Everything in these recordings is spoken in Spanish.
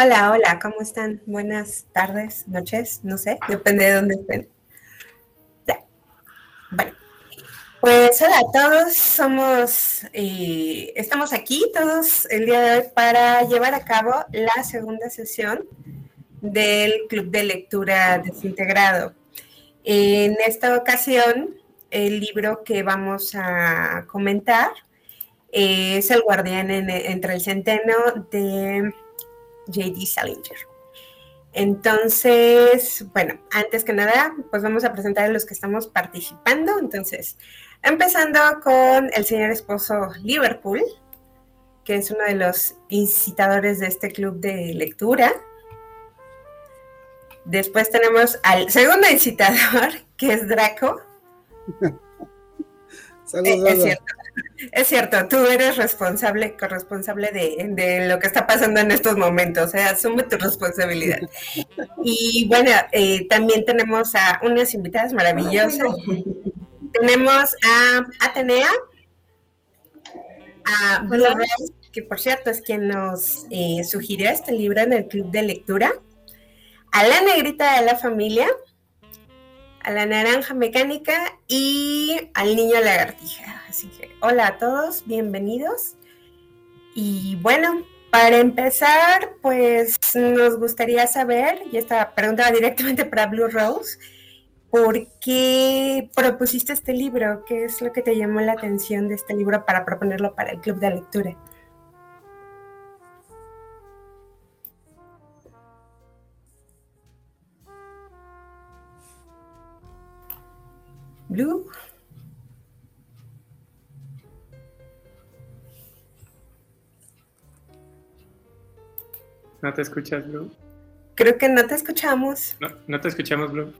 Hola, hola, ¿cómo están? Buenas tardes, noches, no sé, depende de dónde estén. Ya. Vale. Pues hola a todos, estamos aquí todos el día de hoy para llevar a cabo la segunda sesión del Club de Lectura Desintegrado. En esta ocasión, el libro que vamos a comentar es El Guardián entre el Centeno de J.D. Salinger. Entonces, bueno, antes que nada, pues vamos a presentar a los que estamos participando. Entonces, empezando con el señor esposo Liverpool, que es uno de los incitadores de este club de lectura. Después tenemos al segundo incitador, que es Draco. Saludos. Es cierto, tú eres corresponsable de lo que está pasando en estos momentos, asume tu responsabilidad. Y bueno, también tenemos a unas invitadas maravillosas. Tenemos a Atenea, a Blue Rose, que por cierto es quien nos sugirió este libro en el club de lectura, a la negrita de la familia, a la naranja mecánica y al niño lagartija. Así que hola a todos, bienvenidos. Y bueno, para empezar, pues nos gustaría saber, y esta pregunta va directamente para Blue Rose, ¿por qué propusiste este libro? ¿Qué es lo que te llamó la atención de este libro para proponerlo para el club de lectura? Blue. ¿No te escuchas, Blue? Creo que no te escuchamos. No te escuchamos, Blue.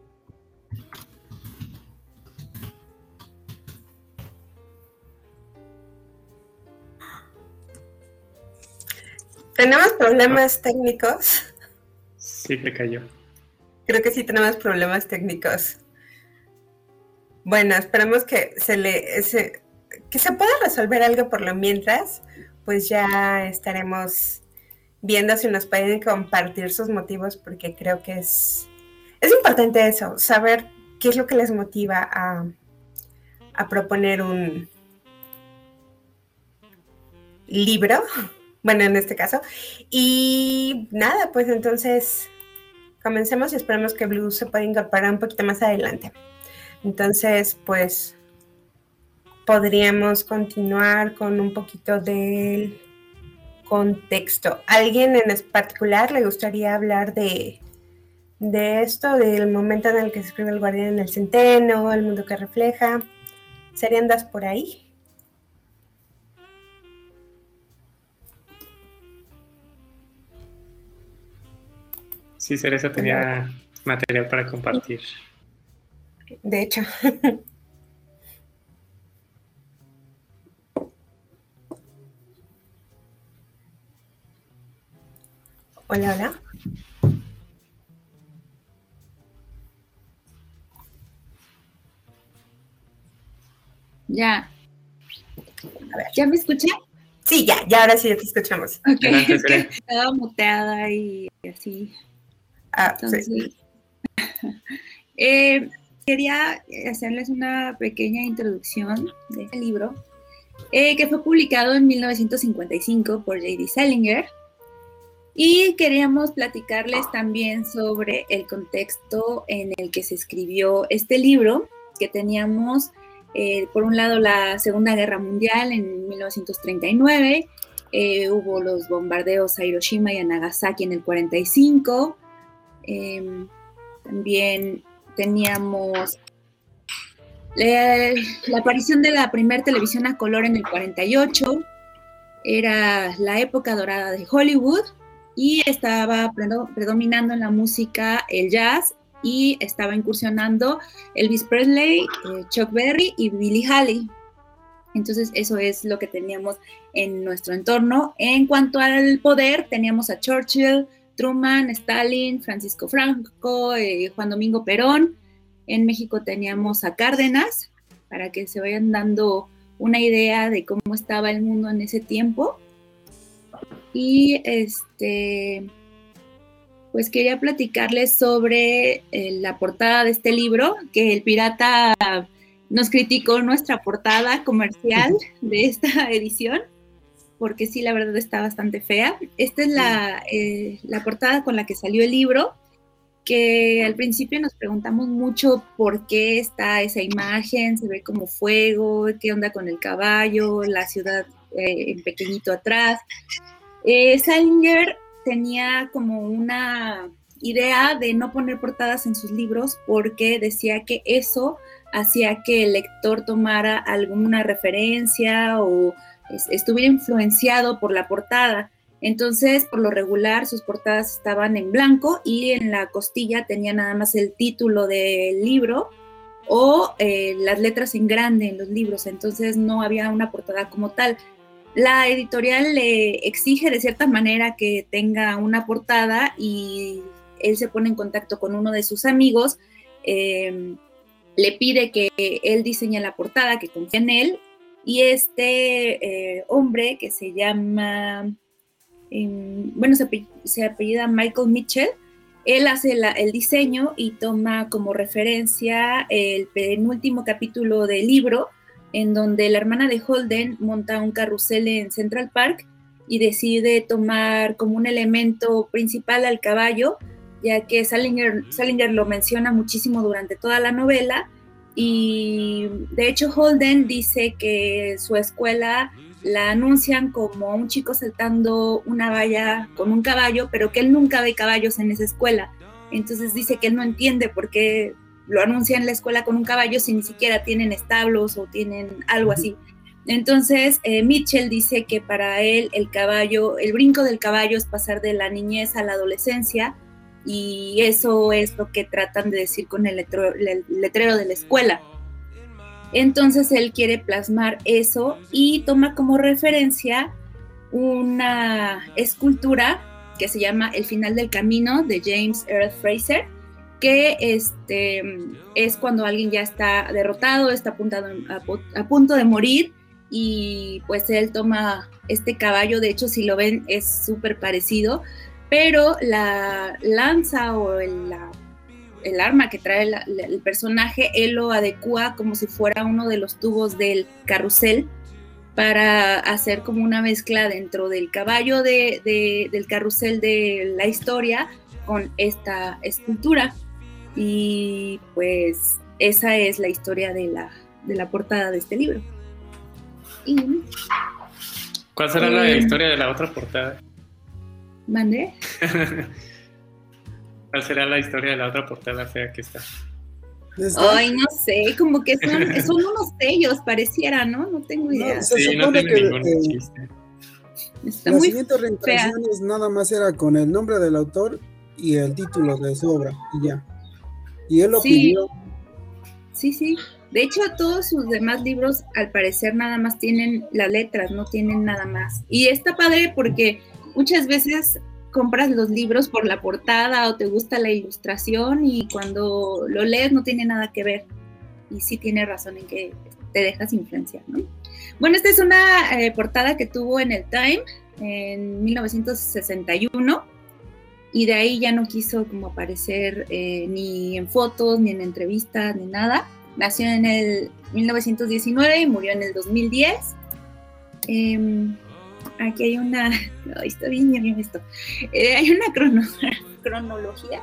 Tenemos problemas técnicos. Sí, me cayó. Creo que sí tenemos problemas técnicos. Bueno, esperemos que se pueda resolver algo por lo mientras, pues ya estaremos viendo si nos pueden compartir sus motivos, porque creo que es importante eso, saber qué es lo que les motiva a proponer un libro, bueno, en este caso. Y nada, pues entonces comencemos y esperemos que Blue se pueda incorporar un poquito más adelante. Entonces, pues, podríamos continuar con un poquito del contexto. ¿Alguien en particular le gustaría hablar de esto, del momento en el que se escribe El Guardián en el Centeno, el mundo que refleja? ¿Serían das por ahí? Sí, Cereza tenía material para compartir. De hecho. Hola. Ya. A ver. ¿Ya me escuché? Sí, ya ahora sí ya te escuchamos. Okay. Es que estaba muteada y así. Entonces, sí. Quería hacerles una pequeña introducción de este libro, que fue publicado en 1955 por J.D. Salinger, y queríamos platicarles también sobre el contexto en el que se escribió este libro, que teníamos, por un lado, la Segunda Guerra Mundial en 1939, hubo los bombardeos a Hiroshima y a Nagasaki en el 45, también teníamos la aparición de la primera televisión a color en el 48, era la época dorada de Hollywood y estaba predominando en la música el jazz y estaba incursionando Elvis Presley, Chuck Berry y Billy Haley. Entonces eso es lo que teníamos en nuestro entorno. En cuanto al poder, teníamos a Churchill, Truman, Stalin, Francisco Franco, Juan Domingo Perón. En México teníamos a Cárdenas, para que se vayan dando una idea de cómo estaba el mundo en ese tiempo. Y pues quería platicarles sobre la portada de este libro, que el pirata nos criticó nuestra portada comercial de esta edición, porque sí, la verdad está bastante fea. Esta es la portada con la que salió el libro, que al principio nos preguntamos mucho por qué está esa imagen, se ve como fuego, qué onda con el caballo, la ciudad en pequeñito atrás. Salinger tenía como una idea de no poner portadas en sus libros porque decía que eso hacía que el lector tomara alguna referencia o estuviera influenciado por la portada. Entonces, por lo regular, sus portadas estaban en blanco y en la costilla tenía nada más el título del libro o las letras en grande en los libros. Entonces, no había una portada como tal. La editorial le exige de cierta manera que tenga una portada y él se pone en contacto con uno de sus amigos, le pide que él diseñe la portada, que confíe en él, y este hombre que se llama... se apellida Michael Mitchell, él hace el diseño y toma como referencia el penúltimo capítulo del libro, en donde la hermana de Holden monta un carrusel en Central Park y decide tomar como un elemento principal al caballo, ya que Salinger lo menciona muchísimo durante toda la novela, y de hecho Holden dice que su escuela la anuncian como un chico saltando una valla con un caballo, pero que él nunca ve caballos en esa escuela. Entonces dice que él no entiende por qué lo anuncian en la escuela con un caballo si ni siquiera tienen establos o tienen algo así. Entonces Mitchell dice que para él el brinco del caballo es pasar de la niñez a la adolescencia, y eso es lo que tratan de decir con el letrero de la escuela. Entonces él quiere plasmar eso y toma como referencia una escultura que se llama El final del camino, de James Earl Fraser, que es cuando alguien ya está derrotado, está a punto de morir, y pues él toma este caballo. De hecho, si lo ven, es súper parecido, pero la lanza o el arma que trae el personaje, él lo adecua como si fuera uno de los tubos del carrusel para hacer como una mezcla dentro del caballo del carrusel de la historia con esta escultura. Y pues esa es la historia de la portada de este libro. Y, ¿cuál será la historia de la otra portada? ¿Mandé? ¿Cuál será la historia de la otra portada fea que está? Ay, no sé, como que son unos sellos, pareciera, ¿no? No tengo idea. No, sí, no tiene ningún chiste. La siguiente reimpresión nada más era con el nombre del autor y el título de su obra, y ya. Y él lo pidió. Sí, sí. De hecho, todos sus demás libros, al parecer, nada más tienen las letras, no tienen nada más. Y está padre porque muchas veces compras los libros por la portada o te gusta la ilustración, y cuando lo lees no tiene nada que ver, y sí tiene razón en que te dejas influenciar, ¿no? Bueno, esta es una portada que tuvo en el Time en 1961, y de ahí ya no quiso como aparecer ni en fotos, ni en entrevistas, ni nada. Nació en el 1919 y murió en el 2010. Aquí hay una... Oh, está bien esto. Hay una cronología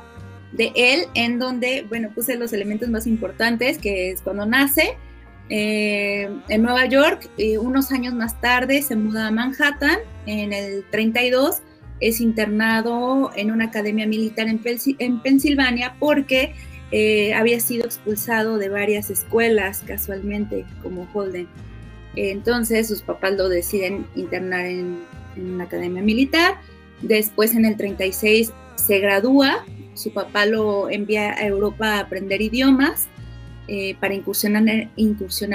de él, en donde, bueno, puse los elementos más importantes, que es cuando nace en Nueva York, unos años más tarde se muda a Manhattan, en el 32 es internado en una academia militar en Pensilvania, porque había sido expulsado de varias escuelas, casualmente, como Holden. Entonces sus papás lo deciden internar en una academia militar. Después, en el 36, se gradúa. Su papá lo envía a Europa a aprender idiomas para incursionar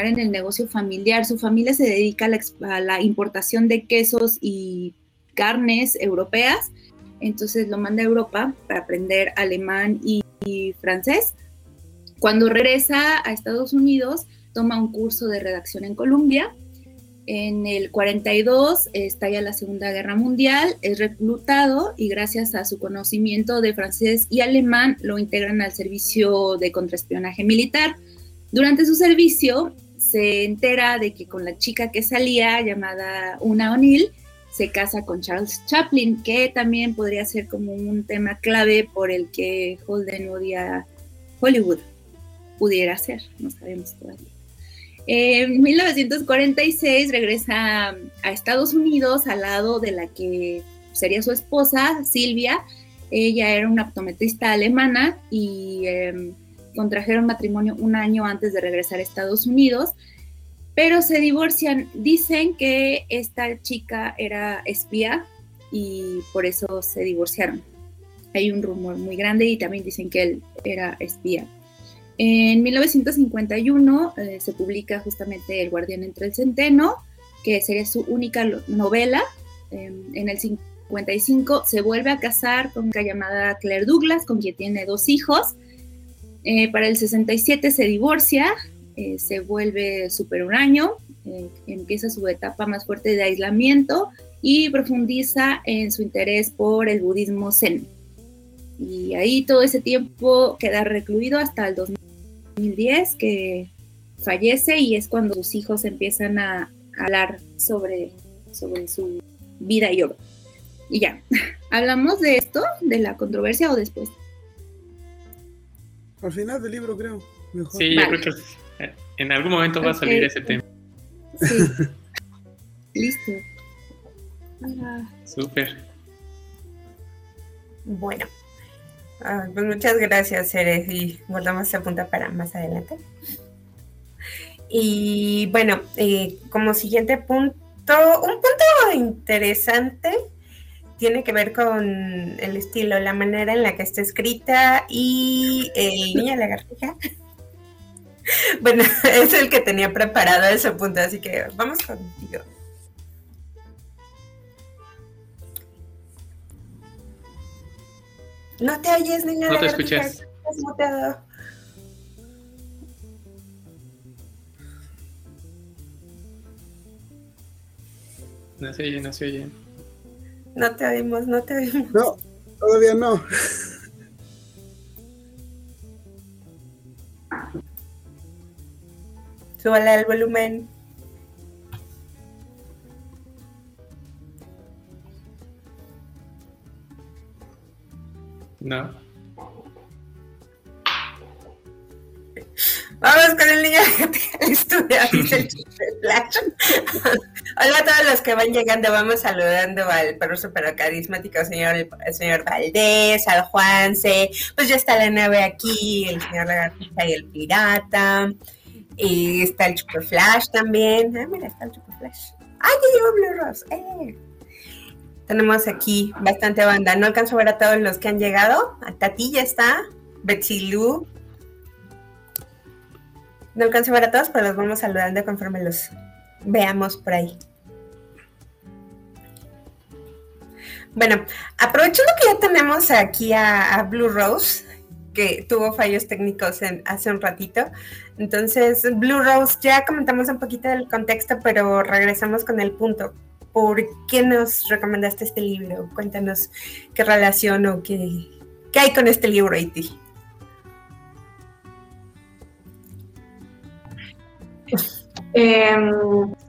en el negocio familiar. Su familia se dedica a la importación de quesos y carnes europeas. Entonces lo manda a Europa para aprender alemán y francés. Cuando regresa a Estados Unidos, toma un curso de redacción en Colombia, En el 42 estalla la Segunda Guerra Mundial, es reclutado y gracias a su conocimiento de francés y alemán lo integran al servicio de contraespionaje militar. Durante su servicio se entera de que con la chica que salía, llamada Una O'Neill, se casa con Charles Chaplin, que también podría ser como un tema clave por el que Holden odia Hollywood. Pudiera ser, no sabemos todavía. En 1946 regresa a Estados Unidos al lado de la que sería su esposa, Silvia. Ella era una optometrista alemana y contrajeron matrimonio un año antes de regresar a Estados Unidos, pero se divorcian. Dicen que esta chica era espía y por eso se divorciaron. Hay un rumor muy grande y también dicen que él era espía. En 1951 se publica justamente El Guardián en el Centeno, que sería su única novela. En el 55 se vuelve a casar con una llamada Claire Douglas, con quien tiene 2 hijos. Para el 67 se divorcia, se vuelve superhuraño, empieza su etapa más fuerte de aislamiento y profundiza en su interés por el budismo zen. Y ahí todo ese tiempo queda recluido hasta el 2010, que fallece y es cuando sus hijos empiezan a hablar sobre su vida y obra. Y ya, ¿hablamos de esto, de la controversia o después? Al final del libro, creo. Mejor. Sí, vale. Yo creo que en algún momento va a salir ese tema. Sí. Listo. Súper. Bueno. Pues muchas gracias, Ceres, y guardamos esa punta para más adelante. Y bueno, como siguiente punto, un punto interesante tiene que ver con el estilo, la manera en la que está escrita y el niño de la lagartija. Bueno, es el que tenía preparado ese punto, así que vamos contigo. No te oyes, niña. No te escuchas. No se oye. No te oímos. No, todavía no. Súbale el volumen. No. Vamos con el niño del estudio, dice el chiste Flash. Hola a todos los que van llegando, vamos saludando al perro super carismático, señor Valdés, al Juanse, pues ya está la nave aquí, el señor Lagartija y el pirata, y está el Chupo Flash también. Ah, mira, está el Chupo Flash. ¡Ay, ya llegó Blue Rose! Tenemos aquí bastante banda. No alcanzo a ver a todos los que han llegado. A Tati ya está, Betsy Lu. No alcanzo a ver a todos, pero los vamos saludando conforme los veamos por ahí. Bueno, aprovechando que ya tenemos aquí a Blue Rose, que tuvo fallos técnicos hace un ratito. Entonces, Blue Rose, ya comentamos un poquito del contexto, pero regresamos con el punto. ¿Por qué nos recomendaste este libro? Cuéntanos qué relación o qué hay con este libro, Iti.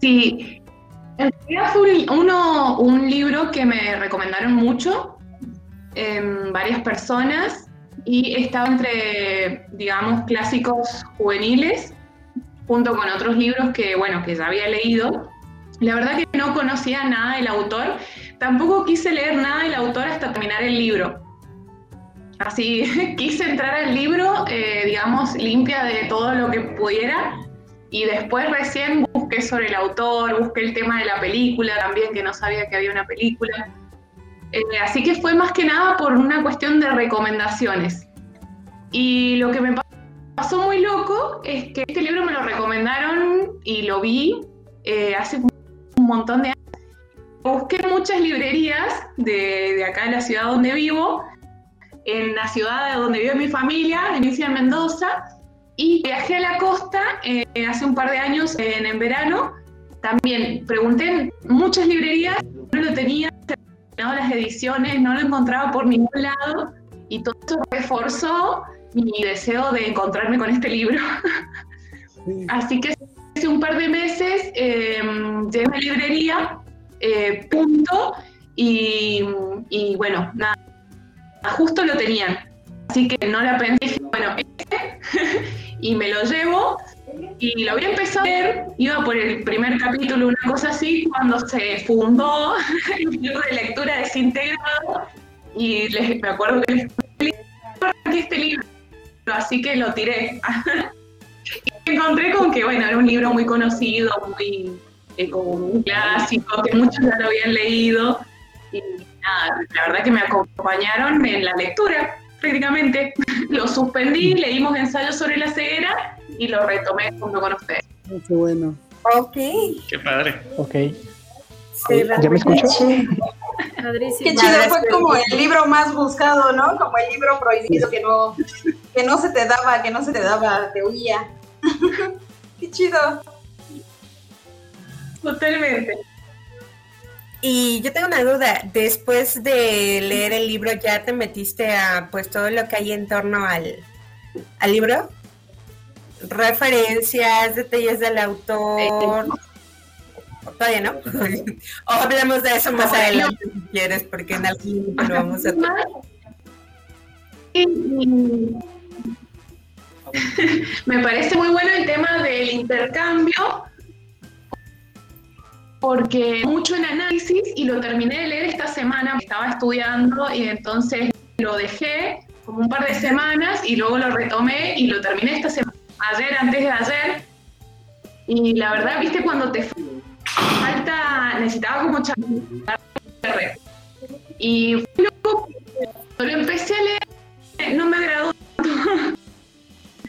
Sí, en realidad fue un libro que me recomendaron mucho, varias personas, y estaba entre, digamos, clásicos juveniles, junto con otros libros que, bueno, que ya había leído. La verdad que no conocía nada del autor, tampoco quise leer nada del autor hasta terminar el libro. Así, quise entrar al libro, digamos, limpia de todo lo que pudiera, y después recién busqué sobre el autor, busqué el tema de la película también, que no sabía que había una película. Así que fue más que nada por una cuestión de recomendaciones. Y lo que me pasó muy loco es que este libro me lo recomendaron y lo vi hace un montón de años. Busqué muchas librerías de acá en la ciudad donde vivo, en la ciudad donde vive mi familia, Venecia, Mendoza, y viajé a la costa hace un par de años en verano, También pregunté en muchas librerías, no lo tenía, terminado las ediciones, no lo encontraba por ningún lado, y todo eso reforzó mi deseo de encontrarme con este libro. Sí. Así que hace un par de meses llegué a la librería, punto, y bueno, nada, justo lo tenían, así que no la pensé, dije, bueno, y me lo llevo, y lo había empezado a leer, iba por el primer capítulo, una cosa así, cuando se fundó el club de lectura desintegrado, y me acuerdo que este libro, así que lo tiré, y me encontré con que, bueno, era un libro muy conocido, muy... como un clásico, que muchos ya lo habían leído, y nada, la verdad que me acompañaron en la lectura, prácticamente. Lo suspendí, leímos Ensayo sobre la ceguera, y lo retomé junto con ustedes. Qué bueno. Ok. Qué padre. Ok. Sí, ¿ya me escuchó? Qué chido, fue como el libro más buscado, ¿no? Como el libro prohibido que no se te daba, te huía. Qué chido. Totalmente. Y yo tengo una duda, después de leer el libro, ¿ya te metiste a pues todo lo que hay en torno al libro? Referencias, detalles del autor, todavía no, o hablamos de eso más adelante si quieres, porque en algún momento vamos a tocar. Me parece muy bueno el tema del intercambio, porque mucho en análisis, y lo terminé de leer esta semana, estaba estudiando y entonces lo dejé como un par de semanas y luego lo retomé y lo terminé esta semana, ayer, antes de ayer, y la verdad, viste, cuando te falta, necesitaba como charlar, y luego cuando lo empecé a leer, no me agradó tanto.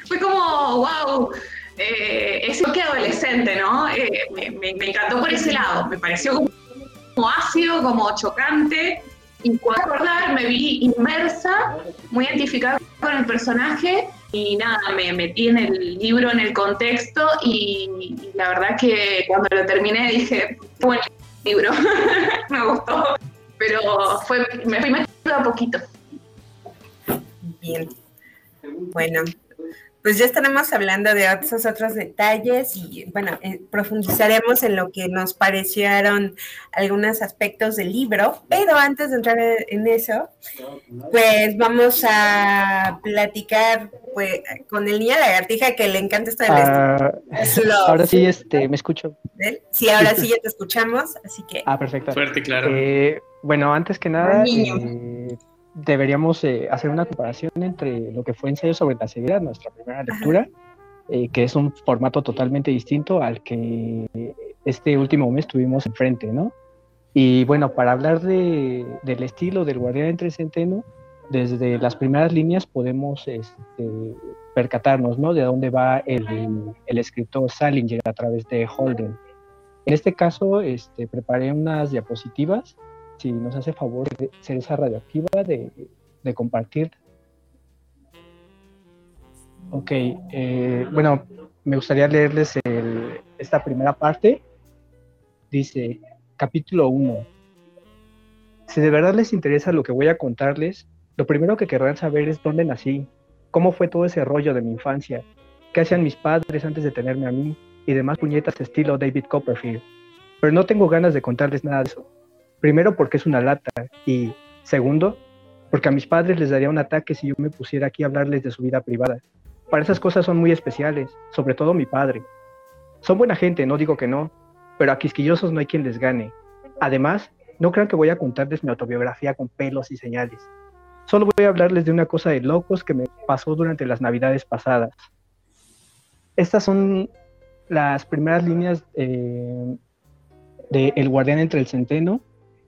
Fue como, wow. Es lo que adolescente, ¿no? Me encantó por ese lado, me pareció como ácido, como chocante, y cuando recordar me vi inmersa, muy identificada con el personaje, y nada, me metí en el libro, en el contexto, y la verdad que cuando lo terminé dije, buen libro, me gustó, pero me fui metiendo a poquito. Bien, bueno. Pues ya estaremos hablando de otros detalles y, bueno, profundizaremos en lo que nos parecieron algunos aspectos del libro, pero antes de entrar en eso, pues vamos a platicar pues, con el niño lagartija que le encanta esto de ahora sí, me escucho. Sí, ahora sí ya te escuchamos, así que... Ah, perfecto. Fuerte, claro. Bueno, antes que nada... deberíamos hacer una comparación entre lo que fue Ensayo sobre la ceguera, nuestra primera lectura, que es un formato totalmente distinto al que este último mes tuvimos enfrente, ¿no? Y bueno, para hablar del estilo del Guardián entre el Centeno, desde las primeras líneas podemos percatarnos, ¿no?, de dónde va el escritor Salinger a través de Holden. En este caso, preparé unas diapositivas. Si nos hace favor de ser esa radioactiva de compartir. Ok, bueno, me gustaría leerles esta primera parte. Dice, capítulo 1. Si de verdad les interesa lo que voy a contarles, lo primero que querrán saber es dónde nací, cómo fue todo ese rollo de mi infancia, qué hacían mis padres antes de tenerme a mí y demás puñetas estilo David Copperfield. Pero no tengo ganas de contarles nada de eso. Primero, porque es una lata, y segundo, porque a mis padres les daría un ataque si yo me pusiera aquí a hablarles de su vida privada. Para esas cosas son muy especiales, sobre todo mi padre. Son buena gente, no digo que no, pero a quisquillosos no hay quien les gane. Además, no crean que voy a contarles mi autobiografía con pelos y señales. Solo voy a hablarles de una cosa de locos que me pasó durante las navidades pasadas. Estas son las primeras líneas de El Guardián entre el Centeno,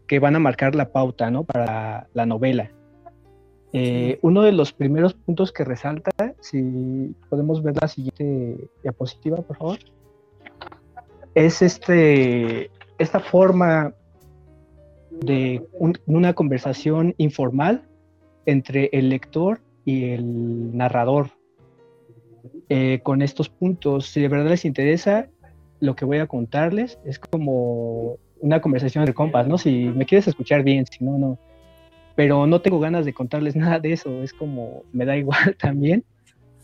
que van a marcar la pauta, ¿no?, para la novela. Uno de los primeros puntos que resalta, si podemos ver la siguiente diapositiva, por favor, es esta forma de una conversación informal entre el lector y el narrador. Con estos puntos, si de verdad les interesa, lo que voy a contarles es como una conversación entre compas, ¿no? Si me quieres escuchar bien, si no, no. Pero no tengo ganas de contarles nada de eso, es como, me da igual también.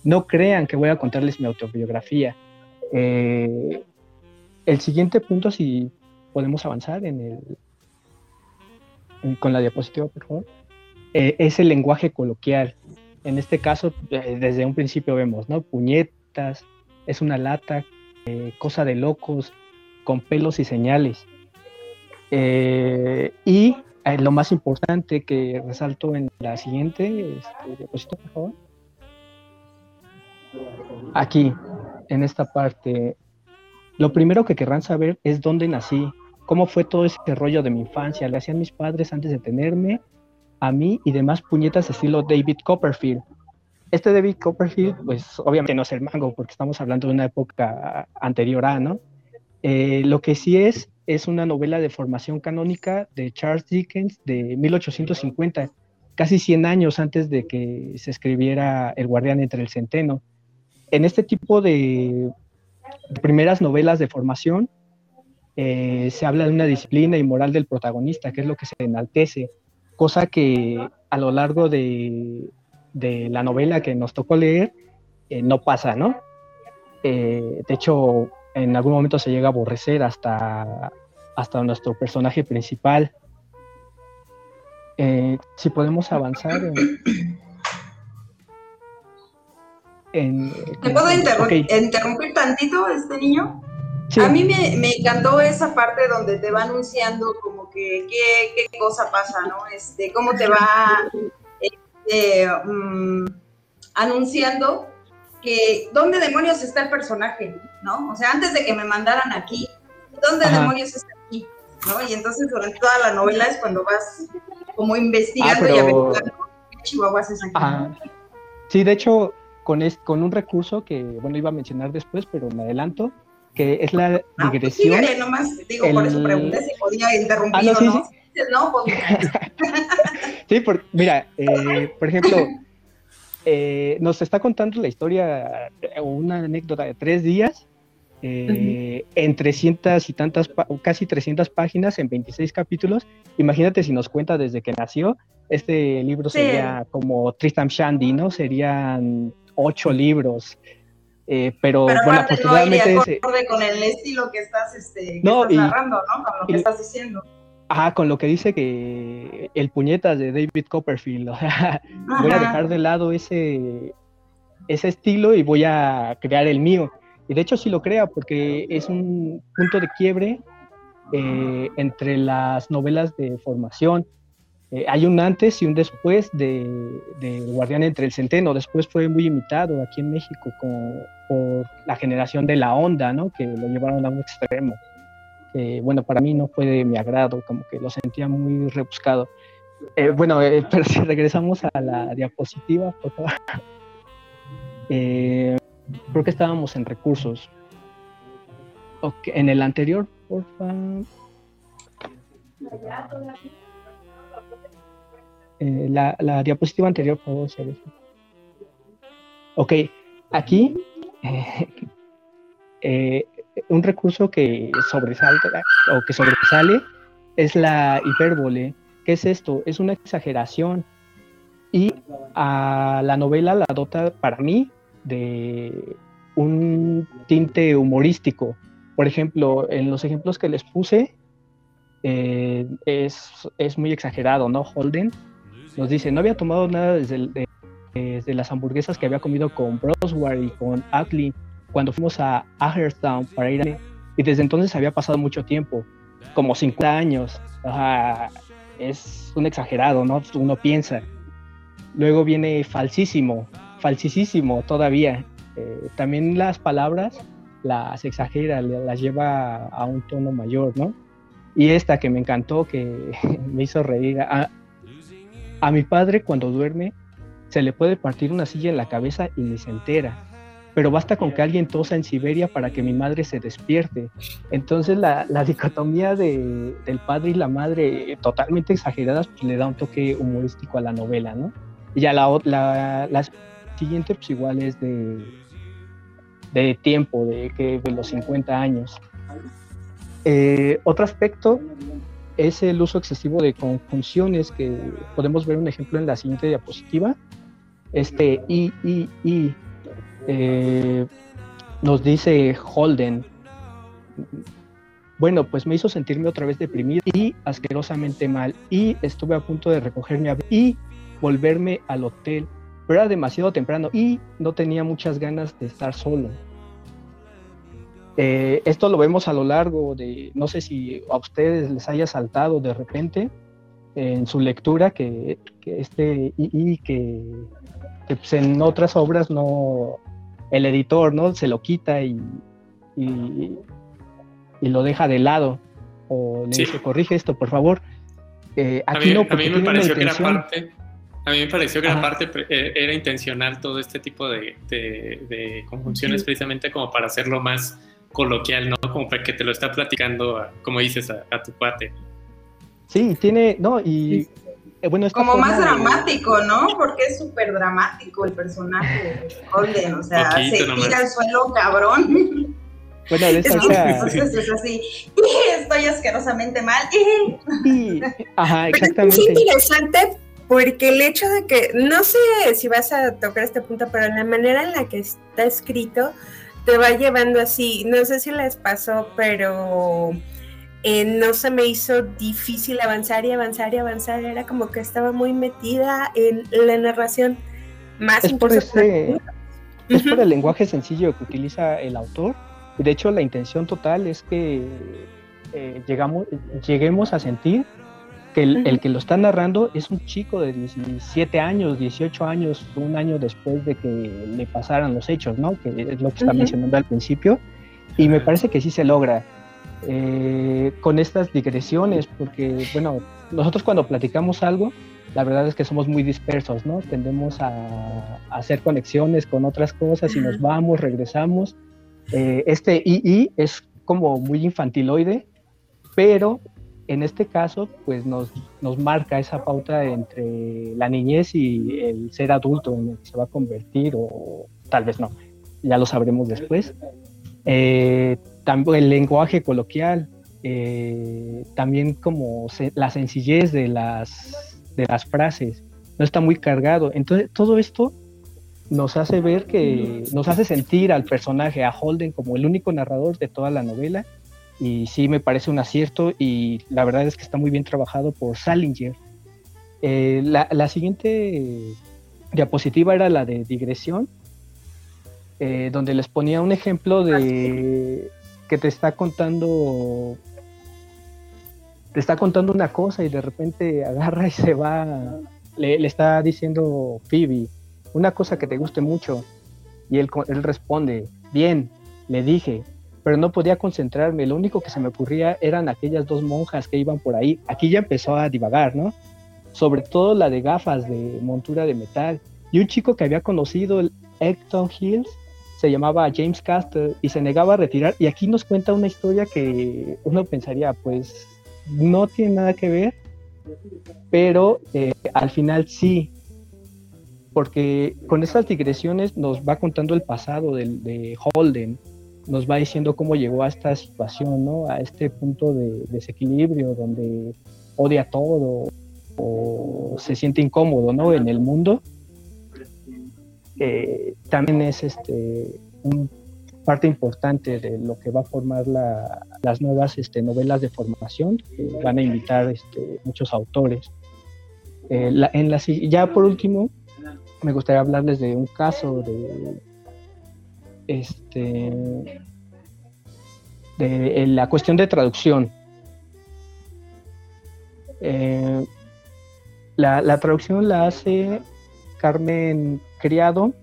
No crean que voy a contarles mi autobiografía. El siguiente punto, si podemos avanzar con la diapositiva, por favor, es el lenguaje coloquial. En este caso, desde un principio vemos, ¿no? Puñetas, es una lata, cosa de locos, con pelos y señales. Y lo más importante que resalto en la siguiente diapositiva, por favor. Aquí, en esta parte, lo primero que querrán saber es dónde nací, cómo fue todo ese rollo de mi infancia, le hacían mis padres antes de tenerme, a mí y demás puñetas estilo David Copperfield. Este David Copperfield, pues obviamente no es el mango, porque estamos hablando de una época anterior a, ¿no? Lo que sí es una novela de formación canónica de Charles Dickens de 1850, casi 100 años antes de que se escribiera El Guardián entre el Centeno. En este tipo de primeras novelas de formación se habla de una disciplina y moral del protagonista, que es lo que se enaltece, cosa que a lo largo de la novela que nos tocó leer no pasa, ¿no? De hecho, en algún momento se llega a aborrecer hasta nuestro personaje principal. Si podemos avanzar... ¿Te puedo interrumpir tantito, este niño? Sí. A mí me encantó esa parte donde te va anunciando como que qué cosa pasa, ¿no? Cómo te va anunciando que dónde demonios está el personaje, ¿no? O sea, antes de que me mandaran aquí, ¿dónde Ajá. demonios está aquí? ¿No? Y entonces durante toda la novela es cuando vas como investigando y averiguando qué chihuahua haces aquí. Ajá. Sí, de hecho... Con un recurso que, bueno, iba a mencionar después, pero me adelanto, que es la digresión. Sí, nomás, digo, por eso pregunté si podía interrumpir o no. No, pues... Sí, mira, por ejemplo, nos está contando la historia, una anécdota de 3 días, en 300 y tantas, casi 300 páginas, en 26 capítulos. Imagínate si nos cuenta desde que nació, este libro sería como Tristram Shandy, ¿no? Serían... 8 libros, pero bueno, afortunadamente... No acorde con el estilo que estás, que estás narrando, ¿no? Con lo que estás diciendo. Ajá, con lo que dice que el puñetas de David Copperfield, o sea, voy a dejar de lado ese estilo y voy a crear el mío. Y de hecho sí lo crea, porque es un punto de quiebre entre las novelas de formación. Hay un antes y un después de El Guardián entre el Centeno. Después fue muy imitado aquí en México por la generación de La Onda, ¿no? Que lo llevaron a un extremo. Bueno, para mí no fue de mi agrado, como que lo sentía muy rebuscado. Pero si regresamos a la diapositiva, por favor. Creo que estábamos en recursos. Okay, en el anterior, por favor. La diapositiva anterior, por favor, Sergio. Ok, aquí un recurso que sobresale es la hipérbole. ¿Qué es esto? Es una exageración. Y a la novela la dota, para mí, de un tinte humorístico. Por ejemplo, en los ejemplos que les puse, es muy exagerado, ¿no? Holden nos dice, no había tomado nada desde las hamburguesas que había comido con Brosward y con Ackley cuando fuimos a Hagerstown para ir a... Y desde entonces había pasado mucho tiempo, como 50 años. Ajá, es un exagerado, ¿no? Uno piensa. Luego viene falsísimo todavía. También las palabras las exagera, las lleva a un tono mayor, ¿no? Y esta que me encantó, que me hizo reír... A mi padre, cuando duerme, se le puede partir una silla en la cabeza y ni se entera. Pero basta con que alguien tosa en Siberia para que mi madre se despierte. Entonces, la dicotomía del padre y la madre, totalmente exageradas, pues le da un toque humorístico a la novela, ¿no? Y ya la siguiente, pues igual es de de tiempo, de los 50 años. Otro aspecto es el uso excesivo de conjunciones, que podemos ver un ejemplo en la siguiente diapositiva. Este "y", nos dice Holden: bueno, pues me hizo sentirme otra vez deprimido y asquerosamente mal, y estuve a punto de recoger mi avión y volverme al hotel, pero era demasiado temprano y no tenía muchas ganas de estar solo. Esto lo vemos a lo largo de, no sé si a ustedes les haya saltado de repente en su lectura que este "y", que pues en otras obras no, el editor no se lo quita y lo deja de lado, o le dice: corrige esto, por favor. Aquí no, porque tiene una intención. A mí me pareció que era intencional todo este tipo de conjunciones, precisamente como para hacerlo más coloquial, ¿no? Como para que te lo está platicando, como dices, a tu cuate. Sí, tiene, no, y... bueno, como más dramático, ¿no? Porque es súper dramático el personaje de Golden, o sea, se tira al suelo, cabrón. Bueno, entonces es así, estoy asquerosamente mal. Ajá, exactamente. Pero es interesante, porque el hecho de que, no sé si vas a tocar este punto, pero la manera en la que está escrito te va llevando así. No sé si les pasó, pero no se me hizo difícil avanzar. Era como que estaba muy metida en la narración. Más es por el lenguaje sencillo que utiliza el autor. De hecho, la intención total es que lleguemos a sentir que el que lo está narrando es un chico de 17 años, 18 años, un año después de que le pasaran los hechos, ¿no? Que es lo que está mencionando al principio, y me parece que sí se logra con estas digresiones, porque, bueno, nosotros cuando platicamos algo, la verdad es que somos muy dispersos, ¿no? Tendemos a hacer conexiones con otras cosas y nos vamos, regresamos. Este "y" es como muy infantiloide, pero en este caso pues nos marca esa pauta entre la niñez y el ser adulto en el que se va a convertir, o tal vez no, ya lo sabremos después. También el lenguaje coloquial, también como la sencillez de las frases, no está muy cargado. Entonces todo esto nos hace ver que, nos hace sentir al personaje, a Holden, como el único narrador de toda la novela, y sí me parece un acierto, y la verdad es que está muy bien trabajado por Salinger. La siguiente diapositiva era la de digresión, donde les ponía un ejemplo de que te está contando una cosa y de repente agarra y se va, le está diciendo Phoebe: una cosa que te guste mucho, y él responde: bien, le dije, pero no podía concentrarme, lo único que se me ocurría eran aquellas dos monjas que iban por ahí. Aquí ya empezó a divagar, ¿no? Sobre todo la de gafas de montura de metal, y un chico que había conocido el Acton Hills, se llamaba James Castle, y se negaba a retirar, y aquí nos cuenta una historia que uno pensaría, pues, no tiene nada que ver, pero al final sí, porque con estas digresiones nos va contando el pasado de Holden, nos va diciendo cómo llegó a esta situación, ¿no? A este punto de desequilibrio donde odia todo o se siente incómodo, ¿no? En el mundo. También es una parte importante de lo que va a formar las nuevas novelas de formación que van a invitar muchos autores. Ya por último, me gustaría hablarles de un caso de la cuestión de traducción. La traducción la hace Carmen Criado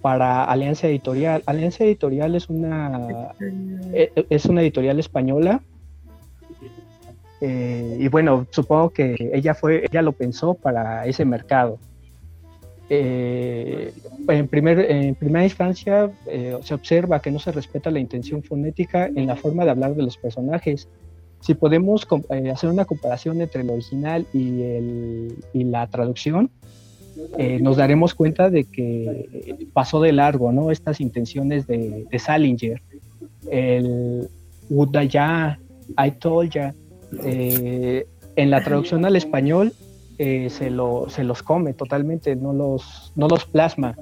para Alianza Editorial. Alianza Editorial es una editorial española. Y bueno, supongo que ella lo pensó para ese mercado. En primera instancia se observa que no se respeta la intención fonética en la forma de hablar de los personajes. Si podemos hacer una comparación entre el original y la traducción, nos daremos cuenta de que pasó de largo, ¿no?, estas intenciones de Salinger. El Udaya, I told ya, en la traducción al español se los come totalmente, no los plasma.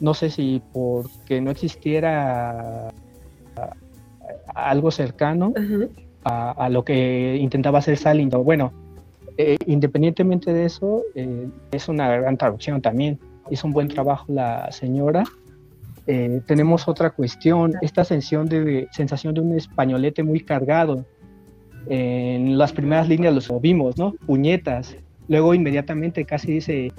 No sé si porque no existiera algo cercano a lo que intentaba hacer Salinger. Bueno, independientemente de eso, es una gran traducción también. Hizo un buen trabajo la señora. Tenemos otra cuestión, esta sensación de un españolete muy cargado. En las primeras líneas lo vimos, ¿no? Puñetas. Luego inmediatamente casi dice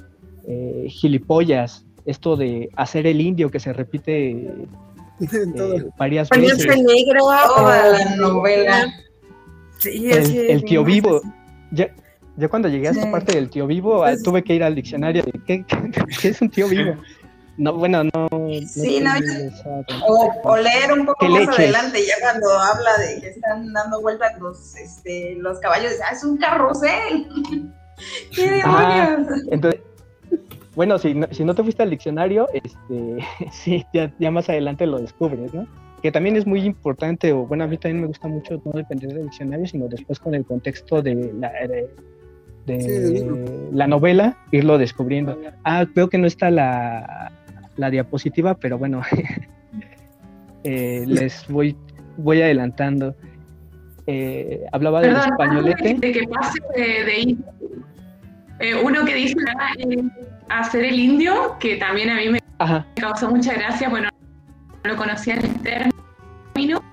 gilipollas. Esto de hacer el indio que se repite varias veces. Ponerse negro a la novela. Sí, el tío vivo. Yo cuando llegué a esta parte del tío vivo, tuve que ir al diccionario. ¿Qué es un tío vivo? No, bueno, no. Sí, no. O leer un poco más adelante, ya cuando habla de que están dando vueltas los caballos, es un carrusel. ¡Qué demonios! Entonces, bueno, si no te fuiste al diccionario, sí, ya más adelante lo descubres, ¿no? Que también es muy importante, o bueno, a mí también me gusta mucho no depender del diccionario, sino después con el contexto de la novela, irlo descubriendo. Veo que no está la diapositiva, pero bueno, les voy adelantando. Hablaba del españolete. Que pase de uno que dice hacer el indio, que también a mí me causó mucha gracia, bueno, no conocía el término,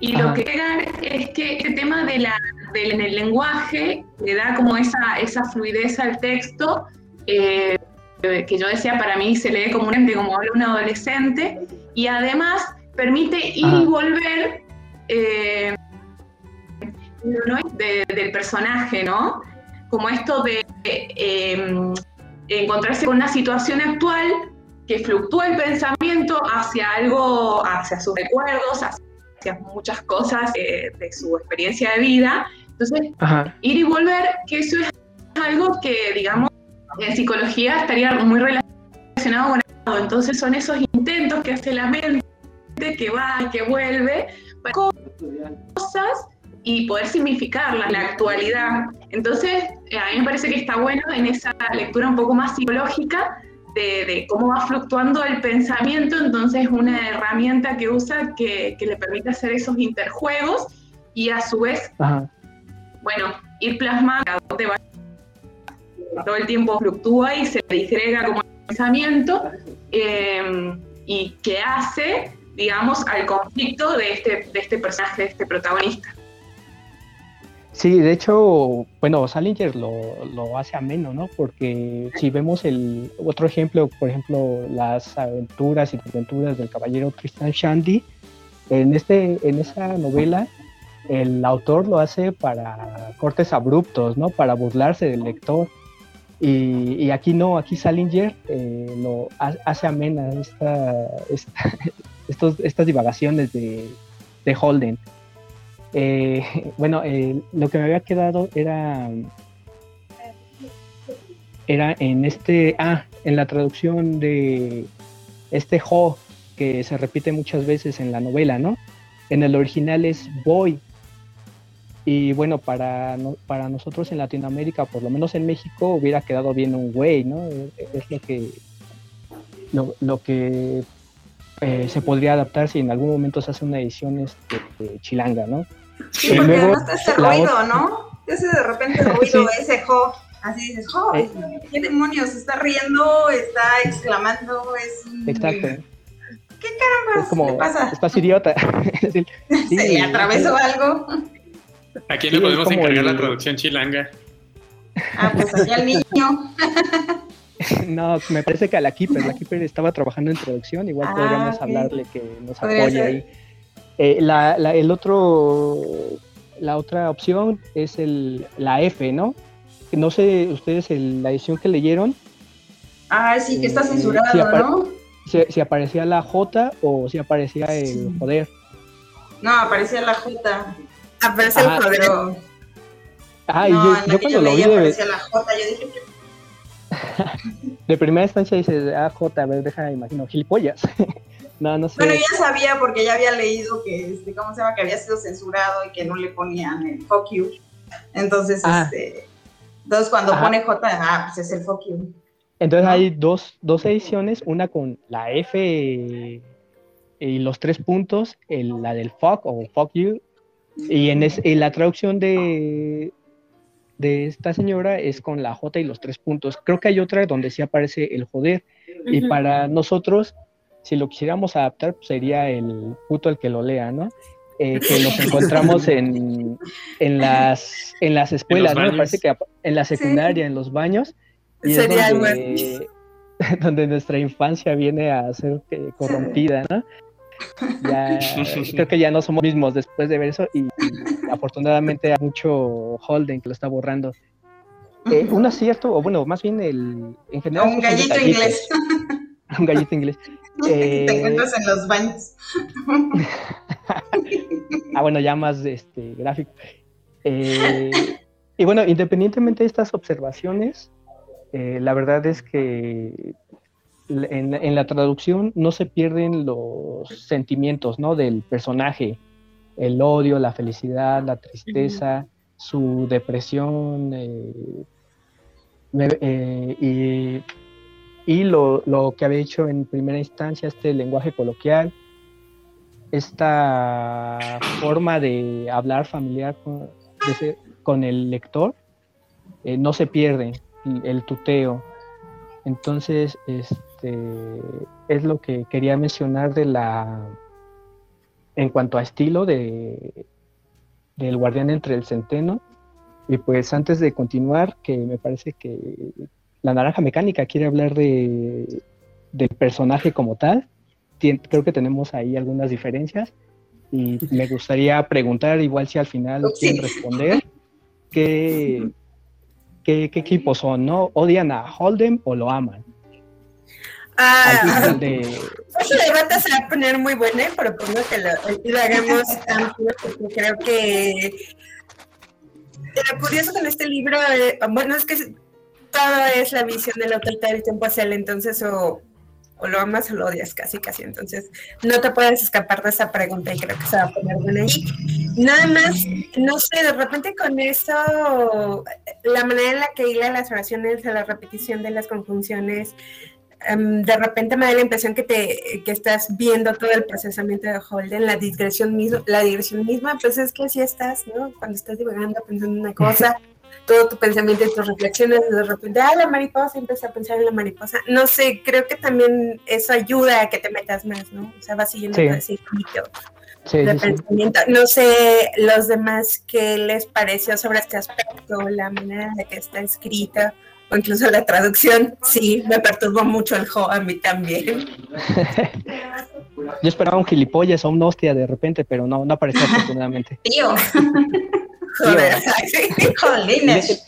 y lo que llega es que este tema en el lenguaje le da como esa fluidez al texto, que yo decía, para mí se lee como habla un adolescente, y además permite ir y volver ¿no? del personaje, ¿no? Como esto de encontrarse con una situación actual que fluctúa el pensamiento hacia algo, hacia sus recuerdos, hacia muchas cosas de su experiencia de vida. Entonces, ir y volver, que eso es algo que, digamos, en psicología estaría muy relacionado con algo. Entonces, son esos intentos que hace la mente, que va y que vuelve, para cosas y poder significarla en la actualidad. Entonces, a mí me parece que está bueno en esa lectura un poco más psicológica de cómo va fluctuando el pensamiento, entonces una herramienta que usa que le permite hacer esos interjuegos y a su vez, bueno, ir plasmando todo el tiempo fluctúa y se disgrega como el pensamiento y que hace, digamos, al conflicto de este personaje, de este protagonista. Sí, de hecho, bueno, Salinger lo hace ameno, ¿no? Porque si vemos el otro ejemplo, por ejemplo, las aventuras y desventuras del caballero Tristán Shandy, en esa novela el autor lo hace para cortes abruptos, ¿no? Para burlarse del lector. Y aquí no, aquí Salinger lo hace amena estas divagaciones de Holden. Lo que me había quedado era en en la traducción de ho, que se repite muchas veces en la novela, ¿no? En el original es boy, y bueno, para nosotros en Latinoamérica, por lo menos en México, hubiera quedado bien un güey, ¿no? Es lo que se podría adaptar si en algún momento se hace una edición chilanga, ¿no? Sí, porque luego, no está ese ruido, ¿no? Ese de repente el ruido, sí. Ese jo, así dices, jo, ¿qué demonios? Está riendo, está exclamando, Exacto. ¿Qué caramba? Como, ¿qué pasa? Estás idiota. Sí, se le atravesó algo. ¿A quién le podemos encargar la traducción chilanga? Pues allá al niño. No, me parece que a la Keeper estaba trabajando en traducción, igual podríamos hablarle que nos apoye ahí. La otra opción es la F, ¿no? No sé ustedes la edición que leyeron. Sí, que está censurado, ¿no? Si aparecía la J o si aparecía el joder. No, aparecía la J. Aparece el joder. Pero... yo cuando lo vi aparecía la J, yo dije... de primera instancia dices, ah, Jota, a ver, deja, imagino, gilipollas. No sé. Bueno, ya sabía porque ya había leído que, ¿cómo se llama? Que había sido censurado y que no le ponían el fuck you. Entonces, entonces cuando pone J, pues es el fuck you. Entonces hay dos ediciones, una con la F y los 3 puntos, la del fuck o fuck you, y en la traducción de esta señora es con la J y los 3 puntos. Creo que hay otra donde sí aparece el joder, y para nosotros, si lo quisiéramos adaptar, pues sería el puto el que lo lea, ¿no? Que los encontramos en las escuelas, ¿no? Me parece que en la secundaria, en los baños, y sería es donde nuestra infancia viene a ser corrompida, ¿no? Ya, creo que ya no somos mismos después de ver eso, y afortunadamente hay mucho Holden que lo está borrando. Un acierto, o bueno, más bien en general... Un gallito inglés. Un gallito inglés. Te encuentras en los baños. Bueno, ya más gráfico. Y bueno, independientemente de estas observaciones, la verdad es que en la traducción no se pierden los sentimientos, ¿no? Del personaje, el odio, la felicidad, la tristeza, su depresión, y lo que había hecho en primera instancia este lenguaje coloquial, esta forma de hablar familiar con el lector, no se pierde el tuteo. Entonces, es lo que quería mencionar en cuanto a estilo de El Guardián entre el Centeno. Y pues antes de continuar, que me parece que La Naranja Mecánica quiere hablar del personaje como tal. Creo que tenemos ahí algunas diferencias y me gustaría preguntar, igual si al final quieren responder, ¿qué equipos son, no? ¿Odian a Holden o lo aman? Ese debate se va a poner muy bueno, pero propongo que lo hagamos amplio, porque creo que lo curioso con este libro, bueno, es que todo es la visión del autor del tiempo hacia él, entonces o lo amas o lo odias, casi, entonces no te puedes escapar de esa pregunta y creo que se va a poner buena ahí. Nada más, no sé, de repente con eso, la manera en la que hila las oraciones, la repetición de las conjunciones, de repente me da la impresión que estás viendo todo el procesamiento de Holden, la digresión misma, pues es que así estás, ¿no? Cuando estás divagando, pensando en una cosa, todo tu pensamiento y tus reflexiones, de repente, la mariposa, empieza a pensar en la mariposa. No sé, creo que también eso ayuda a que te metas más, ¿no? O sea, vas siguiendo todo ese circuito de pensamiento. No sé, los demás, ¿qué les pareció sobre este aspecto, la manera en la que está escrita, o incluso la traducción? Sí, me perturbó mucho el a mí también. Yo esperaba un gilipollas o un hostia de repente, pero no apareció afortunadamente. Tío. Jolines.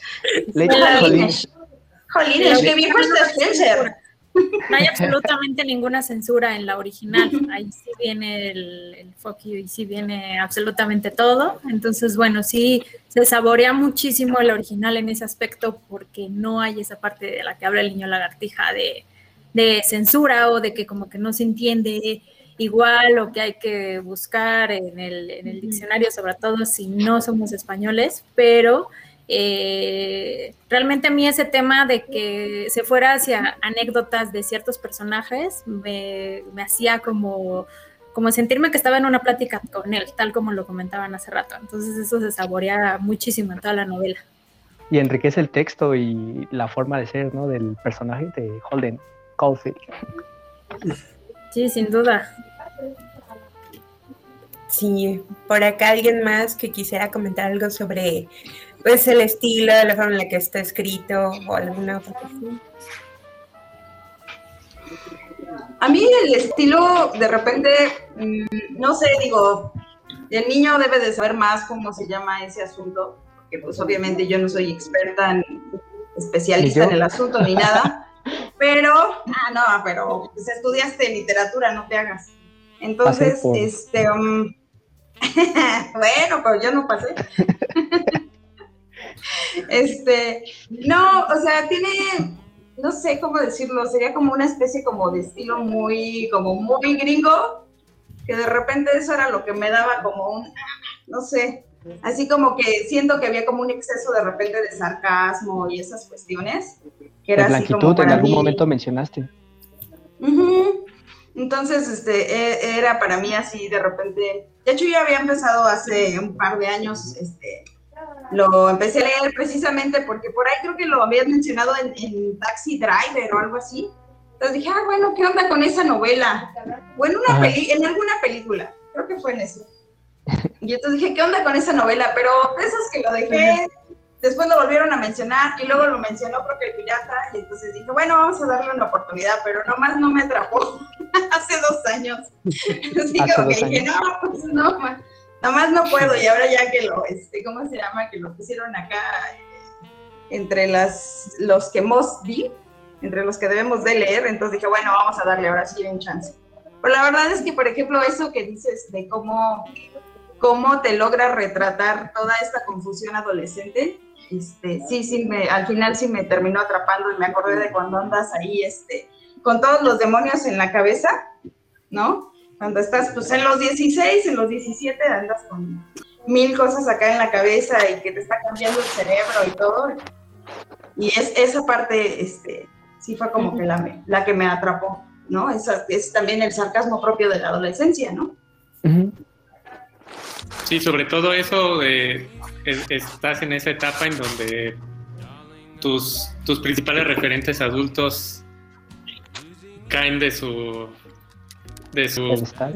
Jolines, qué viejo estás, Spencer. No hay absolutamente ninguna censura en la original. Ahí sí viene el fuck you y sí viene absolutamente todo. Entonces, bueno, sí se saborea muchísimo el original en ese aspecto porque no hay esa parte de la que habla el niño lagartija de censura o de que como que no se entiende igual o que hay que buscar en el diccionario, sobre todo si no somos españoles, pero realmente a mí ese tema de que se fuera hacia anécdotas de ciertos personajes me hacía como sentirme que estaba en una plática con él, tal como lo comentaban hace rato. Entonces eso se saborea muchísimo en toda la novela. Y enriquece el texto y la forma de ser, ¿no? Del personaje de Holden Caulfield. Sí, sin duda. Sí, por acá alguien más que quisiera comentar algo sobre pues el estilo, la forma en la que está escrito o alguna otra cosa. A mí el estilo de repente, no sé, digo, el niño debe de saber más cómo se llama ese asunto, porque pues obviamente yo no soy experta ni especialista en el asunto ni nada. Pero pues estudiaste literatura, no te hagas. Entonces, bueno, pero yo no pasé. No, o sea, tiene, no sé cómo decirlo, sería como una especie como de estilo muy, como muy gringo, que de repente eso era lo que me daba como un, no sé, así como que siento que había como un exceso de repente de sarcasmo y esas cuestiones, que era así como para mí. En algún momento mencionaste. Uh-huh. Entonces, era para mí así de repente, de hecho yo había empezado hace un par de años, lo empecé a leer precisamente porque por ahí creo que lo habían mencionado en Taxi Driver o algo así. Entonces dije, bueno, ¿qué onda con esa novela? O en una en alguna película, creo que fue en eso. Y entonces dije, ¿qué onda con esa novela? Pero eso es que lo dejé, después lo volvieron a mencionar y luego lo mencionó creo que el pirata. Y entonces dije, bueno, vamos a darle una oportunidad, pero nomás no me atrapó hace 2 años. Así como que dije, no, pues no, nomás no puedo, y ahora ya que lo, ¿cómo se llama? Que lo pusieron acá entre los que most vi, entre los que debemos de leer, entonces dije, bueno, vamos a darle ahora sí un chance. Pero la verdad es que, por ejemplo, eso que dices de cómo te logra retratar toda esta confusión adolescente, al final sí me terminó atrapando y me acordé de cuando andas ahí, con todos los demonios en la cabeza, ¿no? Cuando estás, pues, en los 16, en los 17, andas con 1000 cosas acá en la cabeza y que te está cambiando el cerebro y todo. Y esa parte, sí fue como que la que me atrapó, ¿no? Es también el sarcasmo propio de la adolescencia, ¿no? Sí, sobre todo eso de... Estás en esa etapa en donde tus principales referentes adultos caen de su pedestal,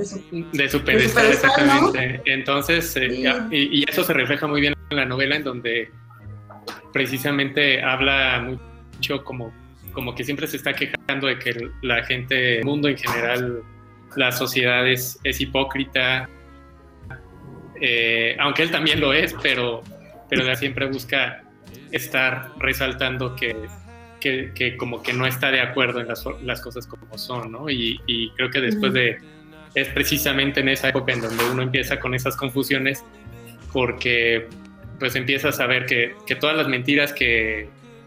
exactamente. ¿No? Entonces, y eso se refleja muy bien en la novela, en donde precisamente habla mucho como que siempre se está quejando de que la gente, el mundo en general, la sociedad es hipócrita, aunque él también lo es, pero siempre busca estar resaltando que como que no está de acuerdo en las cosas como son, ¿no? Y creo que después es precisamente en esa época en donde uno empieza con esas confusiones, porque pues empiezas a ver que todas las mentiras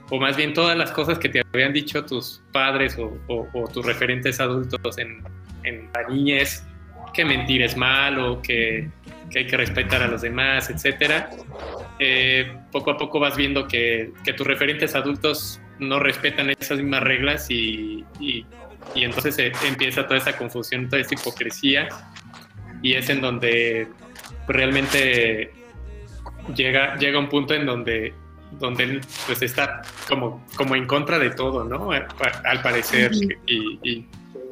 o más bien todas las cosas que te habían dicho tus padres o tus referentes adultos en la niñez, que mentir es malo, que hay que respetar a los demás, etcétera, poco a poco vas viendo que tus referentes adultos no respetan esas mismas reglas y entonces empieza toda esa confusión, toda esa hipocresía, y es en donde realmente llega un punto en donde él pues está como en contra de todo, ¿no? Al parecer,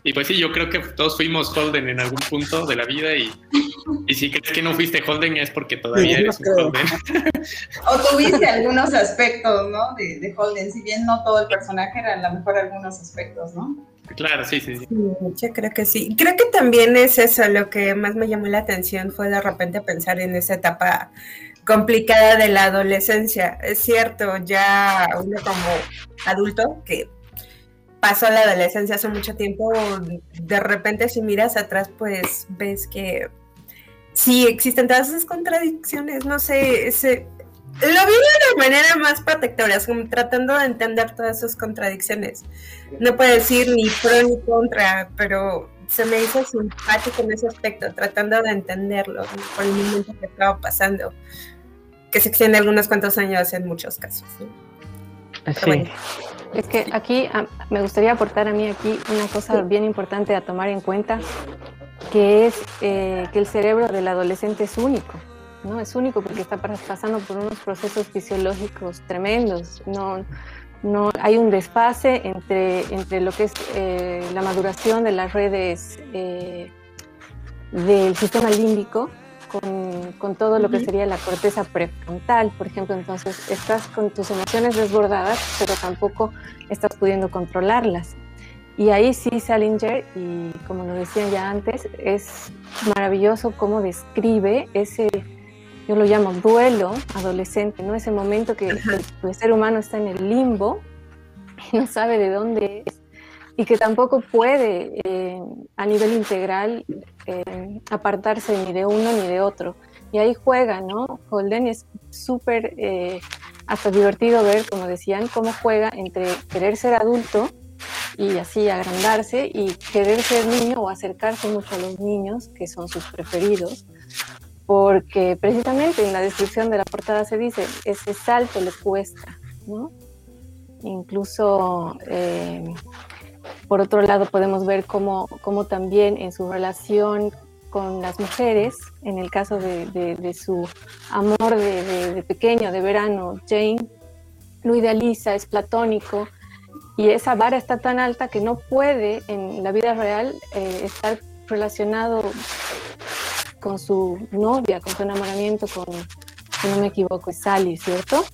y pues sí, yo creo que todos fuimos Holden en algún punto de la vida, y si crees que no fuiste Holden es porque todavía eres un Holden. O tuviste algunos aspectos, ¿no? De Holden, si bien no todo el personaje, era a lo mejor algunos aspectos, ¿no? Claro, sí. Yo creo que sí. Creo que también es eso, lo que más me llamó la atención fue de repente pensar en esa etapa complicada de la adolescencia. Es cierto, ya uno como adulto que pasó la adolescencia hace mucho tiempo, de repente si miras atrás, pues ves que sí existen todas esas contradicciones, no sé, lo vi de una manera más protectora, tratando de entender todas esas contradicciones. No puedo decir ni pro ni contra, pero se me hizo simpático en ese aspecto, tratando de entenderlo por el momento que estaba pasando, que se extiende algunos cuantos años en muchos casos, ¿sí? Así. Bueno. Es que aquí me gustaría aportar a mí aquí una cosa bien importante a tomar en cuenta, que es que el cerebro del adolescente es único, ¿no? Es único porque está pasando por unos procesos fisiológicos tremendos. No hay un desfase entre lo que es la maduración de las redes del sistema límbico con todo lo que sería la corteza prefrontal, por ejemplo. Entonces estás con tus emociones desbordadas, pero tampoco estás pudiendo controlarlas. Y ahí sí Salinger, y como lo decían ya antes, es maravilloso cómo describe ese, yo lo llamo duelo adolescente, ¿no? Ese momento que el ser humano está en el limbo, no sabe de dónde es, y que tampoco puede a nivel integral apartarse ni de uno ni de otro. Y ahí juega, ¿no? Holden es súper hasta divertido ver, como decían, cómo juega entre querer ser adulto y así agrandarse y querer ser niño o acercarse mucho a los niños, que son sus preferidos, porque precisamente en la descripción de la portada se dice, ese salto le cuesta, ¿no? Incluso, por otro lado, podemos ver cómo también en su relación con las mujeres, en el caso de su amor de pequeño, de verano, Jane, lo idealiza, es platónico, y esa vara está tan alta que no puede en la vida real estar relacionado con su novia, con su enamoramiento, con, si no me equivoco, es Sally, ¿cierto?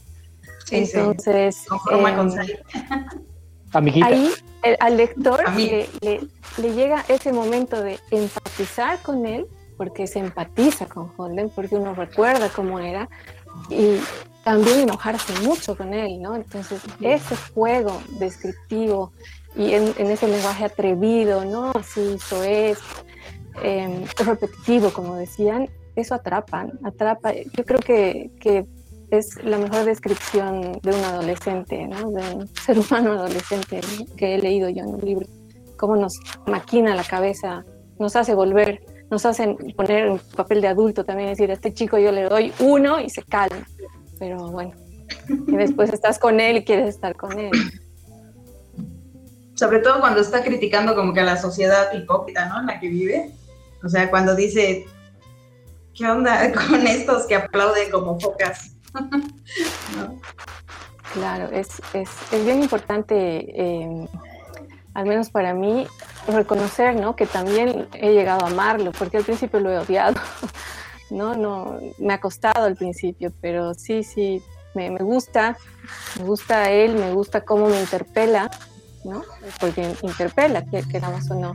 Sí, entonces, sí. Conforma con Sally. Amiguita. Ahí al lector le llega ese momento de empatizar con él, porque se empatiza con Holden, porque uno recuerda cómo era, y también enojarse mucho con él, ¿no? Entonces, ese juego descriptivo y en ese lenguaje atrevido, ¿no? Así, eso es, repetitivo, como decían, eso atrapa. Yo creo que es la mejor descripción de un adolescente, ¿no? De un ser humano adolescente, ¿no? Que he leído yo en un libro. Cómo nos maquina la cabeza, nos hace volver, nos hacen poner un papel de adulto también, decir, a este chico yo le doy uno y se calma. Pero bueno, y después estás con él y quieres estar con él. Sobre todo cuando está criticando como que a la sociedad hipócrita, ¿no? En la que vive. O sea, cuando dice, ¿qué onda con estos que aplauden como focas? No. Claro, es bien importante, al menos para mí, reconocer, ¿no? Que también he llegado a amarlo, porque al principio lo he odiado, no me ha costado al principio, pero sí, me gusta él, me gusta cómo me interpela, ¿no? Porque interpela, queramos o no.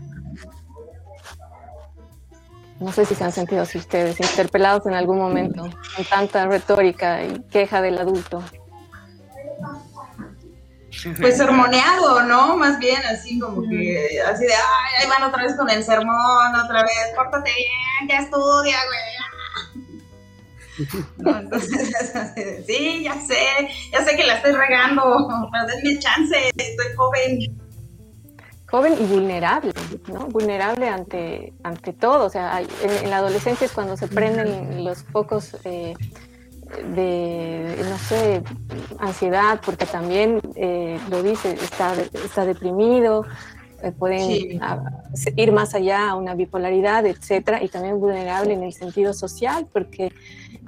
No sé si se han sentido así ustedes, interpelados en algún momento, con tanta retórica y queja del adulto. Pues sermoneado, ¿no? Más bien así como que, así de, ay, ahí van otra vez con el sermón, otra vez, pórtate bien, ya estudia, güey. No, entonces, sí, ya sé que la estoy regando, pero denme chance, estoy joven. Joven y vulnerable, ¿no? Vulnerable ante todo. O sea, en la adolescencia es cuando se prenden los focos de ansiedad, porque también lo dice, está deprimido, pueden ir más allá a una bipolaridad, etcétera, y también vulnerable en el sentido social, porque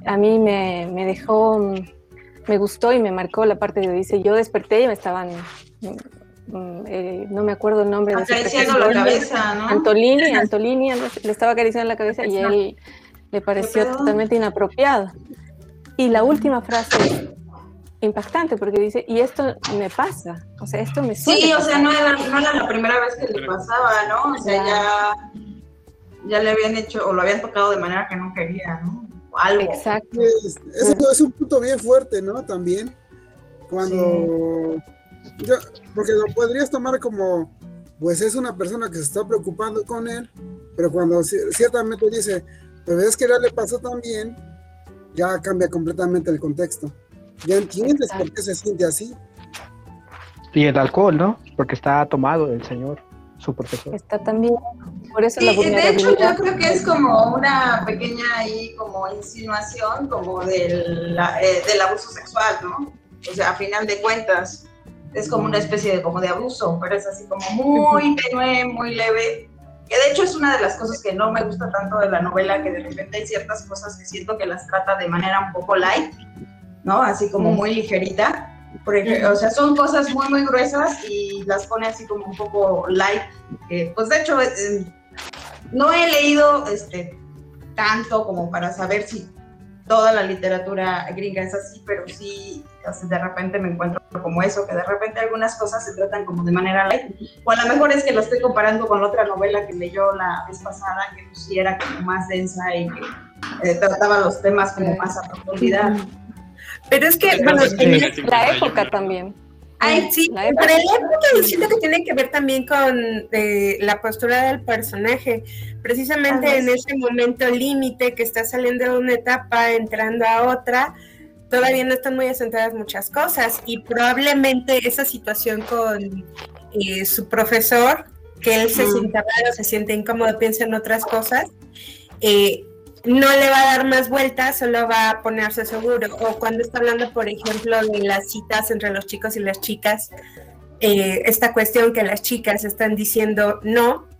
a mí me dejó, me gustó y me marcó la parte donde dice, yo desperté y me estaban... no me acuerdo el nombre, acariciando la cabeza, ¿no? Antolini le estaba acariciando la cabeza y él le pareció totalmente inapropiado. Y la última frase impactante, porque dice, y esto me pasa, o sea, esto me suele pasar. O sea, no era la primera vez que le pasaba, ¿no? O sea, ya le habían hecho o lo habían tocado de manera que no quería, ¿no? O algo. Exacto. Es un punto bien fuerte, ¿no? También cuando... porque lo podrías tomar como, pues es una persona que se está preocupando con él, pero cuando ciertamente dice, pues es que ya le pasó también, ya cambia completamente el contexto. Ya entiendes por qué se siente así. Y el alcohol, ¿no? Porque está tomado el señor, su profesor. Está también, por eso la vulnerabilidad. De hecho, yo creo que es como una pequeña ahí como insinuación, como del abuso sexual, ¿no? O sea, a final de cuentas. Es como una especie de, como de abuso, pero es así como muy tenue, muy leve. Que de hecho es una de las cosas que no me gusta tanto de la novela, que de repente hay ciertas cosas que siento que las trata de manera un poco light, ¿no? Así como muy ligerita. Porque, o sea, son cosas muy, muy gruesas y las pone así como un poco light. Pues de hecho, no he leído tanto como para saber si toda la literatura gringa es así, pero sí... de repente me encuentro como eso, que de repente algunas cosas se tratan como de manera light, o a lo mejor es que lo estoy comparando con otra novela que leyó la vez pasada, que pues sí era como más densa y que trataba los temas como más a profundidad. Pero es que, bueno, la época también. Ay, sí, pero la época yo siento que tiene que ver también con la postura del personaje, precisamente en ese momento límite que está saliendo de una etapa, entrando a otra, todavía no están muy asentadas muchas cosas, y probablemente esa situación con su profesor, que él se sienta malo, se siente incómodo, piensa en otras cosas, no le va a dar más vueltas, solo va a ponerse seguro. O cuando está hablando, por ejemplo, de las citas entre los chicos y las chicas, esta cuestión que las chicas están diciendo no,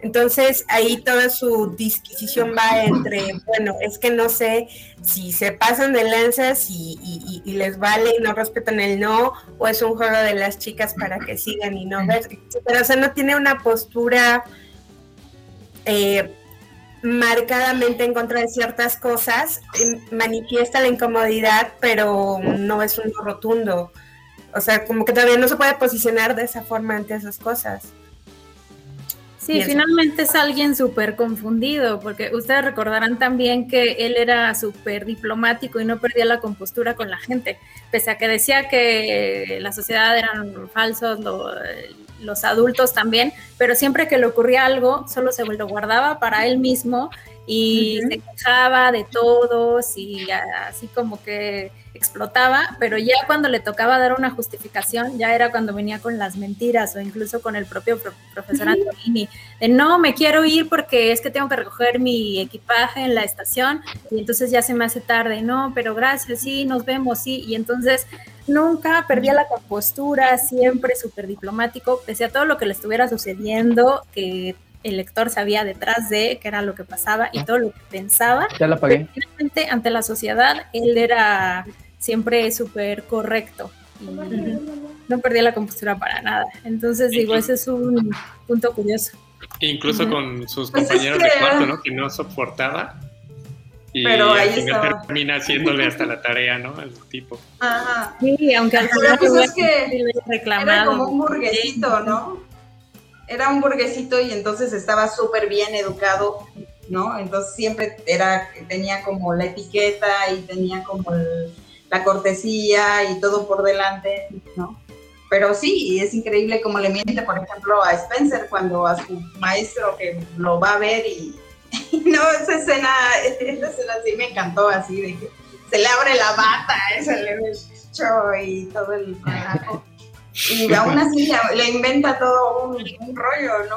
entonces ahí toda su disquisición va entre, bueno, es que no sé si se pasan de lanzas y les vale y no respetan el no, o es un juego de las chicas para que sigan y no ver, pero o sea, no tiene una postura marcadamente en contra de ciertas cosas, manifiesta la incomodidad, pero no es un no rotundo, o sea, como que todavía no se puede posicionar de esa forma ante esas cosas. Sí, finalmente es alguien súper confundido, porque ustedes recordarán también que él era súper diplomático y no perdía la compostura con la gente, pese a que decía que la sociedad eran falsos, los adultos también, pero siempre que le ocurría algo, solo se lo guardaba para él mismo y se quejaba de todos y así como que explotaba, pero ya cuando le tocaba dar una justificación, ya era cuando venía con las mentiras o incluso con el propio profesor Antonini, de no, me quiero ir porque es que tengo que recoger mi equipaje en la estación y entonces ya se me hace tarde, no, pero gracias, sí, nos vemos, sí, y entonces nunca perdía la compostura, siempre súper diplomático, pese a todo lo que le estuviera sucediendo, que el lector sabía detrás de qué era lo que pasaba y todo lo que pensaba. Ya la pagué. Finalmente, ante la sociedad, él era siempre súper correcto y no perdía la compostura para nada. Entonces, digo, ese es un punto curioso. Incluso con sus compañeros de cuarto, ¿no? Que no soportaba. Y pero ahí estaba. Termina haciéndole hasta la tarea, ¿no? Al tipo. Ajá. Sí, aunque al final es que era como un burguesito, ¿no? Era un burguesito y entonces estaba súper bien educado, ¿no? Entonces siempre tenía como la etiqueta y tenía como la cortesía y todo por delante, ¿no? Pero sí, es increíble cómo le miente, por ejemplo, a Spencer cuando a su maestro que lo va a ver y no, esa escena sí me encantó, así de que se le abre la bata, se le ve el chicho y todo el trabajo. Y aún así le inventa todo un rollo, ¿no?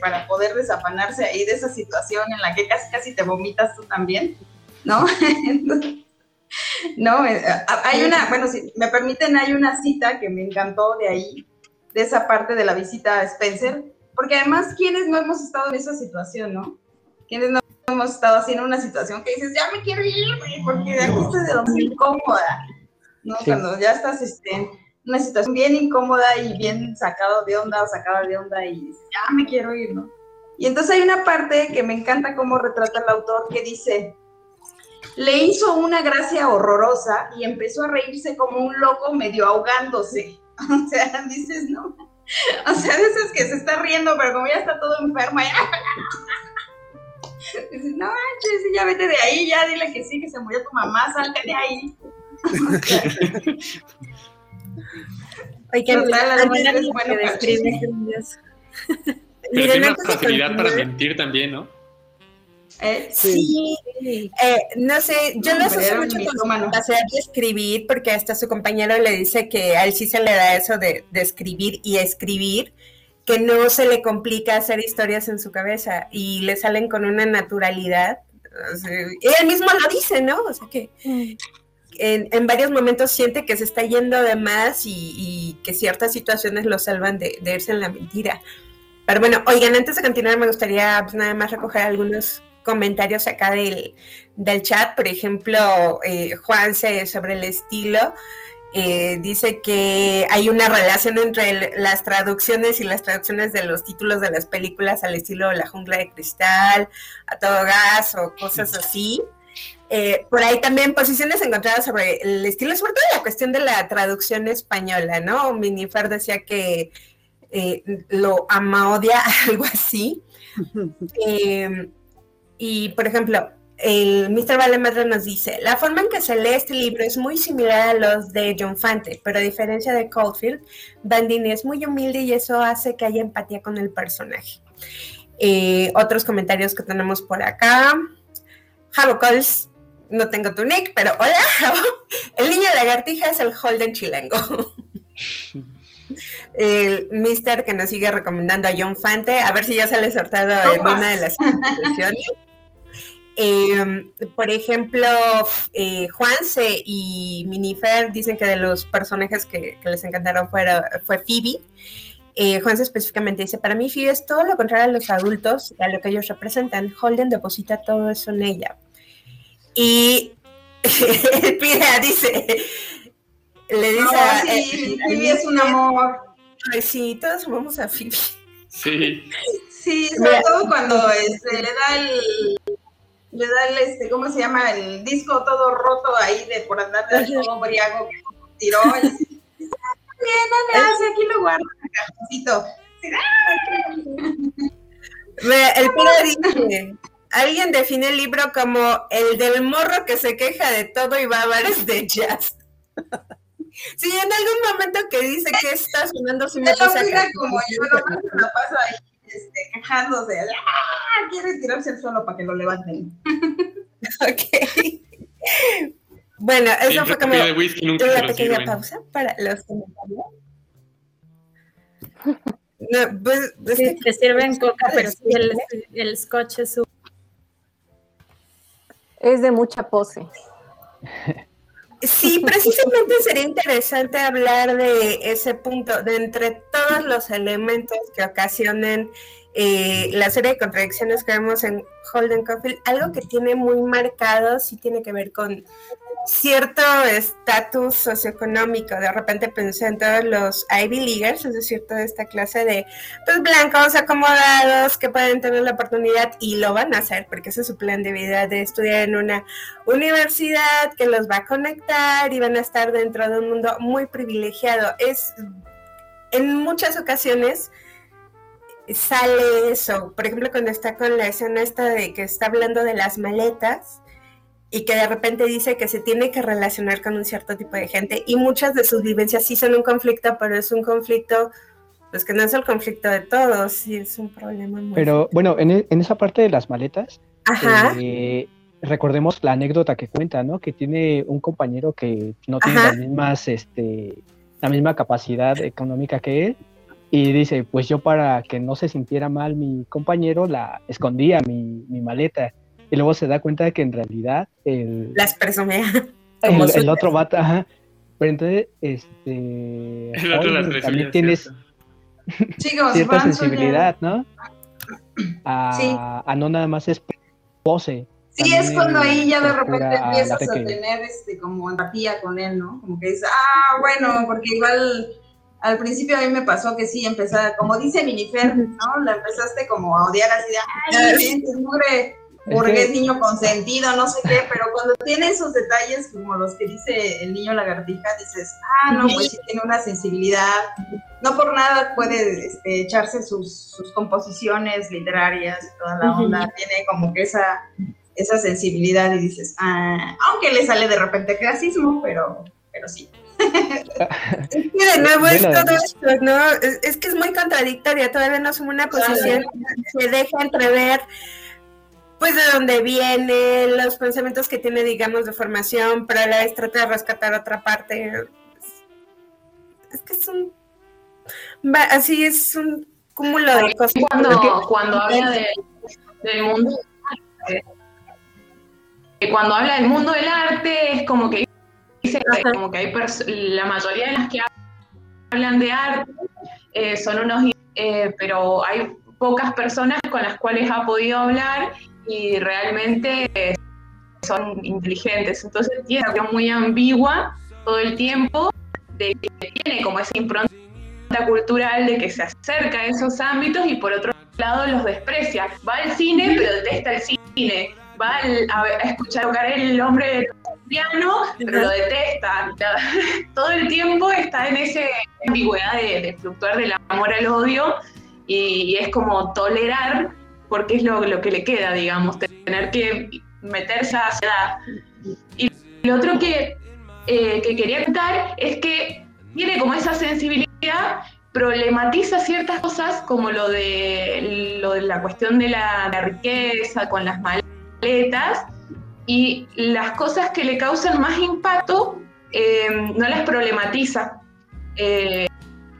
Para poder desafanarse ahí de esa situación en la que casi te vomitas tú también, ¿no? Entonces, no, si me permiten, hay una cita que me encantó de ahí, de esa parte de la visita a Spencer, porque además, ¿quiénes no hemos estado en esa situación, no? ¿Quiénes no hemos estado así en una situación que dices, ya me quiero ir, güey, porque de aquí estoy de donde incómoda, ¿no? Sí. Cuando ya estás, una situación bien incómoda y bien sacado de onda y ya me quiero ir, ¿no? Y entonces hay una parte que me encanta cómo retrata el autor que dice, le hizo una gracia horrorosa y empezó a reírse como un loco medio ahogándose. O sea, dices, no. O sea, dices que se está riendo, pero como ya está todo enfermo, ya... Dices, no, ya vete de ahí, ya dile que sí, que se murió tu mamá, salte de ahí. O sea, oigan, pero tiene una facilidad para mentir también, ¿no? Sí. No sé, yo lo asocio mucho con su capacidad de escribir, porque hasta su compañero le dice que a él sí se le da eso de escribir y escribir, que no se le complica hacer historias en su cabeza y le salen con una naturalidad. O sea, él mismo lo dice, ¿no? O sea que... En varios momentos siente que se está yendo de más y que ciertas situaciones lo salvan de irse en la mentira. Pero bueno, oigan, antes de continuar me gustaría pues, nada más recoger algunos comentarios acá del chat. Por ejemplo, Juanse sobre el estilo dice que hay una relación entre las traducciones y las traducciones de los títulos de las películas al estilo La Jungla de Cristal, A Todo Gas o cosas así. Por ahí también posiciones encontradas sobre el estilo, sobre todo la cuestión de la traducción española, ¿no? Minifer decía que lo ama, odia, algo así. Y, por ejemplo, el Mr. Valemadre nos dice, la forma en que se lee este libro es muy similar a los de John Fante, pero a diferencia de Caulfield, Bandini es muy humilde y eso hace que haya empatía con el personaje. Otros comentarios que tenemos por acá. Havocols No tengo tu nick, pero hola. El niño lagartija es el Holden chilango. El mister que nos sigue recomendando a John Fante. A ver si ya sale sortado de una de las instituciones. Por ejemplo, Juanse y Minifer dicen que de los personajes que les encantaron fue Phoebe. Juanse específicamente dice, para mí Phoebe es todo lo contrario a los adultos, a lo que ellos representan. Holden deposita todo eso en ella. Y Pira dice, Phoebe es un amor. Ay, sí, todos amamos a Phoebe. Sí. Sí, sobre todo cuando le da el ¿cómo se llama? El disco todo roto ahí de por andar de todo briago que tiró. Bien, aquí lo guardo en el cajoncito. El Pira dice, alguien define el libro como el del morro que se queja de todo y va a bares de jazz. Sí, en algún momento que dice que está sonando sin mucho saco. Como yo, nomás se la pasa ahí quejándose. ¡Ah! Quiere tirarse al suelo para que lo levanten. Ok. Bueno, eso fue como una pequeña pausa para los comentarios. No, pues, sí, te sirven coca, pero sí, el scotch es su... Es de mucha pose. Sí, precisamente sería interesante hablar de ese punto, de entre todos los elementos que ocasionan la serie de contradicciones que vemos en Holden Caulfield, algo que tiene muy marcado, sí tiene que ver con cierto estatus socioeconómico. De repente pensé en todos los Ivy Leaguers, es decir, toda esta clase de pues, blancos acomodados que pueden tener la oportunidad y lo van a hacer porque ese es su plan de vida, de estudiar en una universidad que los va a conectar y van a estar dentro de un mundo muy privilegiado. Es en muchas ocasiones sale eso, por ejemplo cuando está con la escena esta de que está hablando de las maletas y que de repente dice que se tiene que relacionar con un cierto tipo de gente, y muchas de sus vivencias sí son un conflicto, pero es un conflicto, pues que no es el conflicto de todos, sí es un problema muy... Pero bueno, en esa parte de las maletas, recordemos la anécdota que cuenta, ¿no? Que tiene un compañero que no tiene la misma capacidad económica que él, y dice, pues yo para que no se sintiera mal mi compañero, la escondía mi maleta. Y luego se da cuenta de que en realidad las presumía. El otro vato, ajá. Pero entonces, el otro las presumía, también tienes cierta sensibilidad, ¿no? A no nada más es pose. Sí, es cuando ahí ya de repente empiezas a tener como empatía con él, ¿no? Como que dices, bueno, porque igual al principio a mí me pasó que sí, empezaba, como dice Minifer, ¿no? La empezaste como a odiar así de, mugre. Porque es niño consentido, no sé qué, pero cuando tiene esos detalles como los que dice el niño lagartija, dices, no, pues sí tiene una sensibilidad, no por nada puede echarse sus composiciones literarias, toda la onda, tiene como que esa sensibilidad y dices, aunque le sale de repente clasismo, pero sí. Es que de nuevo es todo esto, ¿no? Es que es muy contradictoria, todavía no asume una posición, se deja entrever pues de dónde viene, los pensamientos que tiene, digamos, de formación, pero a la vez trata de rescatar otra parte. Es que es así es un cúmulo de cosas. Cuando habla del mundo, cuando habla del mundo del arte, es como que dice, como que hay la mayoría de las que hablan de arte son unos, pero hay pocas personas con las cuales ha podido hablar y realmente son inteligentes, entonces tiene una muy ambigua todo el tiempo, de que tiene como esa impronta cultural de que se acerca a esos ámbitos y por otro lado los desprecia, va al cine pero detesta el cine, va a escuchar tocar el hombre del piano pero lo detesta, todo el tiempo está en esa ambigüedad de fluctuar del amor al odio y es como tolerar porque es lo que le queda, digamos, tener que meterse a esa edad. Y lo otro que quería contar es que tiene como esa sensibilidad, problematiza ciertas cosas como lo de la cuestión de la riqueza con las maletas, y las cosas que le causan más impacto no las problematiza,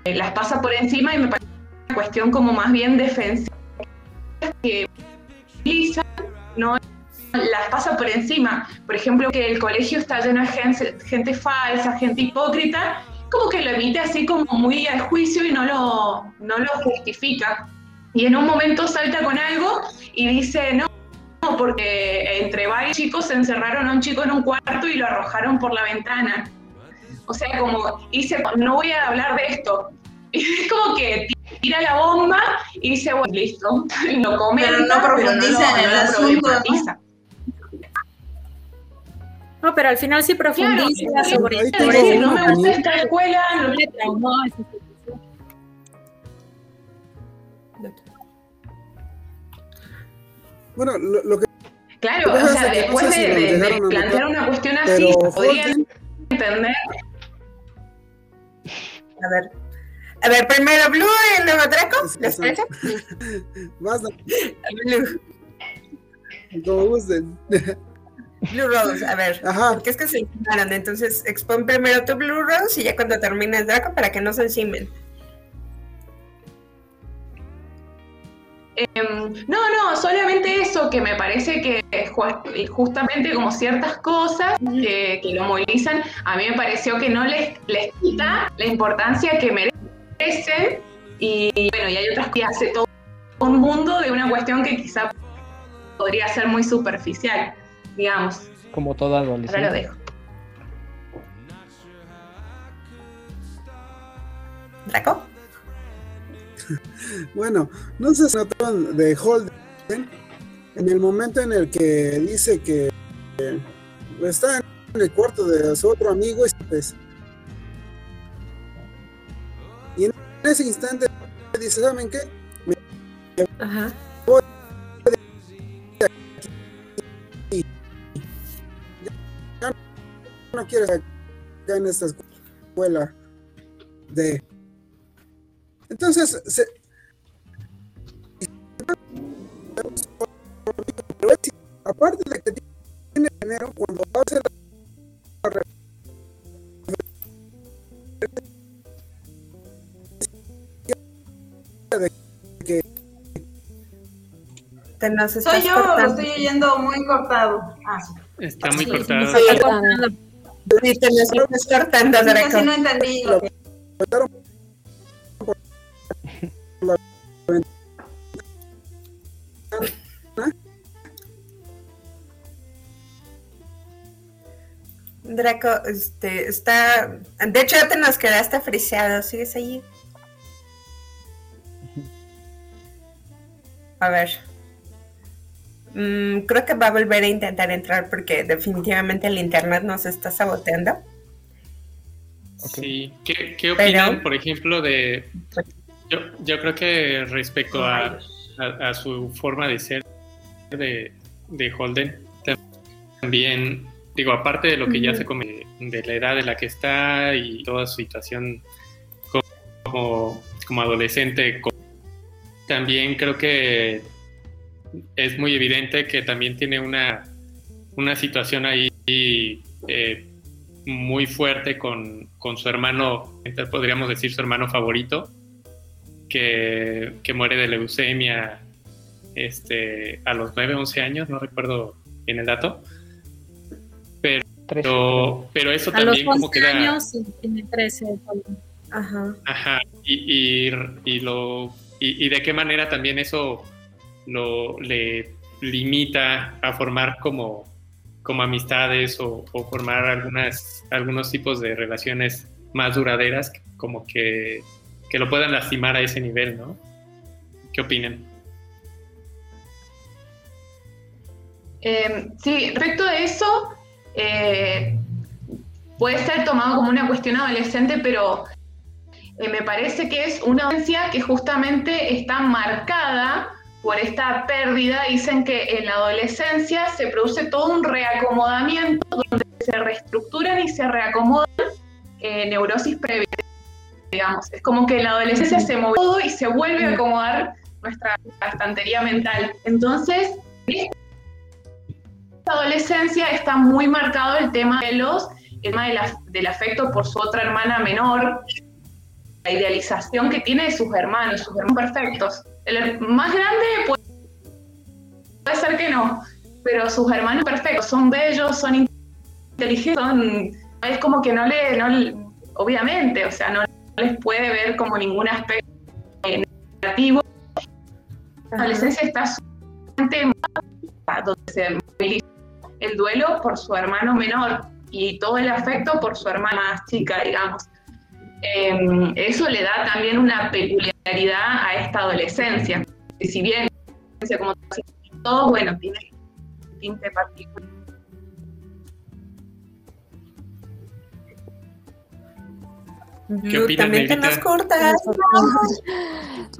las pasa por encima, y me parece una cuestión como más bien defensiva, que utiliza, no las pasa por encima. Por ejemplo, que el colegio está lleno de gente falsa, gente hipócrita, como que lo emite así como muy al juicio y no lo justifica. Y en un momento salta con algo y dice, no, porque entre varios chicos se encerraron a un chico en un cuarto y lo arrojaron por la ventana. O sea, como dice, no voy a hablar de esto. Y es como que tira la bomba y dice, bueno, listo, lo comenta. Pero no profundiza en el asunto. No, pero al final sí profundiza, claro, sobre esto. Sí, no me gusta esta escuela, no me traumó. Bueno, lo que... Claro, o sea, después de plantear una cuestión así, podrían entender. A ver, primero Blue y luego Draco. ¿Los tres? Más Blue. Como gusten. Blue Rose, a ver. Ajá. Porque es que se encimaron, entonces expon primero tu Blue Rose y ya cuando termine el Draco para que no se encimen. No, solamente eso, que me parece que justamente como ciertas cosas que lo movilizan, a mí me pareció que no les quita la importancia que merecen, y bueno, y hay otras que hace todo un mundo de una cuestión que quizá podría ser muy superficial, digamos. Como toda adolescente. Ahora lo dejo. ¿Draco? Bueno, no sé si notaron de Holden en el momento en el que dice que está en el cuarto de su otro amigo y en ese instante dice, ¿saben qué? Ajá. Voy de aquí. Ya no quiero estar acá en esta escuela de... Entonces, aparte de que tiene dinero, cuando va a hacer la soy yo, lo estoy oyendo muy cortado. Está muy cortado. Te lo estás cortando, Draco. No entendí. Draco, está... De hecho, ya te nos quedaste friseado, ¿sigues allí? A ver. Creo que va a volver a intentar entrar porque definitivamente el internet nos está saboteando. Sí. ¿Qué opinan, por ejemplo, de... Yo creo que respecto a su forma de ser de Holden, también, digo, aparte de lo que ya se come de la edad en la que está y toda su situación como adolescente, también creo que es muy evidente que también tiene una situación ahí muy fuerte con su hermano, podríamos decir su hermano favorito, que muere de leucemia a los 9, 11 años, no recuerdo bien el dato, pero eso a también como queda... A los 11 años tiene 13. Ajá. Ajá, y de qué manera también eso le limita a formar como amistades o formar algunos tipos de relaciones más duraderas, como que lo puedan lastimar a ese nivel, ¿no? ¿Qué opinan? Sí, respecto a eso, puede ser tomado como una cuestión adolescente, pero me parece que es una adolescencia que justamente está marcada por esta pérdida. Dicen que en la adolescencia se produce todo un reacomodamiento donde se reestructuran y se reacomodan neurosis previas. Digamos, es como que en la adolescencia se mueve todo y se vuelve a acomodar nuestra estantería mental. Entonces, adolescencia está muy marcado el tema de del afecto por su otra hermana menor, la idealización que tiene de sus hermanos perfectos. El más grande puede ser que no, pero sus hermanos perfectos son bellos, son inteligentes, es como que obviamente, o sea, no les puede ver como ningún aspecto negativo. La adolescencia está donde se moviliza el duelo por su hermano menor y todo el afecto por su hermana más chica, digamos. Eso le da también una peculiaridad a esta adolescencia. Si bien, como todo, bueno, tiene un tinte particular. ¿Qué opinas, también Negrita? Que nos cortas.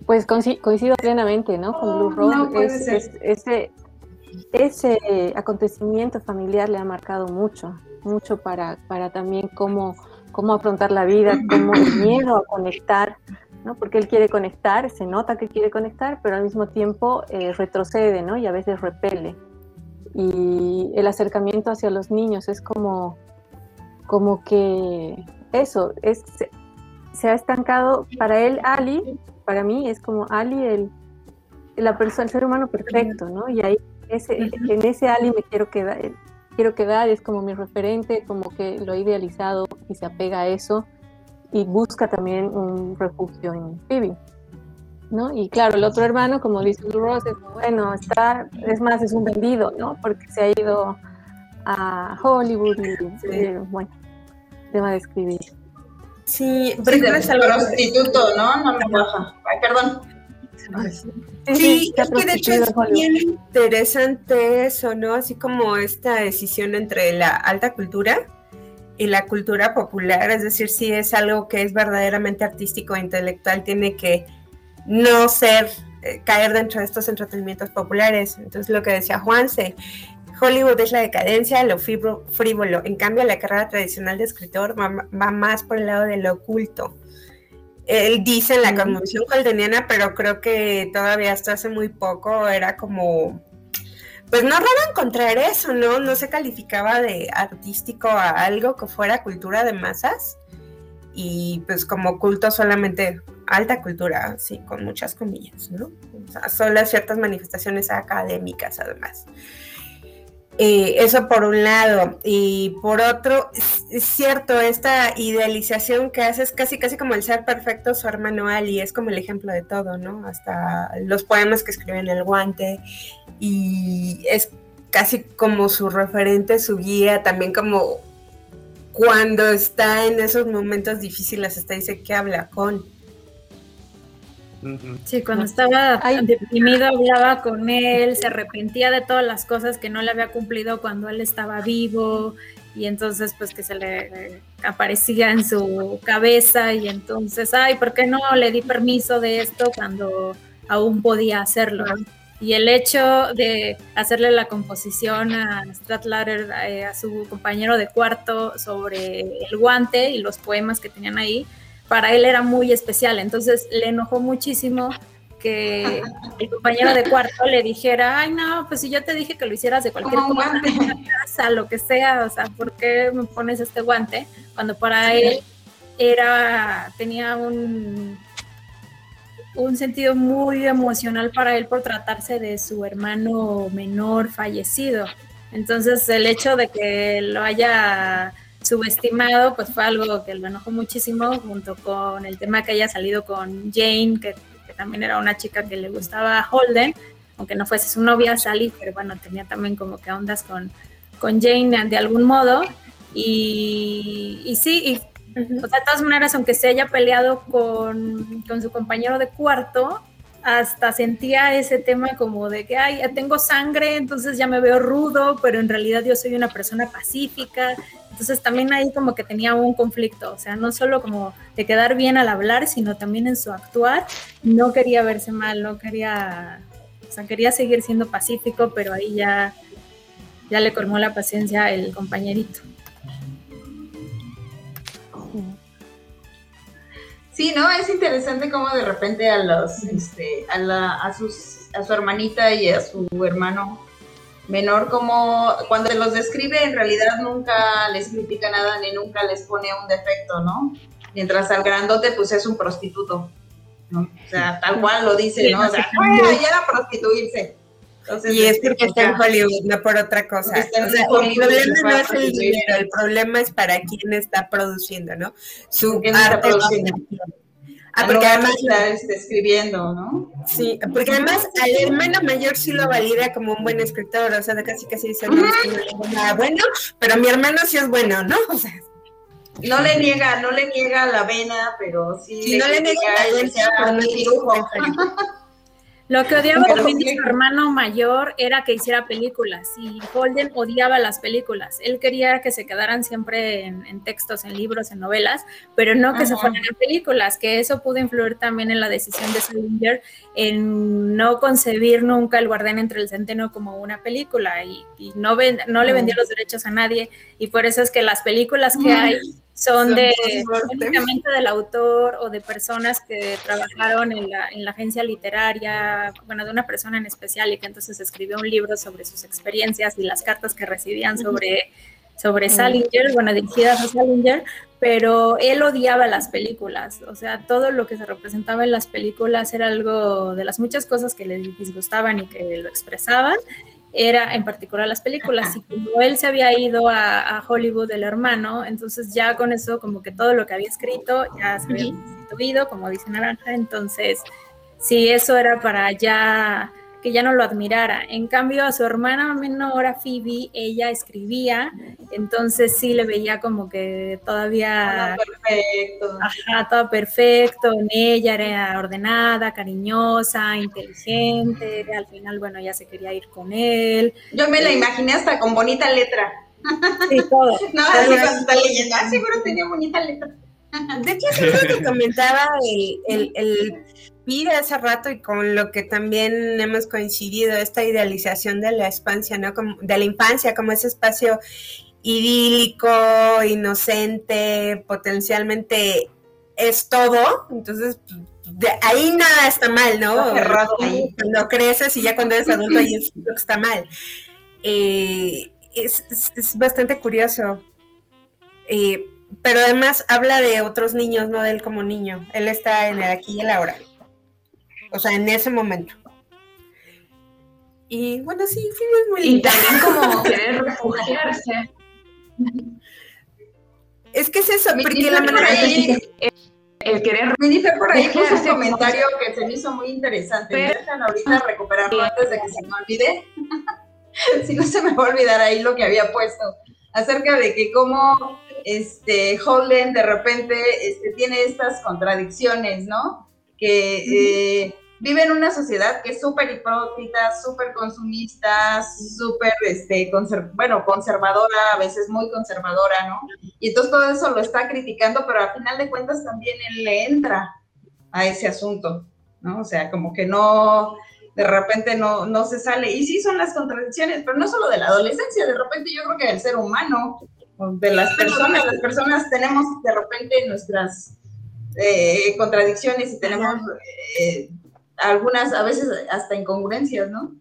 Pues coincido plenamente, ¿no? Con Blue Road. No puede ser. Ese acontecimiento familiar le ha marcado mucho para también cómo afrontar la vida, cómo el miedo a conectar, ¿no? Porque él quiere conectar, se nota que quiere conectar, pero al mismo tiempo retrocede, ¿no? Y a veces repele. Y el acercamiento hacia los niños es como que eso, se ha estancado para él. Ali, para mí, es como Ali, la persona, el ser humano perfecto, ¿no? Y ahí en ese Ali me quiero quedar, es como mi referente, como que lo he idealizado y se apega a eso y busca también un refugio en Phoebe, ¿no? Y claro, el otro hermano, como dice Ross, es un vendido, ¿no? Porque se ha ido a Hollywood y bueno, tema de escribir. Sí, pero es el prostituto, ¿no? No me baja. Ay, perdón. Sí, es que de hecho es bien interesante eso, ¿no? Así como esta decisión entre la alta cultura y la cultura popular, es decir, si es algo que es verdaderamente artístico e intelectual, tiene que no ser, caer dentro de estos entretenimientos populares. Entonces, lo que decía Juanse, Hollywood es la decadencia, lo frívolo. En cambio, la carrera tradicional de escritor va más por el lado de lo oculto. Él dice en la Conmoción Caldeniana, pero creo que todavía hasta hace muy poco era como, pues no raro encontrar eso, ¿no? No se calificaba de artístico a algo que fuera cultura de masas y pues como culto solamente alta cultura, sí, con muchas comillas, ¿no? O sea, solo ciertas manifestaciones académicas además. Eso por un lado, y por otro, es cierto, esta idealización que hace es casi como el ser perfecto, su hermano Ali, es como el ejemplo de todo, ¿no? Hasta los poemas que escribe en El Guante, y es casi como su referente, su guía, también como cuando está en esos momentos difíciles, hasta dice que habla con. Sí, cuando estaba deprimido hablaba con él, se arrepentía de todas las cosas que no le había cumplido cuando él estaba vivo y entonces pues que se le aparecía en su cabeza y entonces, ¿por qué no le di permiso de esto cuando aún podía hacerlo? Y el hecho de hacerle la composición a Stradlater, a su compañero de cuarto sobre El Guante y los poemas que tenían ahí, para él era muy especial, entonces le enojó muchísimo que el compañero de cuarto le dijera, no, pues si yo te dije que lo hicieras de cualquier cosa, casa, lo que sea, o sea, ¿por qué me pones este guante? Cuando para él tenía un sentido muy emocional para él por tratarse de su hermano menor fallecido, entonces el hecho de que lo haya subestimado, pues fue algo que lo enojó muchísimo, junto con el tema que haya salido con Jane, que también era una chica que le gustaba Holden, aunque no fuese su novia Sally, pero bueno, tenía también como que ondas con Jane de algún modo, y sí, y, o sea, de todas maneras, aunque se haya peleado con su compañero de cuarto, hasta sentía ese tema como de que, ya tengo sangre, entonces ya me veo rudo, pero en realidad yo soy una persona pacífica, entonces también ahí como que tenía un conflicto, o sea, no solo como de quedar bien al hablar, sino también en su actuar, no quería verse mal, quería seguir siendo pacífico, pero ahí ya le colmó la paciencia el compañerito. Sí, ¿no? Es interesante cómo de repente a su hermanita y a su hermano menor, como cuando los describe en realidad nunca les critica nada ni nunca les pone un defecto, ¿no? Mientras al grandote pues es un prostituto, ¿no? O sea, tal cual lo dice, ¿no? O sea, ya era prostituirse. Entonces, y es porque está en Hollywood, no por otra cosa. O sea, el problema no es el dinero, el problema es para quién está produciendo, ¿no? Su arte. Porque además está escribiendo, ¿no? Sí, porque además al hermano mayor sí lo valida como un buen escritor, o sea, casi dice, no, es que no es nada bueno, pero mi hermano sí es bueno, ¿no? O sea, no le niega la vena, pero sí. Si no le niega la vena, pero no dibujo. Lo que odiaba también de su hermano mayor era que hiciera películas, y Holden odiaba las películas. Él quería que se quedaran siempre en textos, en libros, en novelas, pero no que se fueran a películas, que eso pudo influir también en la decisión de Salinger en no concebir nunca El Guardián entre el Centeno como una película, y no le vendió los derechos a nadie, y por eso es que las películas que hay son de únicamente del autor o de personas que trabajaron en la agencia literaria, bueno, de una persona en especial, y que entonces escribió un libro sobre sus experiencias y las cartas que recibían sobre Salinger, bueno, dirigidas a Salinger, pero él odiaba las películas, o sea, todo lo que se representaba en las películas era algo de las muchas cosas que le disgustaban y que lo expresaban, era en particular las películas, y como él se había ido a Hollywood, el hermano, entonces ya con eso como que todo lo que había escrito ya se había sustituido, como dice Naranja, entonces sí, eso era para ya, que ya no lo admirara. En cambio, a su hermana menor, a Phoebe, ella escribía, entonces sí le veía como que todavía... perfecto. Ajá, todo perfecto, en ella era ordenada, cariñosa, inteligente, al final, bueno, ya se quería ir con él. Yo me la imaginé hasta con bonita letra. Sí, todo. No, así cuando está leyendo, seguro tenía bonita letra. De hecho, eso es lo que comentaba el vi hace rato, y con lo que también hemos coincidido, esta idealización de la infancia, ¿no? Como, de la infancia, como ese espacio idílico, inocente, potencialmente es todo, entonces de ahí nada está mal, ¿no? Cuando creces y ya cuando eres adulto ahí es lo que está mal. Es bastante curioso. Pero además habla de otros niños, no de él como niño. Él está en el aquí y el ahora. O sea, en ese momento. Y bueno, sí, es muy lindo. Y también como querer refugiarse. Es que es eso, porque la manera de... El querer refugiarse. Por ahí puso un comentario que se me hizo muy interesante. Dejan ahorita recuperarlo antes de que se me olvide. Si no se me va a olvidar ahí lo que había puesto. Acerca de que cómo Holden de repente tiene estas contradicciones, ¿no? Que vive en una sociedad que es súper hipócrita, súper consumista, súper conservadora, a veces muy conservadora, ¿no? Y entonces todo eso lo está criticando, pero al final de cuentas también él le entra a ese asunto, ¿no? O sea, como que no, de repente no se sale. Y sí son las contradicciones, pero no solo de la adolescencia, de repente yo creo que del ser humano, de las personas tenemos de repente nuestras contradicciones y tenemos algunas, a veces hasta incongruencias, ¿no?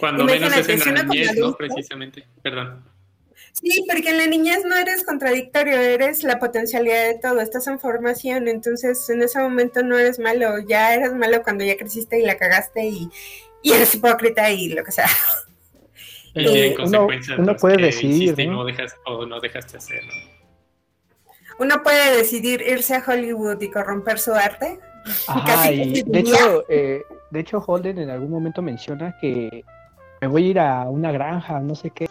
Cuando menos es en la niñez, ¿no? Precisamente, perdón. Sí, porque en la niñez no eres contradictorio, eres la potencialidad de todo, estás en formación, entonces en ese momento no eres malo, ya eres malo cuando ya creciste y la cagaste y eres hipócrita y lo que sea. Uno puede decidir, ¿no? No dejaste hacerlo. Uno puede decidir irse a Hollywood y corromper su arte. Ajá, de hecho, Holden en algún momento menciona que me voy a ir a una granja, no sé qué,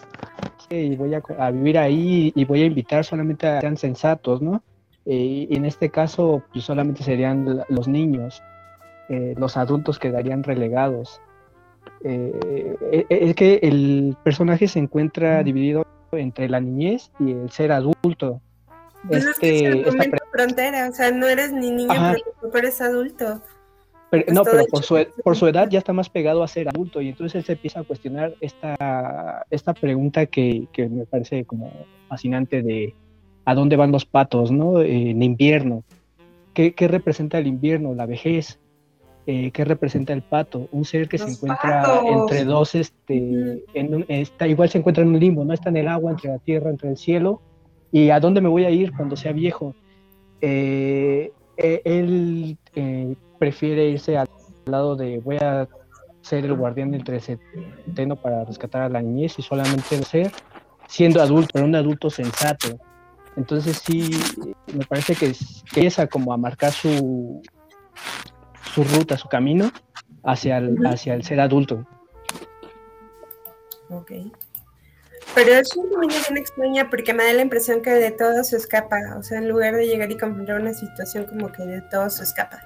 y voy a vivir ahí y voy a invitar solamente a que sean sensatos, ¿no? Y en este caso pues, solamente serían los niños, los adultos quedarían relegados. Es que el personaje se encuentra dividido entre la niñez y el ser adulto. Pues esta frontera, o sea, no eres ni niño, pero eres adulto. Pero, pues no, pero por su edad ya está más pegado a ser adulto, y entonces él se empieza a cuestionar esta pregunta que me parece como fascinante de ¿a dónde van los patos, no? En invierno. ¿Qué representa el invierno? La vejez. ¿Qué representa el pato? Un ser que se encuentra entre dos, igual se encuentra en un limbo, ¿no? Está en el agua, entre la tierra, entre el cielo, y ¿a dónde me voy a ir cuando sea viejo? Él prefiere irse al lado de voy a ser el guardián del centeno para rescatar a la niñez y solamente ser, siendo adulto, pero un adulto sensato. Entonces sí, me parece que empieza como a marcar su ruta, su camino hacia el ser adulto. Ok. Pero es un camino bien extraño porque me da la impresión que de todo se escapa. O sea, en lugar de llegar y confrontar una situación, como que de todo se escapa.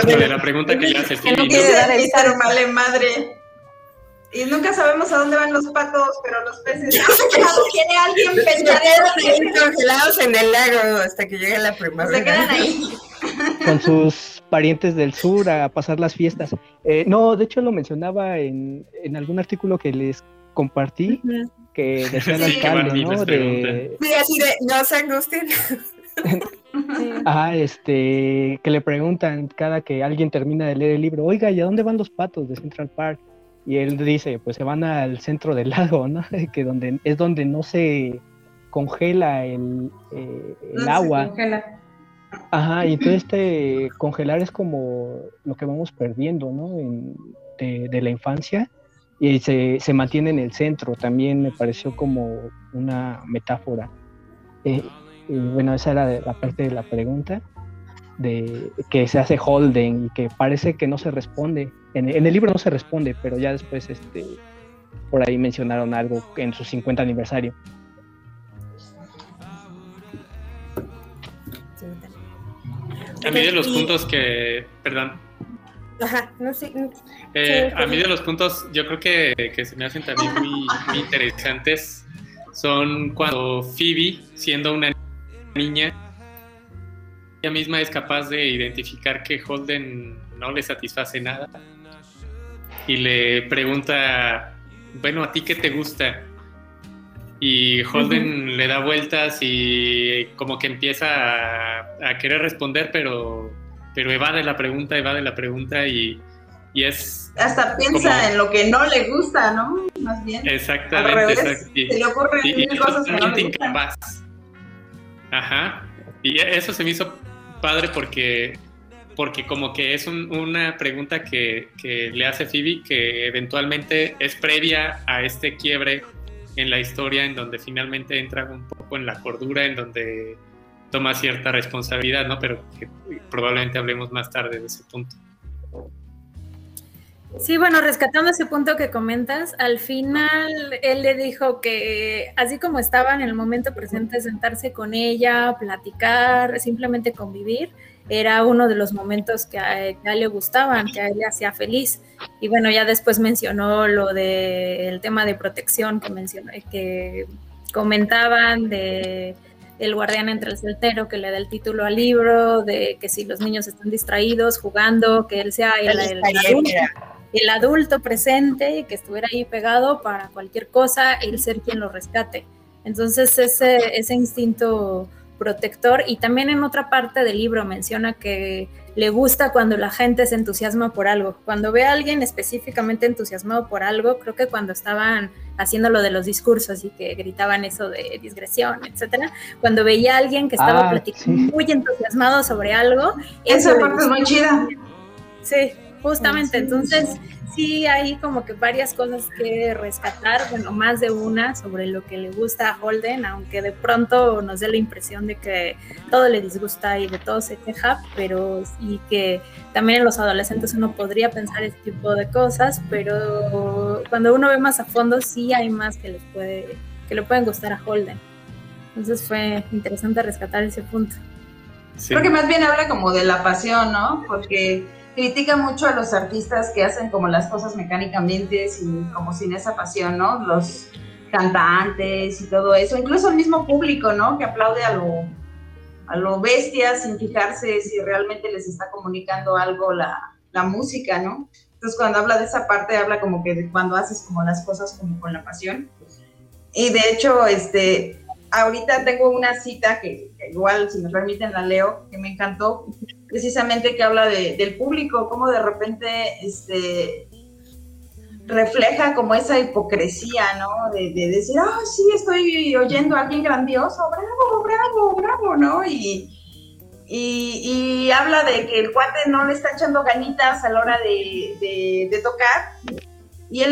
Ándale, la pregunta que le haces. Que no quiere dar el taro, vale madre. Y nunca sabemos a dónde van los patos, pero los peces. ¿Tiene alguien pensadero? Congelados en el lago hasta que llegue la primavera. Se quedan ahí. Con sus parientes del sur a pasar las fiestas. No, de hecho lo mencionaba en algún artículo que les compartí, que decía el alcalde, ¿no? No se angustien. Que le preguntan cada que alguien termina de leer el libro, oiga, ¿y a dónde van los patos de Central Park? Y él dice, pues se van al centro del lago, ¿no? Que donde no se congela el agua. Congela. Ajá, y todo congelar es como lo que vamos perdiendo, ¿no? De la infancia, y se mantiene en el centro, también me pareció como una metáfora. Bueno, esa era la parte de la pregunta, de que se hace Holden y que parece que no se responde, en el libro no se responde, pero ya después por ahí mencionaron algo en su 50 aniversario. A mí de los puntos que, perdón. Ajá, no sé. A mí de los puntos, yo creo que se me hacen también muy, muy interesantes, son cuando Phoebe, siendo una niña, ella misma es capaz de identificar que Holden no le satisface nada y le pregunta, bueno, ¿a ti qué te gusta? Y Holden le da vueltas y como que empieza a querer responder, pero evade la pregunta y es... Hasta piensa como, en lo que no le gusta, ¿no? Más bien. Exactamente. Al revés, se le ocurren mil cosas que no le gustan. Ajá. Y eso se me hizo padre porque como que es una pregunta que le hace Phoebe que eventualmente es previa a este quiebre en la historia, en donde finalmente entra un poco en la cordura, en donde toma cierta responsabilidad, ¿no? Pero que probablemente hablemos más tarde de ese punto. Sí, bueno, rescatando ese punto que comentas, al final él le dijo que así como estaba en el momento presente, sentarse con ella, platicar, simplemente convivir, era uno de los momentos que a él le gustaban, que a él le hacía feliz. Y bueno, ya después mencionó lo del tema de protección que comentaban, de El Guardián entre el Centeno, que le da el título al libro, de que si los niños están distraídos jugando, que él sea el adulto presente, que estuviera ahí pegado para cualquier cosa, él ser quien lo rescate. Entonces ese instinto protector, y también en otra parte del libro menciona que le gusta cuando la gente se entusiasma por algo, cuando ve a alguien específicamente entusiasmado por algo, creo que cuando estaban haciendo lo de los discursos y que gritaban eso de digresión, etcétera, cuando veía a alguien que estaba platicando muy entusiasmado sobre algo, esa parte es muy chida. Sí, justamente, entonces sí hay como que varias cosas que rescatar, bueno, más de una sobre lo que le gusta a Holden, aunque de pronto nos dé la impresión de que todo le disgusta y de todo se queja, y que también en los adolescentes uno podría pensar este tipo de cosas, pero cuando uno ve más a fondo sí hay más que le pueden gustar a Holden. Entonces fue interesante rescatar ese punto. Sí. Creo que más bien habla como de la pasión, ¿no? Porque critica mucho a los artistas que hacen como las cosas mecánicamente, como sin esa pasión, ¿no? Los cantantes y todo eso, incluso el mismo público, ¿no? Que aplaude a lo bestia sin fijarse si realmente les está comunicando algo la música, ¿no? Entonces cuando habla de esa parte, habla como que de cuando haces como las cosas como con la pasión. Y de hecho, ahorita tengo una cita que igual, si me permiten, la leo, que me encantó. precisamente que habla del público, cómo de repente refleja como esa hipocresía, ¿no? De decir, ah, oh, sí, estoy oyendo a alguien grandioso, bravo, bravo, bravo, ¿no? Y habla de que el cuate no le está echando ganitas a la hora de tocar. Y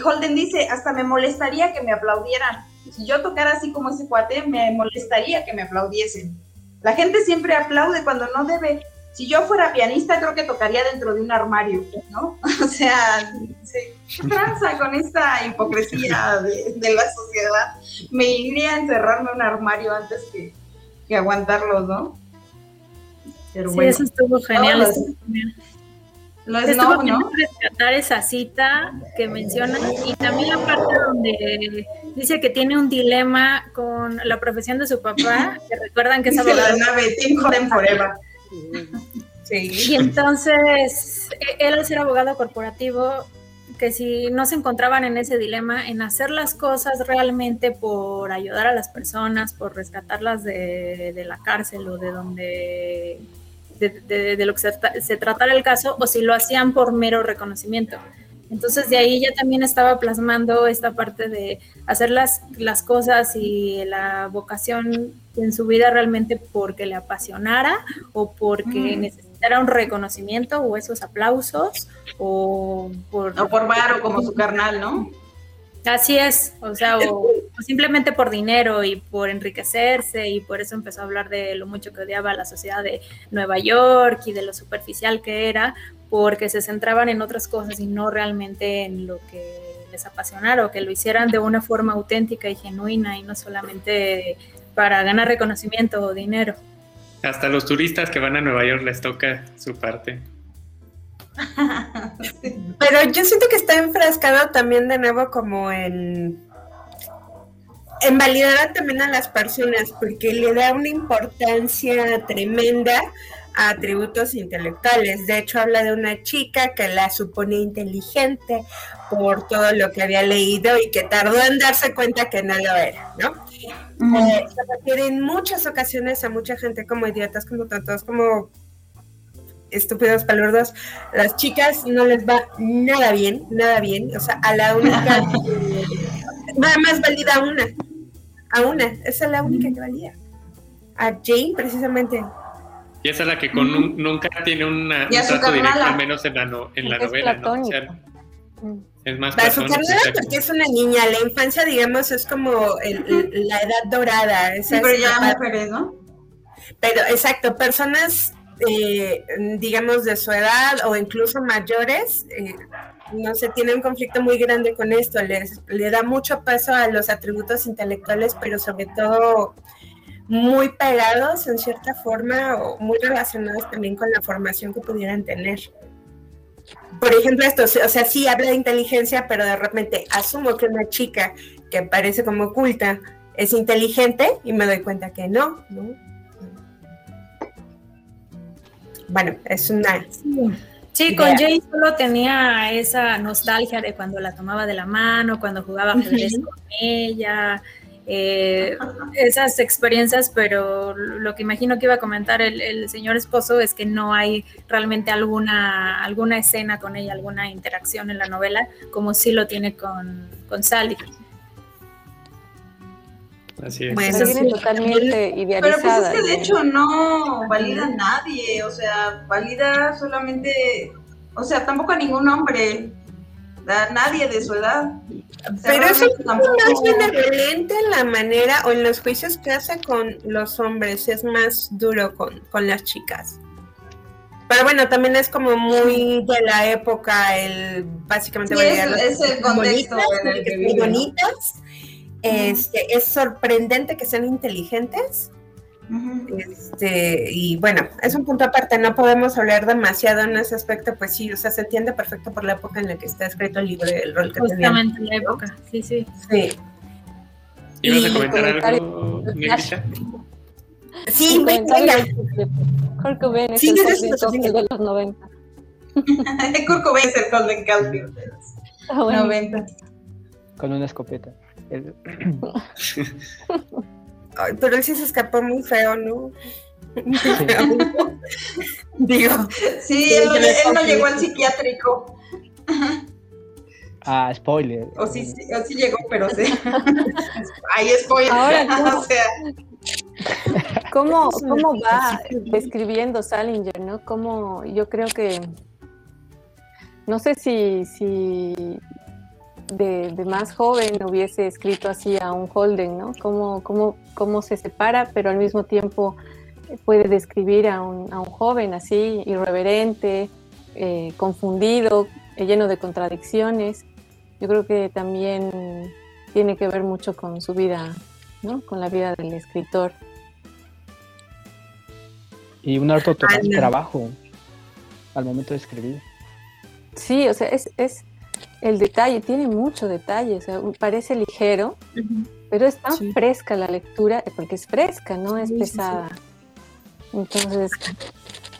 Holden dice, hasta me molestaría que me aplaudieran. Si yo tocara así como ese cuate, me molestaría que me aplaudiesen. La gente siempre aplaude cuando no debe. Si yo fuera pianista, creo que tocaría dentro de un armario, ¿no? O sea, se tranza con esta hipocresía de la sociedad. Me iría a encerrarme en un armario antes que aguantarlo, ¿no? Pero sí, bueno, eso estuvo genial. Eso estuvo genial. Estuvo genial, ¿no? Rescatar esa cita que mencionas y también la parte donde dice que tiene un dilema con la profesión de su papá, que recuerdan que es abogado. La nave, Tim Holden forever. Sí. Y entonces, él al ser abogado corporativo, que si no se encontraban en ese dilema, en hacer las cosas realmente por ayudar a las personas, por rescatarlas de la cárcel o de donde de lo que se tratara el caso, o si lo hacían por mero reconocimiento. Entonces de ahí ya también estaba plasmando esta parte de hacer las cosas y la vocación en su vida realmente porque le apasionara o porque necesitara un reconocimiento o esos aplausos o por varo como su carnal, ¿no? Así es, o sea, o simplemente por dinero y por enriquecerse, y por eso empezó a hablar de lo mucho que odiaba la sociedad de Nueva York y de lo superficial que era, porque se centraban en otras cosas y no realmente en lo que les apasionara, o que lo hicieran de una forma auténtica y genuina y no solamente para ganar reconocimiento o dinero. Hasta los turistas que van a Nueva York les toca su parte. Pero yo siento que está enfrascado también de nuevo como en validar también a las personas, porque le da una importancia tremenda a atributos intelectuales. De hecho, habla de una chica que la supone inteligente por todo lo que había leído y que tardó en darse cuenta que no lo era, ¿no? Se refiere en muchas ocasiones a mucha gente como idiotas, como tontos, como estúpidos, palurdos. Las chicas no les va nada bien, o sea, a la única nada más valida a una, esa es la única que valida, a Jane precisamente. Y esa es la que nunca tiene un trato directo, al menos en la novela, ¿no? O sea, es más platónico. Su carnala, porque es una niña, la infancia, digamos, es como la edad dorada. Esa sí, pero ya mujeres, ¿no? Pero, exacto, personas, digamos, de su edad o incluso mayores, no sé, tiene un conflicto muy grande con esto, le da mucho peso a los atributos intelectuales, pero sobre todo muy pegados en cierta forma o muy relacionados también con la formación que pudieran tener. Por ejemplo, esto, o sea, sí habla de inteligencia, pero de repente asumo que una chica que parece como culta es inteligente y me doy cuenta que no. Bueno, es una... Sí, con Jane solo tenía esa nostalgia de cuando la tomaba de la mano, cuando jugaba ajedrez con ella... esas experiencias, pero lo que imagino que iba a comentar el señor esposo es que no hay realmente alguna escena con ella, alguna interacción en la novela, como sí lo tiene con Sally. Así es. Bueno, eso viene totalmente idealizada. Pero pues es que de hecho no valida a nadie, o sea, valida solamente, o sea, tampoco a ningún hombre, a nadie de su edad. Pero eso es más benevolente en la manera o en los juicios que hace con los hombres, es más duro con las chicas. Pero bueno, también es como muy de la época, básicamente sí, es el contexto bonitas, en el que viven. Bonitas, es sorprendente que sean inteligentes. Y bueno, es un punto aparte, no podemos hablar demasiado en ese aspecto, pues sí, o sea, se entiende perfecto por la época en la que está escrito el libro, el rol que tenía. Justamente la época, sí. ¿Ibas a comentar algo, Negrita? Sí, Kurt Cobain es el Cobain de los 90. Kurt Cobain es el Golden Calcio de los 90. Con una escopeta. Pero él sí se escapó muy feo, ¿no? Digo, sí, él no llegó al psiquiátrico. Ah, spoiler. O sí llegó, pero sí. Ahí spoiler. Ahora, o sea. ¿Cómo va describiendo Salinger, ¿no? Cómo, yo creo que no sé si de más joven hubiese escrito así a un Holden, ¿no? Cómo se separa, pero al mismo tiempo puede describir a un joven así, irreverente, confundido, lleno de contradicciones. Yo creo que también tiene que ver mucho con su vida, ¿no? Con la vida del escritor. Y un harto trabajo al momento de escribir. Sí, o sea, es el detalle, tiene mucho detalle, o sea, parece ligero, uh-huh, pero es tan fresca la lectura, porque es fresca, no es pesada. Sí. Entonces,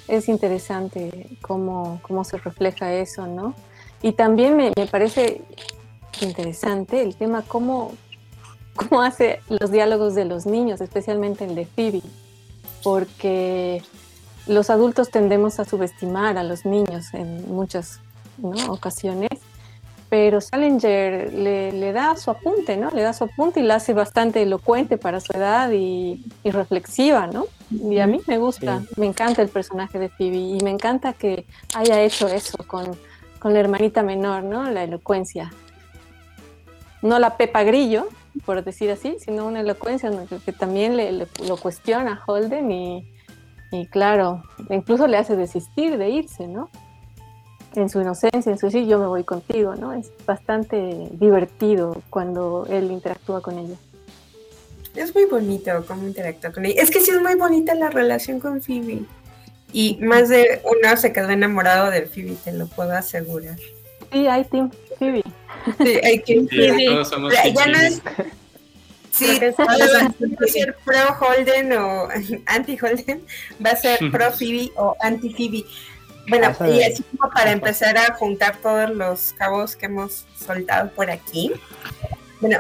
es interesante cómo se refleja eso, ¿no? Y también me parece interesante el tema cómo hace los diálogos de los niños, especialmente el de Phoebe, porque los adultos tendemos a subestimar a los niños en muchas, ¿no?, ocasiones, pero Salinger le da su apunte, ¿no? Le da su apunte y la hace bastante elocuente para su edad y reflexiva, ¿no? Y a mí me gusta, me encanta el personaje de Phoebe y me encanta que haya hecho eso con la hermanita menor, ¿no? La elocuencia. No la Pepa Grillo, por decir así, sino una elocuencia que también lo cuestiona a Holden y claro, incluso le hace desistir de irse, ¿no? En su inocencia, en su sí, yo me voy contigo, ¿no? Es bastante divertido cuando él interactúa con ella. Es muy bonito cómo interactúa con ella. Es que sí es muy bonita la relación con Phoebe. Y más de uno se quedó enamorado de Phoebe, te lo puedo asegurar. Sí, hay Team Phoebe. Sí, hay Team Phoebe. Sí, todos somos Team Phoebe. No es... Sí, va a ser pro Holden o anti Holden, va a ser pro Phoebe o anti Phoebe. Bueno, y así como para empezar a juntar todos los cabos que hemos soltado por aquí. Bueno,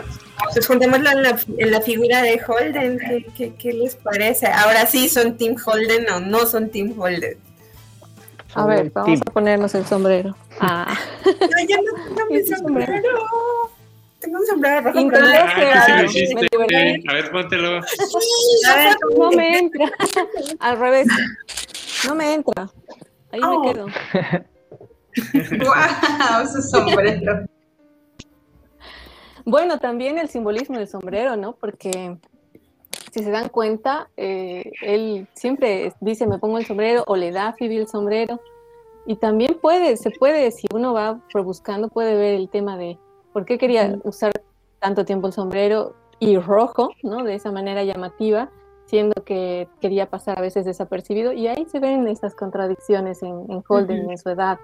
pues juntémoslo en la figura de Holden. ¿Qué les parece? Ahora sí, ¿son Team Holden o no son Team Holden? A ver, vamos a ponernos el sombrero. Ah. Yo no tengo mi sombrero. Tengo un sombrero rojo. A ver, póntelo. Sí, a ver, no me entra. Al revés. No me entra. Ahí me quedo. ¡Guau! Su sombrero. Bueno, también el simbolismo del sombrero, ¿no? Porque si se dan cuenta, él siempre dice, me pongo el sombrero, o le da a Phoebe el sombrero. Y también se puede, si uno va buscando, puede ver el tema de por qué quería usar tanto tiempo el sombrero y rojo, ¿no? De esa manera llamativa, siendo que quería pasar a veces desapercibido, y ahí se ven esas contradicciones en Holden, en su edad.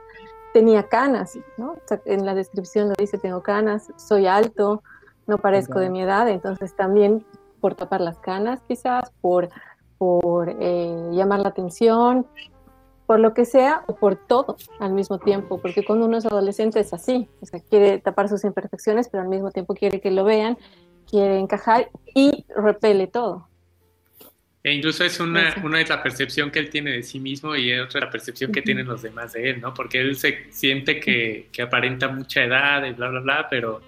Tenía canas, ¿no? O sea, en la descripción lo dice, tengo canas, soy alto, no parezco de mi edad, entonces también por tapar las canas quizás, por llamar la atención, por lo que sea, o por todo al mismo tiempo, porque cuando uno es adolescente es así, o sea, quiere tapar sus imperfecciones, pero al mismo tiempo quiere que lo vean, quiere encajar y repele todo. E incluso es una es la percepción que él tiene de sí mismo y otra es la percepción que tienen los demás de él, ¿no? Porque él se siente que aparenta mucha edad y bla, bla, bla, pero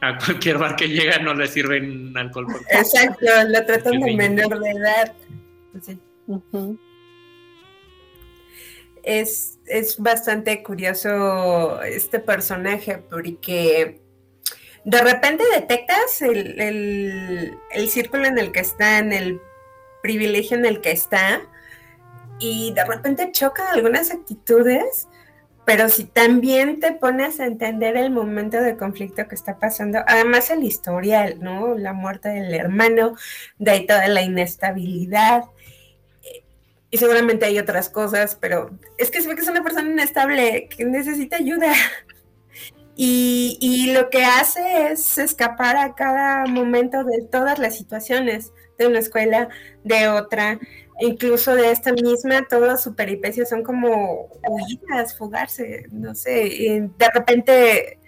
a cualquier bar que llega no le sirven alcohol. Exacto, lo tratan de menor de edad. Sí. Uh-huh. Es bastante curioso este personaje porque... de repente detectas el círculo en el que está, en el privilegio en el que está, y de repente chocan algunas actitudes, pero si también te pones a entender el momento de conflicto que está pasando, además el historial, ¿no? La muerte del hermano, de ahí toda la inestabilidad, y seguramente hay otras cosas, pero es que se ve que es una persona inestable, que necesita ayuda, y lo que hace es escapar a cada momento de todas las situaciones, de una escuela, de otra, incluso de esta misma, todas sus peripecias son como huidas, fugarse, no sé, y de repente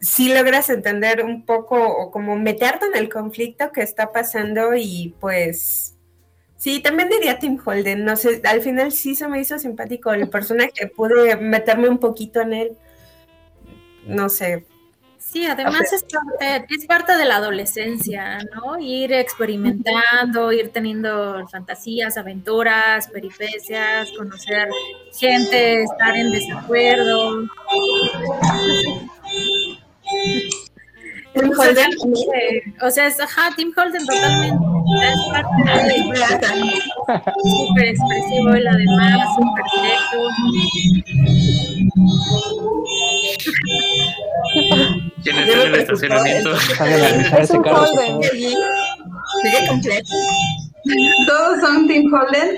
sí logras entender un poco, o como meterte en el conflicto que está pasando y pues Sí, también diría Tim Holden, no sé, al final sí se me hizo simpático el personaje, pude meterme un poquito en él, no sé. Sí, además es parte de la adolescencia, ¿no? Ir experimentando, ir teniendo fantasías, aventuras, peripecias, conocer gente, estar en desacuerdo. Tim Holden, o sea, es Tim Holden totalmente, es parte de la historia, súper expresivo y además súper directo. ¿Quién tiene el estacionamiento? Es un Holden, sigue completo. ¿Todos son Tim Holden?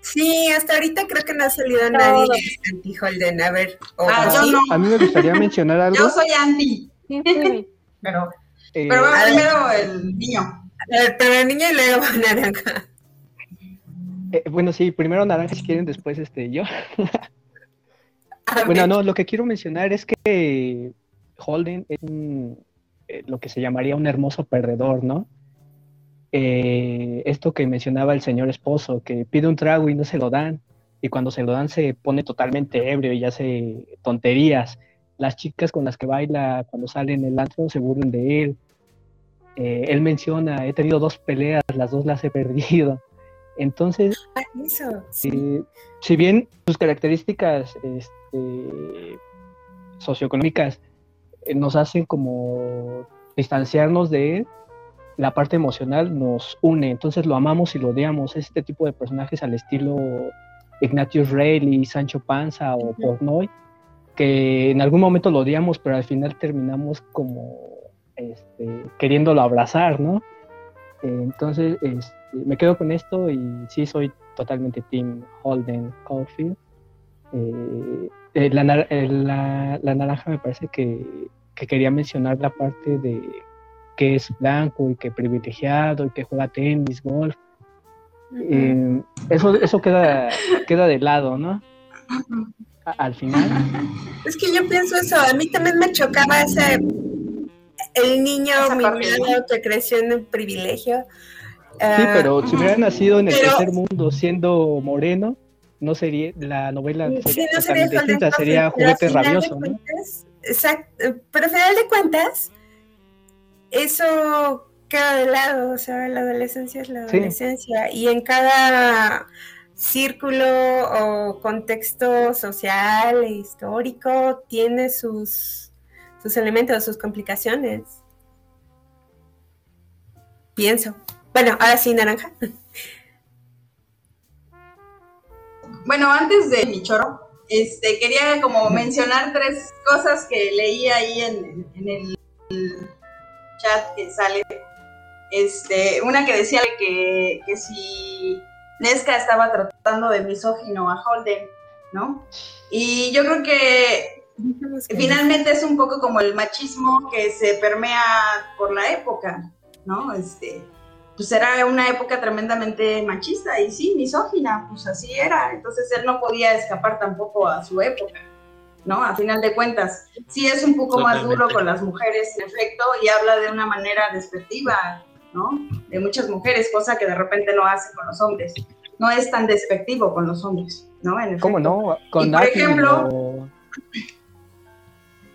Sí, hasta ahorita creo que no ha salido nadie anti Holden, a ver. Yo no. A mí me gustaría mencionar algo. Yo soy anti. Pero va primero el niño. Pero el niño y luego Naranja. Bueno, sí, primero Naranja si quieren, después yo. Bueno, no, lo que quiero mencionar es que Holden es lo que se llamaría un hermoso perdedor, ¿no? Esto que mencionaba el señor esposo, que pide un trago y no se lo dan, y cuando se lo dan se pone totalmente ebrio y hace tonterías. Las chicas con las que baila cuando sale en el antro se burlan de él. Él menciona, he tenido 2 peleas, las 2 las he perdido. Entonces, si bien sus características socioeconómicas nos hacen como distanciarnos de él, la parte emocional nos une. Entonces lo amamos y lo odiamos. Este tipo de personajes al estilo Ignatius Reilly, Sancho Panza o Portnoy, que en algún momento lo odiamos, pero al final terminamos como queriéndolo abrazar, ¿no? Entonces, me quedo con esto y sí soy totalmente Team Holden Caulfield. La naranja me parece que quería mencionar la parte de que es blanco y que privilegiado y que juega tenis, golf. Eso queda de lado, ¿no? Al final. Es que yo pienso eso, a mí también me chocaba el niño humillado que creció en un privilegio. Sí, pero si hubiera nacido en el tercer mundo siendo moreno, no sería la novela, sería Juguete Rabioso, ¿no? Exacto, pero al final de cuentas, eso queda de lado, o sea, la adolescencia es la adolescencia, y en cada círculo o contexto social e histórico tiene sus elementos, sus complicaciones. Pienso. Bueno, ahora sí, Naranja. Bueno, antes de mi choro, quería como mencionar 3 cosas que leí ahí en el chat que sale. Una que decía que si Nesca estaba tratando de misógino a Holden, ¿no? Y yo creo que finalmente es un poco como el machismo que se permea por la época, ¿no? Pues era una época tremendamente machista y sí, misógina, pues así era. Entonces él no podía escapar tampoco a su época, ¿no? A final de cuentas, sí es un poco más duro con las mujeres, en efecto, y habla de una manera despectiva, ¿no? De muchas mujeres, cosa que de repente no hace con los hombres. No es tan despectivo con los hombres, ¿no? En ¿cómo no? Con y, por ejemplo,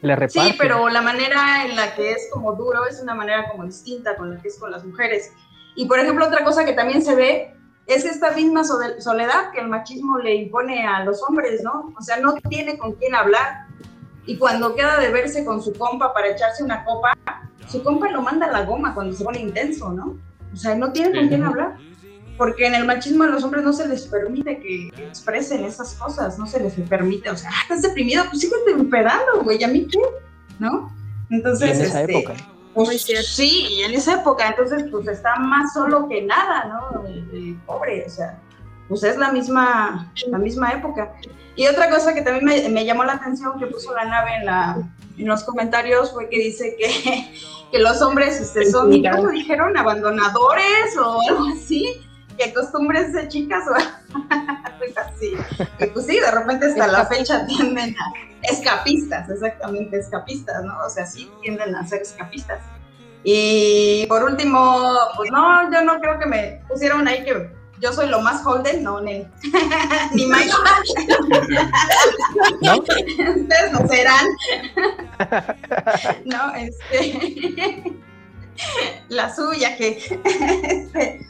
le reparte. Sí, pero la manera en la que es como duro es una manera como distinta con la que es con las mujeres. Y, por ejemplo, otra cosa que también se ve es esta misma soledad que el machismo le impone a los hombres, ¿no? O sea, no tiene con quién hablar. Y cuando queda de verse con su compa para echarse una copa, su compa lo manda a la goma cuando se pone intenso, ¿no? O sea, no tiene con quién hablar, porque en el machismo a los hombres no se les permite que expresen esas cosas, no se les permite, o sea, estás deprimido, pues síguete empedando, güey, ¿a mí qué? ¿No? Entonces, en esa época. Pues, sí, y en esa época, entonces, pues está más solo que nada, ¿no? El pobre, o sea, pues es la misma época. Y otra cosa que también me llamó la atención que puso la nave en los comentarios fue que dice que los hombres son, ¿cómo dijeron? Abandonadores o algo así, que costumbres de chicas o algo así. Y pues sí, de repente hasta la fecha tienden a escapistas, ¿no? O sea, sí tienden a ser escapistas. Y por último, pues no, yo no creo que me pusieron ahí que yo soy lo más Holden, no, Nel. Ni Michael. ¿No? Ustedes no serán. No, la suya que...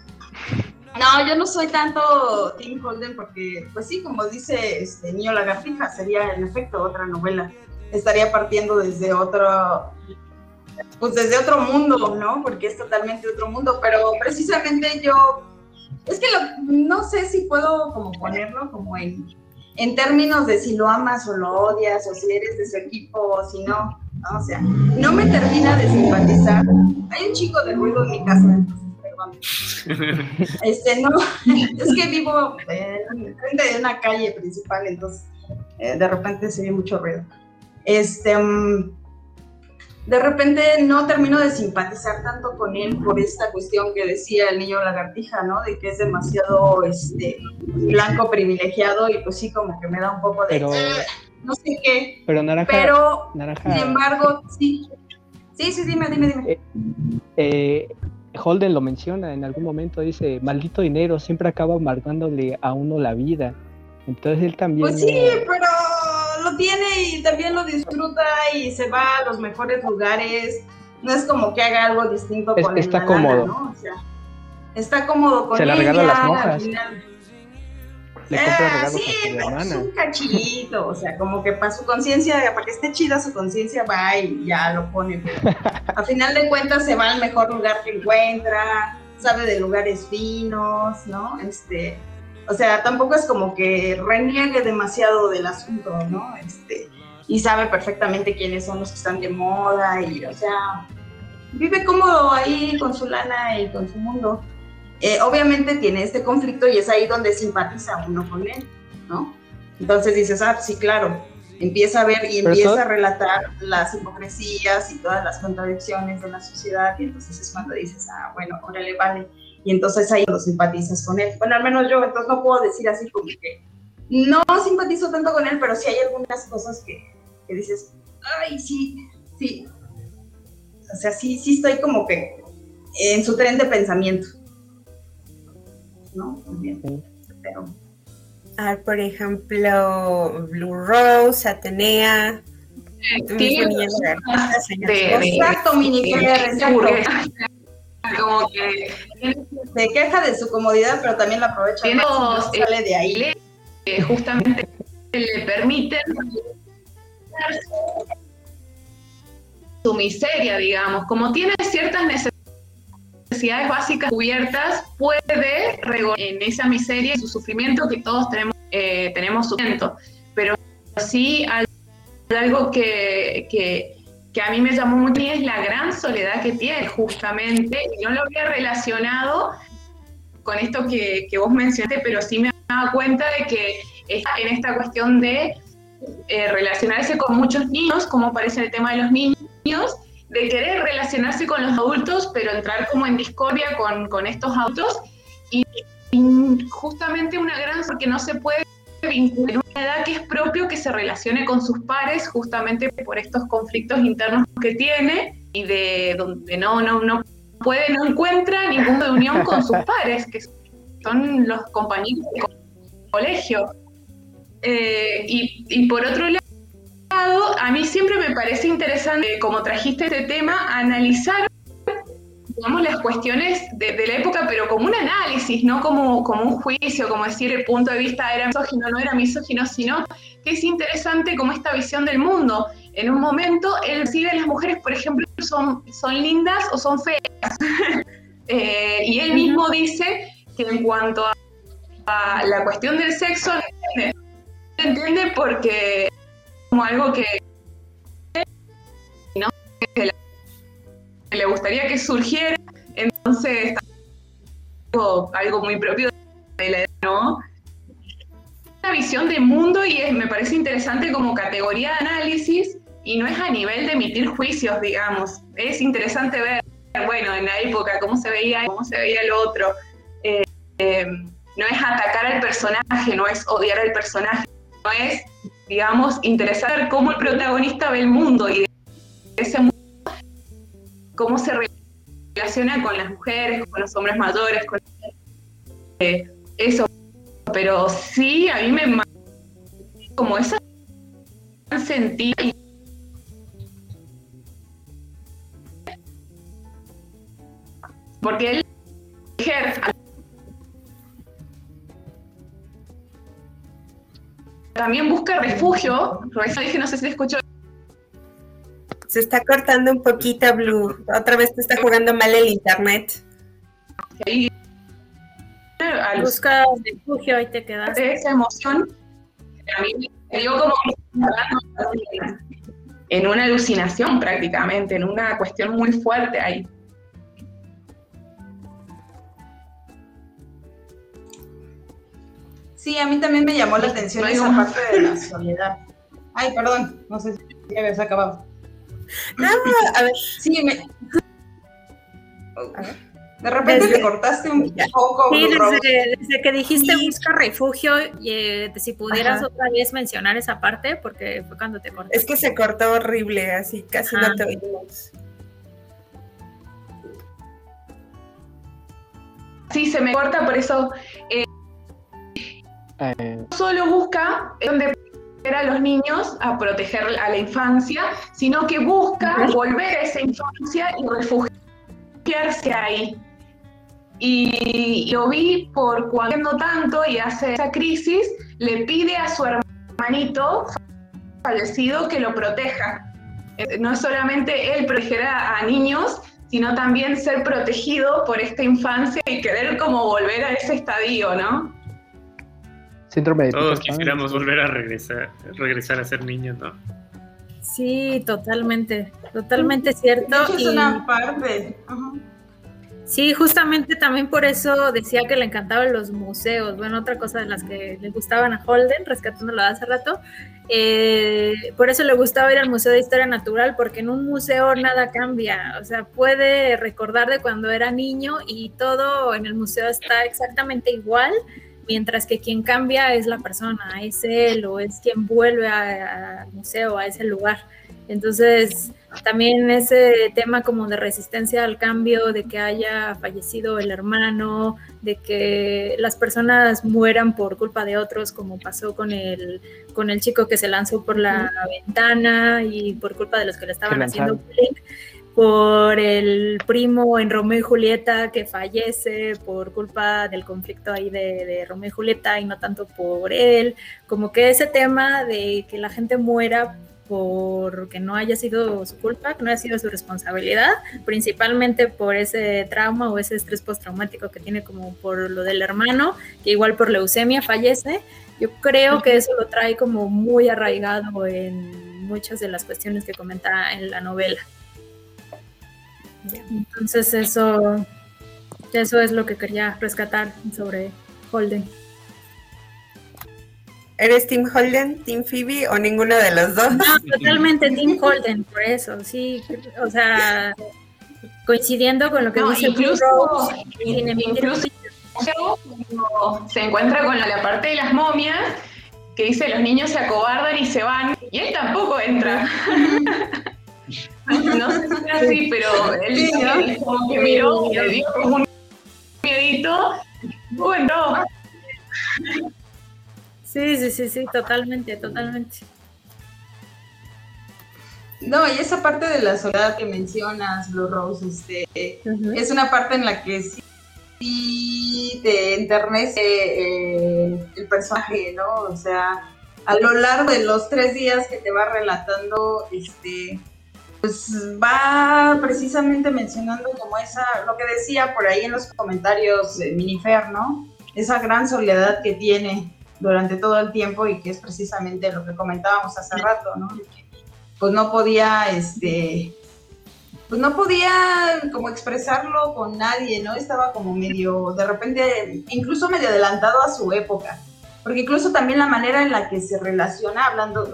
No, yo no soy tanto Tim Holden porque, pues sí, como dice Niño Lagartija, sería en efecto otra novela. Estaría partiendo desde otro, pues desde otro mundo, ¿no? Porque es totalmente otro mundo, pero precisamente yo, es que no sé si puedo como ponerlo como en términos de si lo amas o lo odias, o si eres de su equipo o si no, ¿no? O sea, no me termina de simpatizar. Hay un chico de ruido en mi casa, entonces, perdón. No, es que vivo frente de una calle principal, entonces de repente se ve mucho ruido. De repente no termino de simpatizar tanto con él por esta cuestión que decía el Niño Lagartija, ¿no? De que es demasiado blanco privilegiado y pues sí, como que me da un poco de... Pero, no sé qué. Pero Naranja... Pero, Naranja, sin embargo, sí. Sí, dime. Holden lo menciona en algún momento, dice, maldito dinero, siempre acaba amargándole a uno la vida. Entonces él también... Pues sí, pero... lo tiene y también lo disfruta y se va a los mejores lugares, no es como que haga algo distinto con él. Está cómodo. Lana, ¿no? O sea, está cómodo con él. Se la regala las mojas. Le compra regalos a la hermana. Es un cachillito, o sea, como que para su conciencia, para que esté chida su conciencia, va y ya lo pone. A final de cuentas se va al mejor lugar que encuentra, sabe de lugares finos, ¿no? O sea, tampoco es como que reniegue demasiado del asunto, ¿no? Y sabe perfectamente quiénes son los que están de moda y, o sea, vive cómodo ahí con su lana y con su mundo. Obviamente tiene este conflicto y es ahí donde simpatiza uno con él, ¿no? Entonces dices, ah, sí, claro, empieza a ver y empieza a relatar las hipocresías y todas las contradicciones de la sociedad y entonces es cuando dices, ah, bueno, órale, vale. Y entonces ahí lo simpatizas con él. Bueno, al menos yo, entonces no puedo decir así como que no simpatizo tanto con él, pero sí hay algunas cosas que dices, ay, sí. O sea, sí estoy como que en su tren de pensamiento, ¿no? También, pero... Ah, por ejemplo, Blue Rose, Atenea... Exacto, Mini Claire, exacto. Como que se queja de su comodidad, pero también la aprovecha. Sale de ahí. Justamente le permiten su miseria, digamos. Como tiene ciertas necesidades básicas cubiertas, puede regodear en esa miseria y su sufrimiento que todos tenemos sufrimiento. Pero sí, algo que a mí me llamó mucho y es la gran soledad que tiene justamente, y no lo había relacionado con esto que vos mencionaste, pero sí me daba cuenta de que está en esta cuestión de relacionarse con muchos niños, como aparece el tema de los niños, de querer relacionarse con los adultos, pero entrar como en discordia con estos adultos, y justamente una gran soledad que no se puede vincular una edad que es propio que se relacione con sus pares justamente por estos conflictos internos que tiene y de donde no encuentra ningún de unión con sus pares que son los compañeros de colegio. Y por otro lado, a mí siempre me parece interesante, como trajiste este tema, analizar, digamos, las cuestiones de la época, pero como un análisis, no como un juicio, como decir el punto de vista era misógino, no era misógino, sino que es interesante como esta visión del mundo. En un momento, él decide las mujeres, por ejemplo, son lindas o son feas. Y él mismo dice que en cuanto a la cuestión del sexo, no entiende porque es como algo que no le gustaría que surgiera, entonces algo muy propio de la edad, ¿no? Una visión de mundo y me parece interesante como categoría de análisis y no es a nivel de emitir juicios, digamos. Es interesante ver, bueno, en la época cómo se veía el otro. No es atacar al personaje, no es odiar al personaje, no es, digamos, interesante ver cómo el protagonista ve el mundo y de ese mundo cómo se relaciona relaciona con las mujeres, con los hombres mayores, con eso. Pero sí, a mí me... como esa... sentí... porque él... también busca refugio. No sé si escuchó. Se está cortando un poquito, Blue. Otra vez te está jugando mal el internet. Sí. Busca refugio, ahí te quedas. Esa emoción a mí me dio como en una alucinación prácticamente, en una cuestión muy fuerte ahí. Sí, a mí también me llamó la atención esa parte de la soledad. Ay, perdón, no sé si ya habías acabado. No, a ver. Sí, me... a ver. De repente te cortaste un poco. Sí, desde que dijiste sí. Busca refugio, si pudieras otra vez mencionar esa parte, porque fue cuando te cortaste. Es que se cortó horrible, así casi no te oímos. Sí, se me corta, por eso... solo busca donde proteger a los niños, a proteger a la infancia, sino que busca volver a esa infancia y refugiarse ahí. Y lo vi por cuando tanto y hace esa crisis, le pide a su hermanito fallecido que lo proteja. No solamente él proteger a niños, sino también ser protegido por esta infancia y querer como volver a ese estadio, ¿no? Síndrome de todos quisiéramos volver a regresar a ser niños, ¿no? Sí, totalmente cierto. De hecho, es una parte. Ajá. Sí, justamente también por eso decía que le encantaban los museos. Bueno, otra cosa de las que le gustaban a Holden, rescatándolo hace rato, por eso le gustaba ir al Museo de Historia Natural, porque en un museo nada cambia. O sea, puede recordar de cuando era niño y todo en el museo está exactamente igual, mientras que quien cambia es la persona, es él o es quien vuelve al museo, a ese lugar. Entonces, también ese tema como de resistencia al cambio, de que haya fallecido el hermano, de que las personas mueran por culpa de otros, como pasó con el chico que se lanzó por la ventana y por culpa de los que le estaban haciendo bullying, por el primo en Romeo y Julieta que fallece por culpa del conflicto ahí de Romeo y Julieta y no tanto por él, como que ese tema de que la gente muera porque no haya sido su culpa, que no haya sido su responsabilidad, principalmente por ese trauma o ese estrés postraumático que tiene como por lo del hermano, que igual por leucemia fallece. Yo creo que eso lo trae como muy arraigado en muchas de las cuestiones que comenta en la novela. Entonces eso es lo que quería rescatar sobre Holden. ¿Eres Team Holden, Team Phoebe o ninguno de los dos? No, totalmente Team Holden, por eso, sí. O sea, coincidiendo con lo que dice incluso se encuentra con la parte de las momias que dice los niños se acobardan y se van, y él tampoco entra. No sé si era así, pero él como que miró y le dio como un miedito. Bueno. Sí, totalmente. No, y esa parte de la soledad que mencionas, los Rose, es una parte en la que sí te enternece el personaje, ¿no? O sea, a lo largo de los 3 días que te va relatando, pues va precisamente mencionando como esa, lo que decía por ahí en los comentarios Minifer, ¿no? Esa gran soledad que tiene durante todo el tiempo y que es precisamente lo que comentábamos hace rato, ¿no? Pues no podía, como expresarlo con nadie, ¿no? Estaba como medio, de repente, incluso medio adelantado a su época. Porque incluso también la manera en la que se relaciona,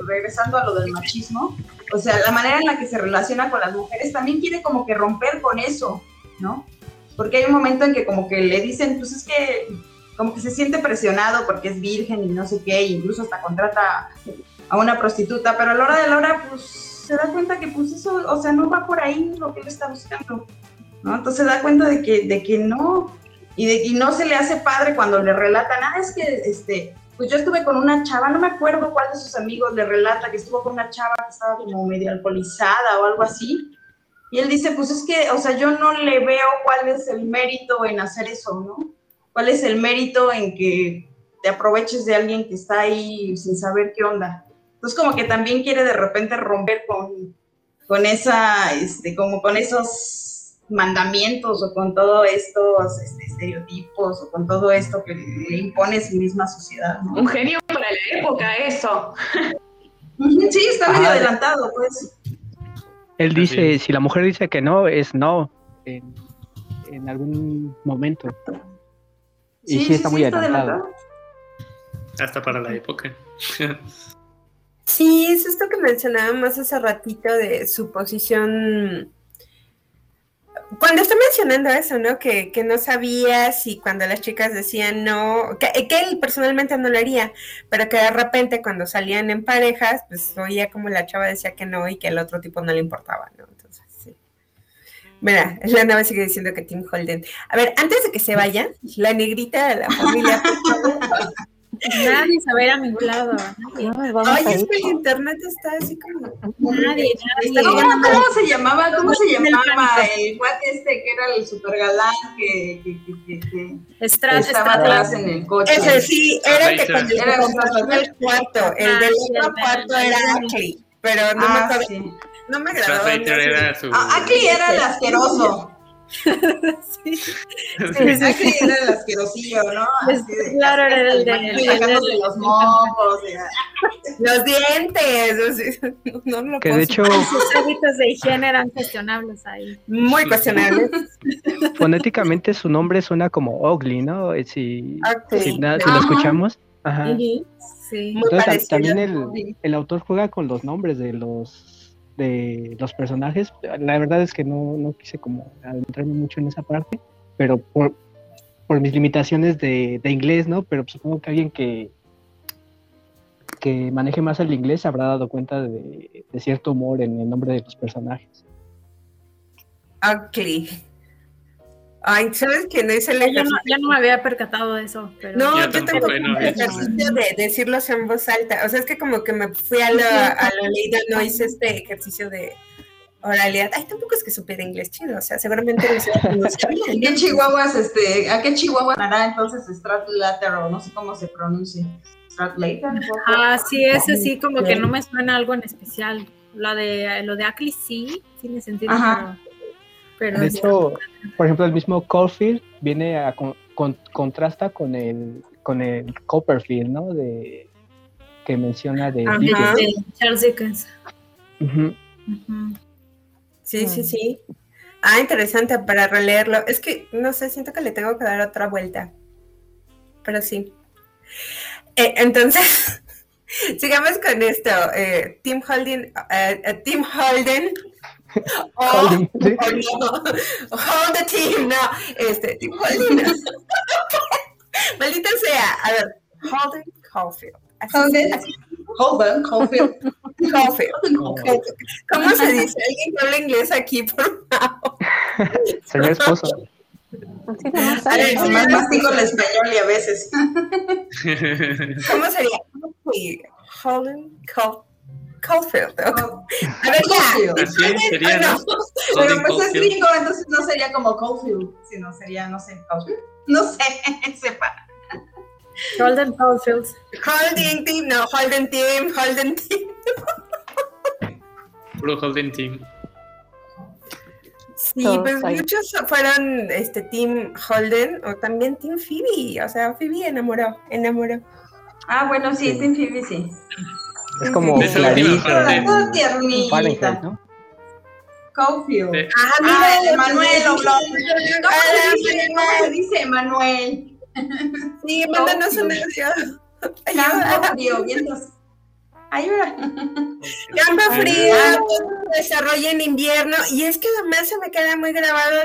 regresando a lo del machismo, o sea, la manera en la que se relaciona con las mujeres también quiere como que romper con eso, ¿no? Porque hay un momento en que como que le dicen, pues es que como que se siente presionado porque es virgen y no sé qué, e incluso hasta contrata a una prostituta, pero a la hora de la hora, pues se da cuenta que pues eso, o sea, no va por ahí lo que él está buscando. ¿no? Entonces da cuenta de que no, y no se le hace padre cuando le relatan, es que pues yo estuve con una chava, no me acuerdo cuál de sus amigos le relata que estuvo con una chava que estaba como medio alcoholizada o algo así, y él dice, pues es que, o sea, yo no le veo cuál es el mérito en hacer eso, ¿no? ¿Cuál es el mérito en que te aproveches de alguien que está ahí sin saber qué onda? Entonces como que también quiere de repente romper con esa, como con esos mandamientos o con todos estos estereotipos o con todo esto que le impone su misma sociedad, ¿no? Un genio para la época, eso. Sí, está medio adelantado, pues. Él dice, si la mujer dice que no, es no, en algún momento. Y sí, está muy adelantado. Hasta para la época. Sí, es esto que mencionábamos hace ratito de su posición. Cuando está mencionando eso, ¿no? Que no sabía si cuando las chicas decían no, que él personalmente no lo haría, pero que de repente cuando salían en parejas, pues oía como la chava decía que no y que al otro tipo no le importaba, ¿no? Entonces, sí. Mira, la nave sigue diciendo que Tim Holden. A ver, antes de que se vaya, la negrita de la familia. Nadie saber a mi lado. Nadie. Oye, es que el internet está así como. Nadie. ¿Cómo se llamaba? El guate que era el super galán que estaba atrás en el coche. Ese sí, era el que cuando era el cuarto. El del otro cuarto era Ackley, pero no me acuerdo. Sí. No me agradó. Ackley era el asqueroso. Sí, era el asquerosillo, ¿no? Claro, era el de los mocos, los dientes, no lo que de hecho sus hábitos de higiene eran cuestionables ahí. Muy cuestionables. Fonéticamente su nombre suena como Ugly, ¿no? Si lo escuchamos. Ajá. Uh-huh. Sí. Entonces, también el autor juega con los nombres de los personajes. La verdad es que no quise como adentrarme mucho en esa parte, pero por mis limitaciones de inglés, ¿no? Pero supongo que alguien que maneje más el inglés habrá dado cuenta de cierto humor en el nombre de los personajes. Ugly. Ay, ¿sabes que no hice el ejercicio? Yo no me había percatado de eso. Pero... No, yo tampoco el ejercicio de decirlos en voz alta. O sea, es que como que me fui a la leída, no hice este ejercicio de oralidad. Ay, tampoco es que supiera inglés chido, o sea, seguramente no sé. ¿Qué chihuahuas, a qué chihuahua hará entonces Stratlater o no sé cómo se pronuncia? ¿Stratlater? Sí, ese sí, como que no me suena algo en especial. Lo de Ackley sí, tiene sentido. Ajá. Pero de hecho, por ejemplo, el mismo Caulfield viene a contrasta con el Copperfield, ¿no? Que menciona de Charles Dickens. Uh-huh. Uh-huh. Sí. Ah, interesante para releerlo. Es que no sé, siento que le tengo que dar otra vuelta. Pero sí. Entonces, sigamos con esto. Tim Holden. No. Hold the team, no. Tim Holden. Maldita sea. A ver, Holden Caulfield. Caulfield. ¿Cómo se dice? Alguien que habla inglés aquí, por favor. Se ve esposo. A ver, si más mastico el español y a veces. ¿Cómo sería? Holden Caulfield. A ver, Caulfield. Así sería, ¿no? Pero pues es gringo, entonces no sería como Caulfield, sino sería, no sé, Caulfield. No sé, sepa. Holden Caulfield. Holden Team. Puro Holden Team. Sí, pues muchos fueron Team Holden o también Team Phoebe. O sea, Phoebe enamoró. Ah, bueno, sí. Team Phoebe, sí. Es como Clarita, toda tiernita, ¿no? Caulfield. Sí. Manuel Oblón. Dice Manuel. Sí, mándanos un audio. Caulfield, vientos. Ayuda. Gamba fría, desarrolla en invierno. Y es que además se me queda muy grabado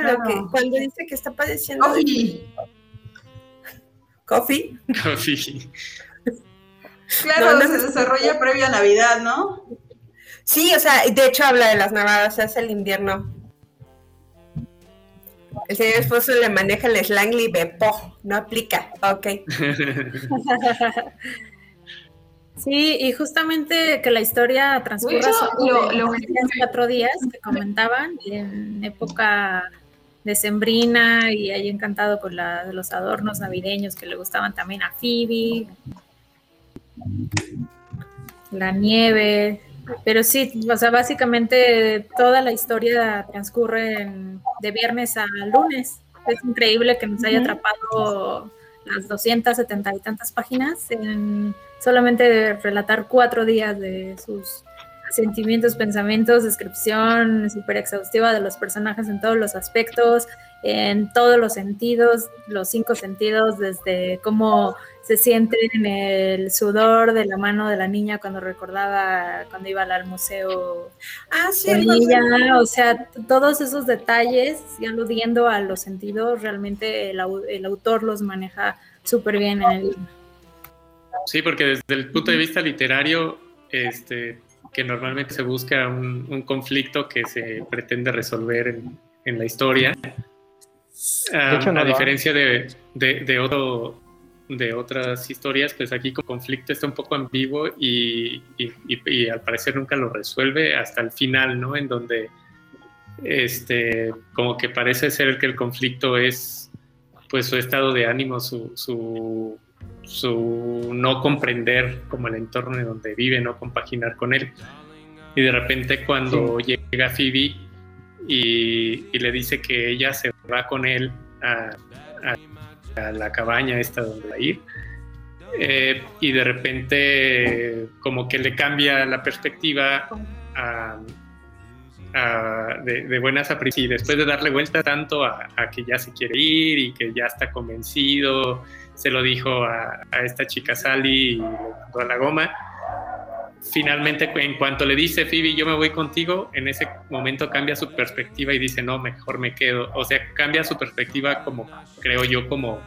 cuando dice que está padeciendo. Coffee. Claro, se desarrolla previo a Navidad, ¿no? Sí, o sea, de hecho habla de las nevadas, es el invierno. El señor esposo le maneja el slang liberpo, no aplica, ok. Sí, y justamente que la historia transcurra sobre los 4 días que comentaban, en época decembrina, y ahí encantado con los adornos navideños que le gustaban también a Phoebe, la nieve, pero sí, o sea, básicamente toda la historia transcurre de viernes a lunes. Es increíble que nos haya atrapado las 270 y tantas páginas en solamente relatar 4 días de sus sentimientos, pensamientos, descripción súper exhaustiva de los personajes en todos los aspectos, en todos los sentidos, los 5 sentidos, desde cómo se siente en el sudor de la mano de la niña cuando recordaba cuando iba al museo con ella, o sea, todos esos detalles, y aludiendo a los sentidos, realmente el autor los maneja súper bien en el libro. Sí, porque desde el punto de vista literario, que normalmente se busca un conflicto que se pretende resolver en la historia, a diferencia de otras historias, pues aquí con conflicto está un poco ambiguo y al parecer nunca lo resuelve hasta el final, ¿no? En donde como que parece ser que el conflicto es pues su estado de ánimo, su no comprender como el entorno en donde vive, no compaginar con él. Y de repente cuando llega Phoebe y le dice que ella se va con él a la cabaña esta donde va a ir, y de repente como que le cambia la perspectiva de buenas a primeras, y después de darle vuelta tanto a que ya se quiere ir y que ya está convencido, se lo dijo a esta chica Sally y le mandó a la goma. Finalmente, en cuanto le dice Phoebe, yo me voy contigo, en ese momento cambia su perspectiva y dice, no, mejor me quedo. O sea, cambia su perspectiva como, creo yo, como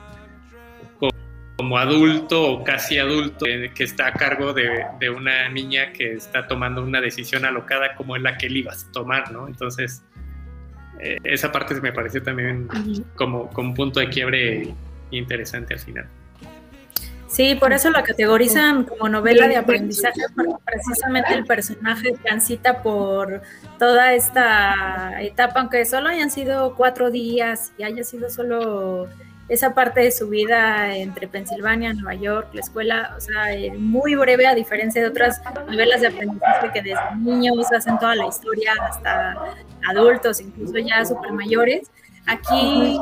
adulto o casi adulto que está a cargo de una niña que está tomando una decisión alocada como es la que él iba a tomar, ¿no? Entonces, esa parte me pareció también como un punto de quiebre interesante al final. Sí, por eso la categorizan como novela de aprendizaje, porque precisamente el personaje transita por toda esta etapa, aunque solo hayan sido 4 días y haya sido solo esa parte de su vida entre Pensilvania, Nueva York, la escuela, o sea, muy breve, a diferencia de otras novelas de aprendizaje que desde niños hacen toda la historia hasta adultos, incluso ya súper mayores. Aquí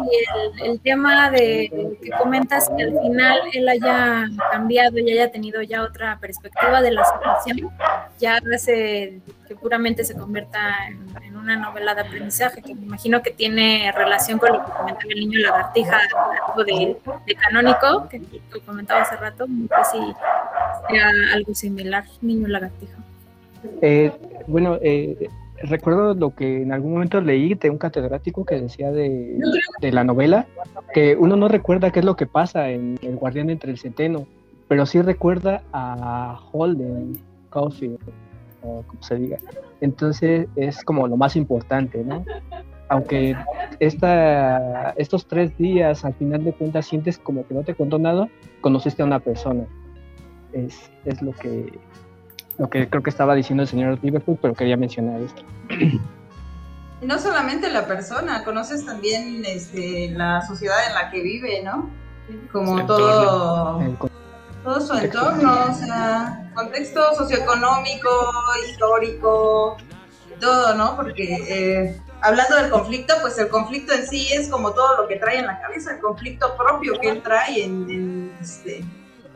el tema de que comentas, que al final él haya cambiado y haya tenido ya otra perspectiva de la situación, ya hace que puramente se convierta en una novela de aprendizaje, que me imagino que tiene relación con lo que comentaba el niño lagartija, algo de canónico, que lo comentaba hace rato, no sé si era algo similar, niño lagartija. Recuerdo lo que en algún momento leí de un catedrático que decía de la novela, que uno no recuerda qué es lo que pasa en El Guardián entre el Centeno, pero sí recuerda a Holden, Caulfield, o como se diga. Entonces es como lo más importante, ¿no? Aunque estos 3 días, al final de cuentas, sientes como que no te contó nada, conociste a una persona. Es lo que creo que estaba diciendo el señor Liverpool, pero quería mencionar esto. No solamente la persona, conoces también la sociedad en la que vive, ¿no? Como su todo su entorno, o sea, contexto socioeconómico, histórico, todo, ¿no? Porque hablando del conflicto, pues el conflicto en sí es como todo lo que trae en la cabeza, el conflicto propio que él trae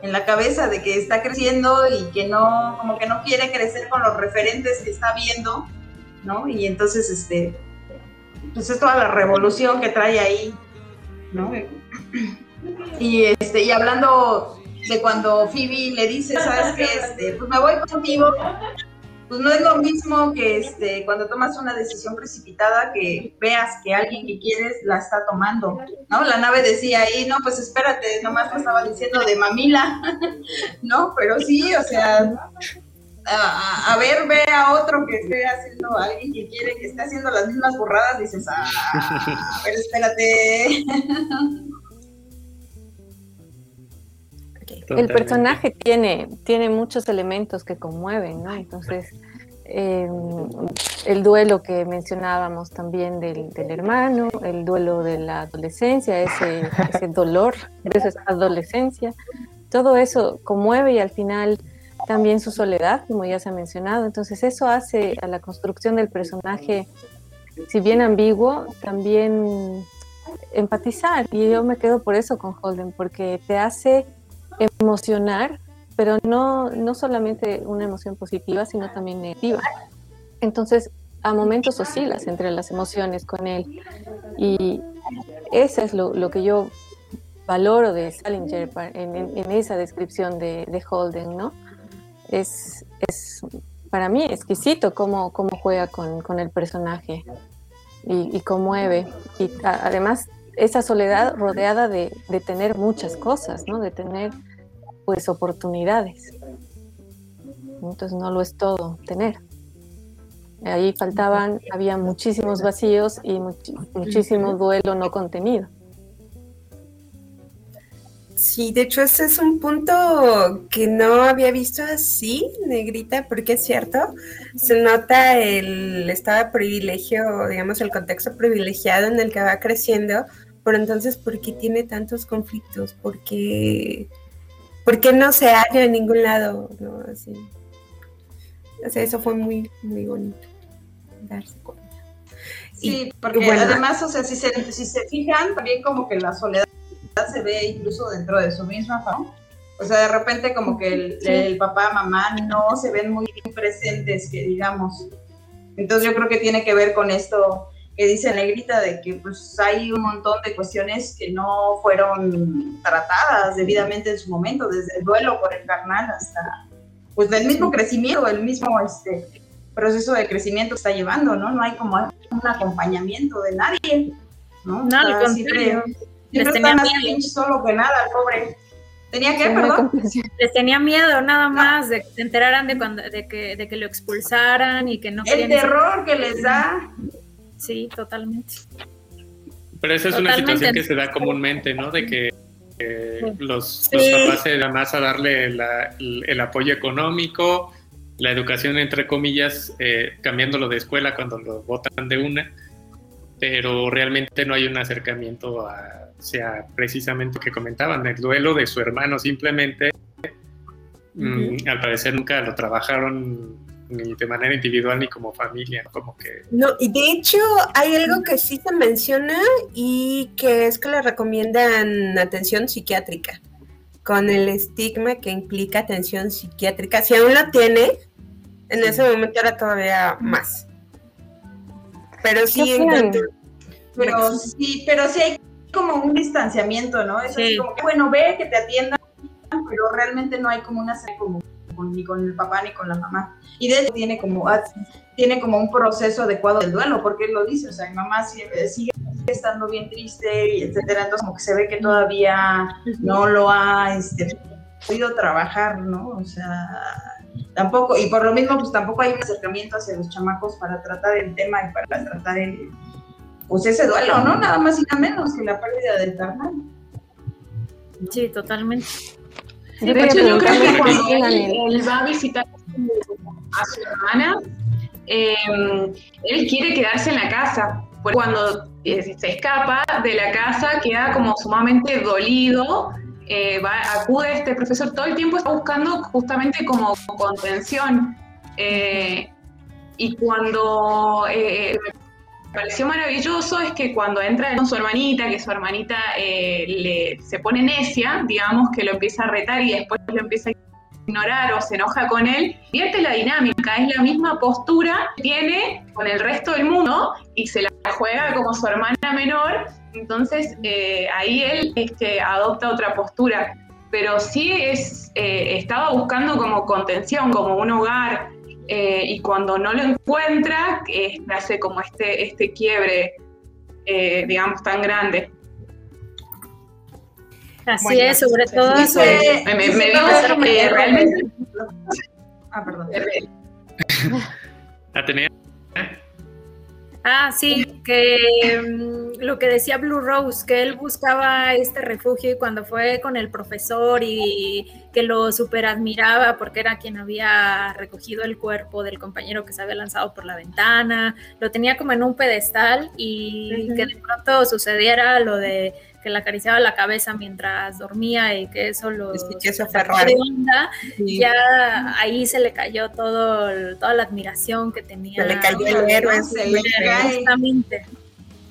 en la cabeza, de que está creciendo y que no, como que no quiere crecer con los referentes que está viendo, ¿no? Y entonces, pues es toda la revolución que trae ahí, ¿no? Y hablando de cuando Phoebe le dice, ¿sabes qué? Pues me voy contigo, pues no es lo mismo que cuando tomas una decisión precipitada, que veas que alguien que quieres la está tomando, ¿no? La nave decía ahí, no, pues espérate, nomás lo estaba diciendo de mamila, ¿no? Pero sí, o sea, ve a otro que esté haciendo, alguien que quiere que esté haciendo las mismas burradas, dices, ah, pero espérate. Okay. El personaje tiene muchos elementos que conmueven, ¿no? Entonces, el duelo que mencionábamos también del hermano, el duelo de la adolescencia, ese dolor de esa adolescencia, todo eso conmueve, y al final también su soledad, como ya se ha mencionado. Entonces eso hace a la construcción del personaje, si bien ambiguo, también empatizar, y yo me quedo por eso con Holden, porque te hace emocionar, pero no solamente una emoción positiva, sino también negativa. Entonces a momentos oscilas entre las emociones con él, y eso es lo que yo valoro de Salinger en esa descripción de Holden, ¿no? Es para mí exquisito cómo juega con el personaje y conmueve, y además esa soledad rodeada de tener muchas cosas, ¿no? De tener pues oportunidades, entonces no lo es todo tener, ahí había muchísimos vacíos y muchísimo duelo no contenido. Sí, de hecho ese es un punto que no había visto así, Negrita, porque es cierto, se nota el estado de privilegio, digamos, el contexto privilegiado en el que va creciendo, pero entonces, ¿por qué tiene tantos conflictos? ¿Por qué no se halla en ningún lado? ¿No? Así. O sea, eso fue muy, muy bonito, darse cuenta. Sí, porque bueno, además, o sea, si se fijan, también como que la soledad se ve incluso dentro de su misma familia, o sea, de repente como que el papá, mamá no se ven muy presentes, que digamos. Entonces yo creo que tiene que ver con esto que dice Negrita, de que pues hay un montón de cuestiones que no fueron tratadas debidamente en su momento, desde el duelo por el carnal hasta pues del mismo crecimiento, el mismo proceso de crecimiento que está llevando, ¿no? No hay como un acompañamiento de nadie, ¿no? No, al contrario. Les tenía miedo. Solo que nada, el pobre. ¿Tenía qué, perdón? Les tenía miedo, nada más, de que se enteraran de que lo expulsaran y que no. El terror que les da. Sí, totalmente. Pero esa es una situación que se da comúnmente, ¿no? De que los papás se dan más a darle el apoyo económico, la educación, entre comillas, cambiándolo de escuela cuando lo botan de una, pero realmente no hay un acercamiento hacia precisamente lo que comentaban, el duelo de su hermano, simplemente, al parecer nunca lo trabajaron ni de manera individual ni como familia, como que... No, y de hecho hay algo que sí se menciona y que es que le recomiendan atención psiquiátrica, con el estigma que implica atención psiquiátrica, si aún lo tiene, en ese momento era todavía más. Pero sí, pero sí hay como un distanciamiento, ¿no? Eso sí. Es como que, bueno, ve que te atiendan, pero realmente no hay como una serie ni con el papá ni con la mamá. Y de hecho tiene como un proceso adecuado del duelo, porque él lo dice, o sea, mi mamá sigue estando bien triste, y etcétera. Entonces como que se ve que todavía no lo ha podido trabajar, ¿no? O sea, tampoco, y por lo mismo pues tampoco hay un acercamiento hacia los chamacos para tratar el tema y para tratar pues ese duelo, ¿no? Nada más y nada menos que la pérdida del carnal. Sí, totalmente. Sí, de hecho, yo creo que cuando él va a visitar a su hermana, él quiere quedarse en la casa. Cuando se escapa de la casa, queda como sumamente dolido. Acude este profesor, todo el tiempo está buscando justamente como contención, y cuando me pareció maravilloso es que cuando entra con su hermanita, que su hermanita se pone necia, digamos, que lo empieza a retar y después lo empieza a ignorar o se enoja con él, vierte la dinámica, es la misma postura que tiene con el resto del mundo y se la juega como su hermana menor. Entonces ahí él adopta otra postura, pero sí estaba buscando como contención, como un hogar, y cuando no lo encuentra hace como este quiebre, digamos, tan grande. Así bueno, es, sobre todo. Realmente Ah, perdón. Atenea. Ah, sí, que lo que decía Blue Rose, que él buscaba este refugio y cuando fue con el profesor y que lo super admiraba porque era quien había recogido el cuerpo del compañero que se había lanzado por la ventana, lo tenía como en un pedestal y que de pronto sucediera lo de que le acariciaba la cabeza mientras dormía y que eso lo... Eso fue raro. Sí. Ya ahí se le cayó toda la admiración que tenía. Se le cayó el héroe. Exactamente.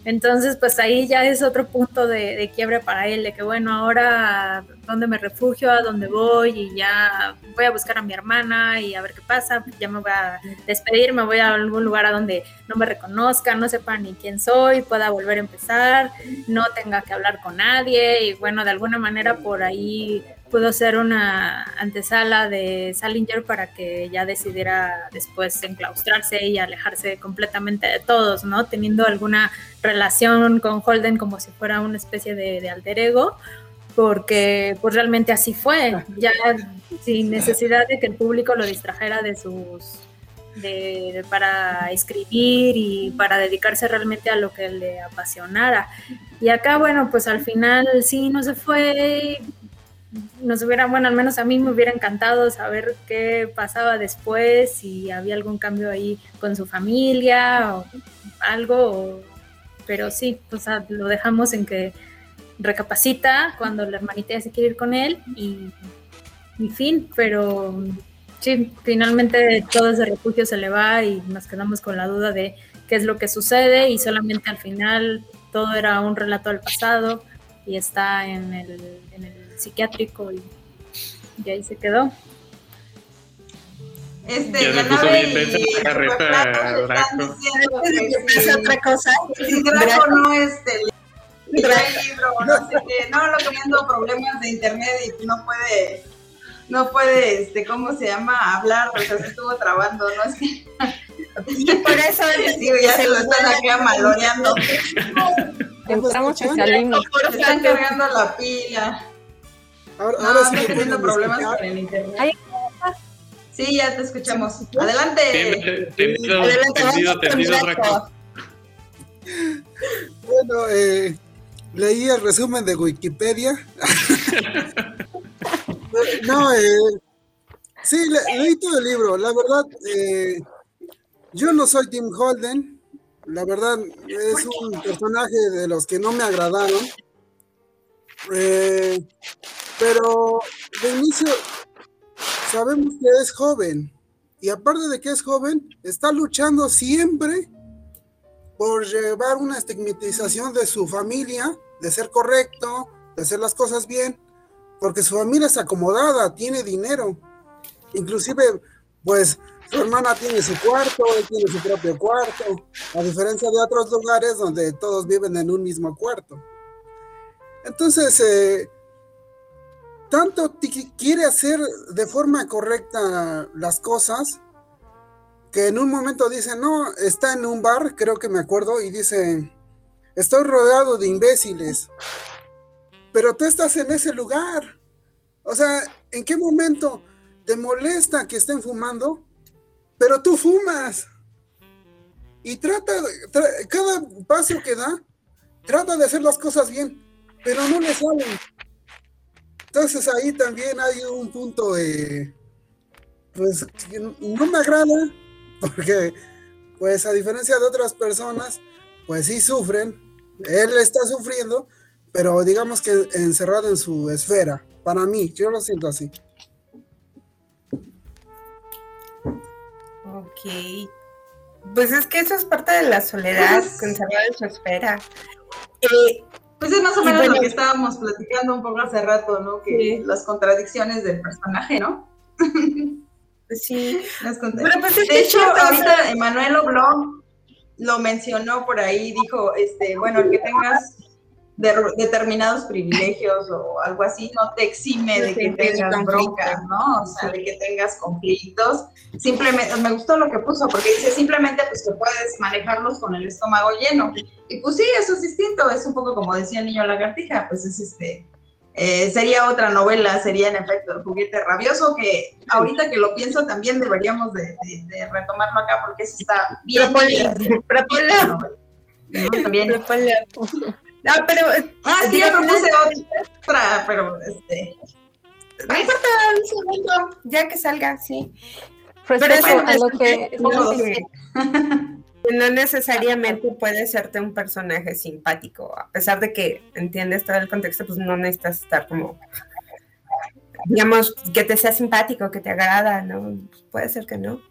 Entonces, pues ahí ya es otro punto de quiebre para él, de que bueno, ahora dónde me refugio, a dónde voy y ya voy a buscar a mi hermana y a ver qué pasa, ya me voy a despedir, me voy a algún lugar a donde no me reconozcan, no sepan ni quién soy, pueda volver a empezar, no tenga que hablar con nadie y bueno, de alguna manera por ahí pudo ser una antesala de Salinger para que ya decidiera después enclaustrarse y alejarse completamente de todos, ¿no? Teniendo alguna relación con Holden como si fuera una especie de alter ego, porque pues realmente así fue, ya sin necesidad de que el público lo distrajera de sus... para escribir y para dedicarse realmente a lo que le apasionara. Y acá, bueno, pues al final sí, no se fue... al menos a mí me hubiera encantado saber qué pasaba después, si había algún cambio ahí con su familia o algo, pero sí, o sea, lo dejamos en que recapacita cuando la hermanita ya se quiere ir con él y fin, pero sí, finalmente todo ese refugio se le va y nos quedamos con la duda de qué es lo que sucede y solamente al final todo era un relato del pasado y está en el psiquiátrico y ahí se quedó. Ya me puso bien dentro de la carreta, Draco. Es otra cosa. Si Draco no lee el libro, no sé qué, no, lo teniendo problemas de internet y no puede, ¿cómo se llama? Hablar, o sea, se estuvo trabando, ¿no? Es que... Y por eso ya se lo están acá maloreando. Están cargando la pila. Ahora sí estoy teniendo problemas con el internet. Sí, ya te escuchamos. Adelante. Tendido, Draco. Bueno, leí el resumen de Wikipedia. Sí, leí todo el libro. La verdad, yo no soy Tim Holden. La verdad, es un personaje de los que no me agradaron. Pero de inicio sabemos que es joven y aparte de que es joven está luchando siempre por llevar una estigmatización de su familia, de ser correcto, de hacer las cosas bien, porque su familia es acomodada, tiene dinero, inclusive pues su hermana tiene su cuarto, él tiene su propio cuarto, a diferencia de otros lugares donde todos viven en un mismo cuarto. Entonces tanto quiere hacer de forma correcta las cosas que en un momento dice, no, está en un bar, creo que me acuerdo, y dice, estoy rodeado de imbéciles, pero tú estás en ese lugar. O sea, ¿en qué momento te molesta que estén fumando? Pero tú fumas y cada paso que da, trata de hacer las cosas bien, pero no le salen. Entonces ahí también hay un punto, pues que no me agrada, porque pues a diferencia de otras personas, pues sí sufren, él está sufriendo, pero digamos que encerrado en su esfera, para mí, yo lo siento así. Ok, pues es que eso es parte de la soledad, encerrado en su esfera. Pues es más o menos lo que estábamos platicando un poco hace rato, ¿no? Que sí. Las contradicciones del personaje, ¿no? Sí. Las contradicciones. Pues de hecho, ahorita Emanuel Oblong lo mencionó por ahí, dijo, bueno, que tengas determinados privilegios o algo así, no te exime de que tengas broncas, ¿no? O sea, de que tengas conflictos. Simplemente, me gustó lo que puso, porque dice, simplemente pues que puedes manejarlos con el estómago lleno. Y pues sí, eso es distinto, es un poco como decía el niño lagartija, pues es Sería otra novela, sería en efecto El Juguete Rabioso, que ahorita que lo pienso también deberíamos de retomarlo acá porque eso está bien. Yo propuse otra, pero no importa, un segundo, ya que salga, sí. Pero eso, bueno, a lo que... No necesariamente puede serte un personaje simpático, a pesar de que entiendes todo el contexto, pues no necesitas estar como, digamos, que te sea simpático, que te agrada, ¿no? Pues puede ser que no.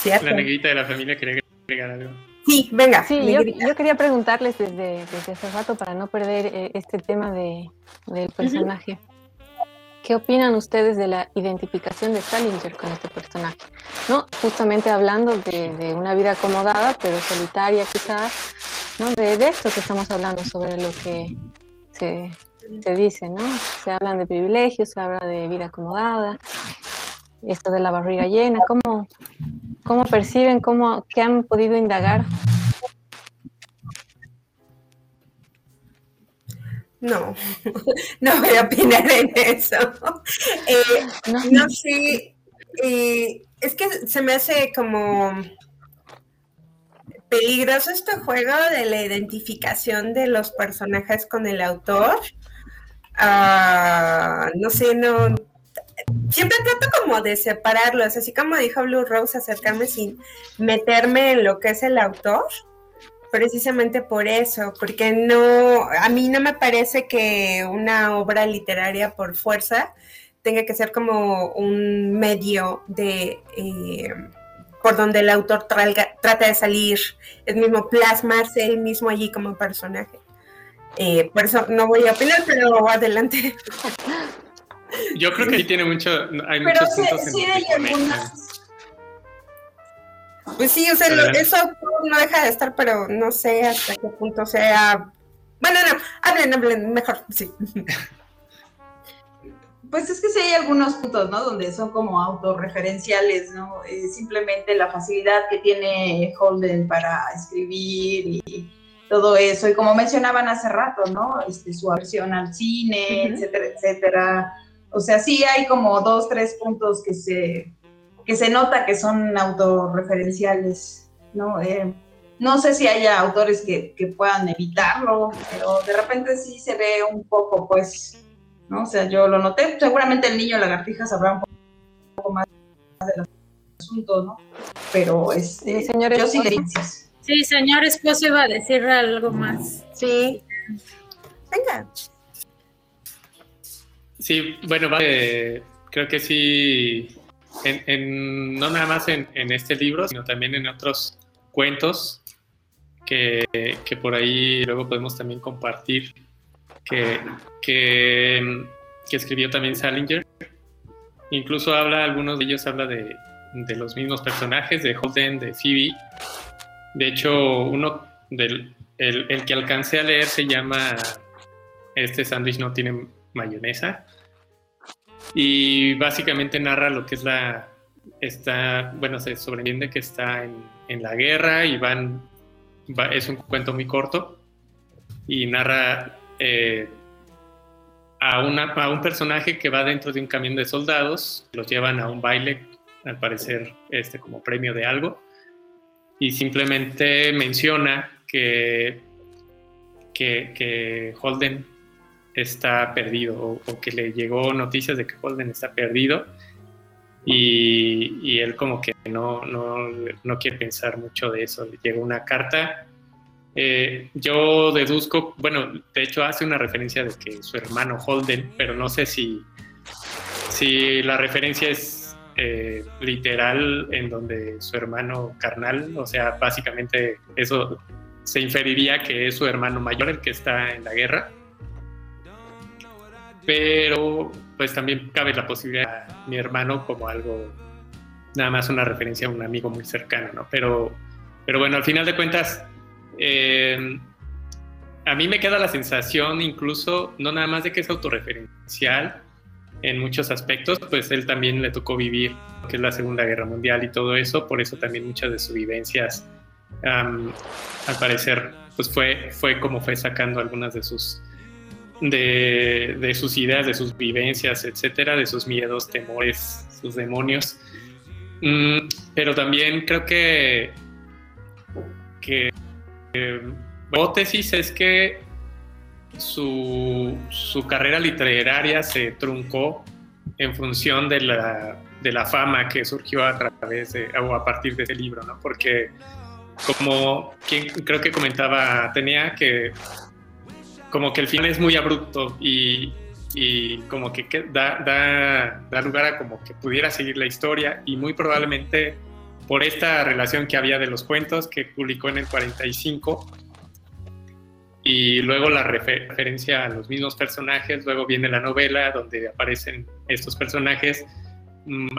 ¿Cierto? La negrita de la familia quería agregar algo. Sí, venga. Sí, yo quería preguntarles desde hace rato para no perder este tema del personaje. Uh-huh. ¿Qué opinan ustedes de la identificación de Salinger con este personaje? ¿No? Justamente hablando de una vida acomodada, pero solitaria quizás, ¿no? De esto que estamos hablando, sobre lo que se dice, ¿no? Se hablan de privilegios, se habla de vida acomodada, esto de la barriga llena. ¿Cómo perciben, qué han podido indagar? No voy a opinar en eso. Es que se me hace como peligroso este juego de la identificación de los personajes con el autor. Siempre trato como de separarlos, así como dijo Blue Rose, acercarme sin meterme en lo que es el autor. Precisamente por eso, porque a mí no me parece que una obra literaria por fuerza tenga que ser como un medio de por donde el autor trata de salir, el mismo plasmarse él mismo allí como personaje. Por eso no voy a opinar, pero adelante. Yo creo que ahí tiene muchos puntos. Pero sí hay algunas... Pues sí, o sea, eso no deja de estar, pero no sé hasta qué punto sea... Bueno, no, hablen, mejor, sí. Pues es que sí hay algunos puntos, ¿no? Donde son como autorreferenciales, ¿no? Simplemente la facilidad que tiene Holden para escribir y todo eso. Y como mencionaban hace rato, ¿no? Su aversión al cine, uh-huh. etcétera, etcétera. O sea, sí hay como 2, 3 puntos que se nota que son autorreferenciales, ¿no? No sé si haya autores que puedan evitarlo, pero de repente sí se ve un poco, pues, ¿no? O sea, yo lo noté. Seguramente el niño lagartija sabrá un poco más del asunto, ¿no? Pero yo sí le... Sí, señor esposo iba a decir algo más. Sí. Venga. Sí, bueno, creo que sí... no nada más en este libro, sino también en otros cuentos que por ahí luego podemos también compartir que escribió también Salinger. Incluso algunos de ellos habla de los mismos personajes, de Holden, de Phoebe. De hecho, uno el que alcancé a leer se llama Este sándwich no tiene mayonesa. Y básicamente narra lo que es se sobreentiende que está en la guerra y es un cuento muy corto y narra a un personaje que va dentro de un camión de soldados, los llevan a un baile, al parecer como premio de algo, y simplemente menciona que Holden está perdido o que le llegó noticias de que Holden está perdido y él como que no quiere pensar mucho de eso. Le llegó una carta, yo deduzco, bueno, de hecho hace una referencia de que su hermano Holden, pero no sé si la referencia es literal, en donde su hermano carnal, o sea, básicamente eso se inferiría que es su hermano mayor el que está en la guerra. Pero pues también cabe la posibilidad de mi hermano como algo, nada más una referencia a un amigo muy cercano, ¿no? Pero bueno, al final de cuentas, a mí me queda la sensación incluso, no nada más de que es autorreferencial en muchos aspectos, pues él también le tocó vivir lo que es la Segunda Guerra Mundial y todo eso, por eso también muchas de sus vivencias, al parecer, pues fue como fue sacando algunas de sus de sus ideas, de sus vivencias, etcétera, de sus miedos, temores, sus demonios. Pero también creo que la hipótesis es que su carrera literaria se truncó en función de la fama que surgió a través de, o a partir de ese libro, ¿no? Porque como quien creo que comentaba tenía que como que el final es muy abrupto y como que da lugar a como que pudiera seguir la historia, y muy probablemente por esta relación que había de los cuentos que publicó en el 45 y luego la referencia a los mismos personajes, luego viene la novela donde aparecen estos personajes.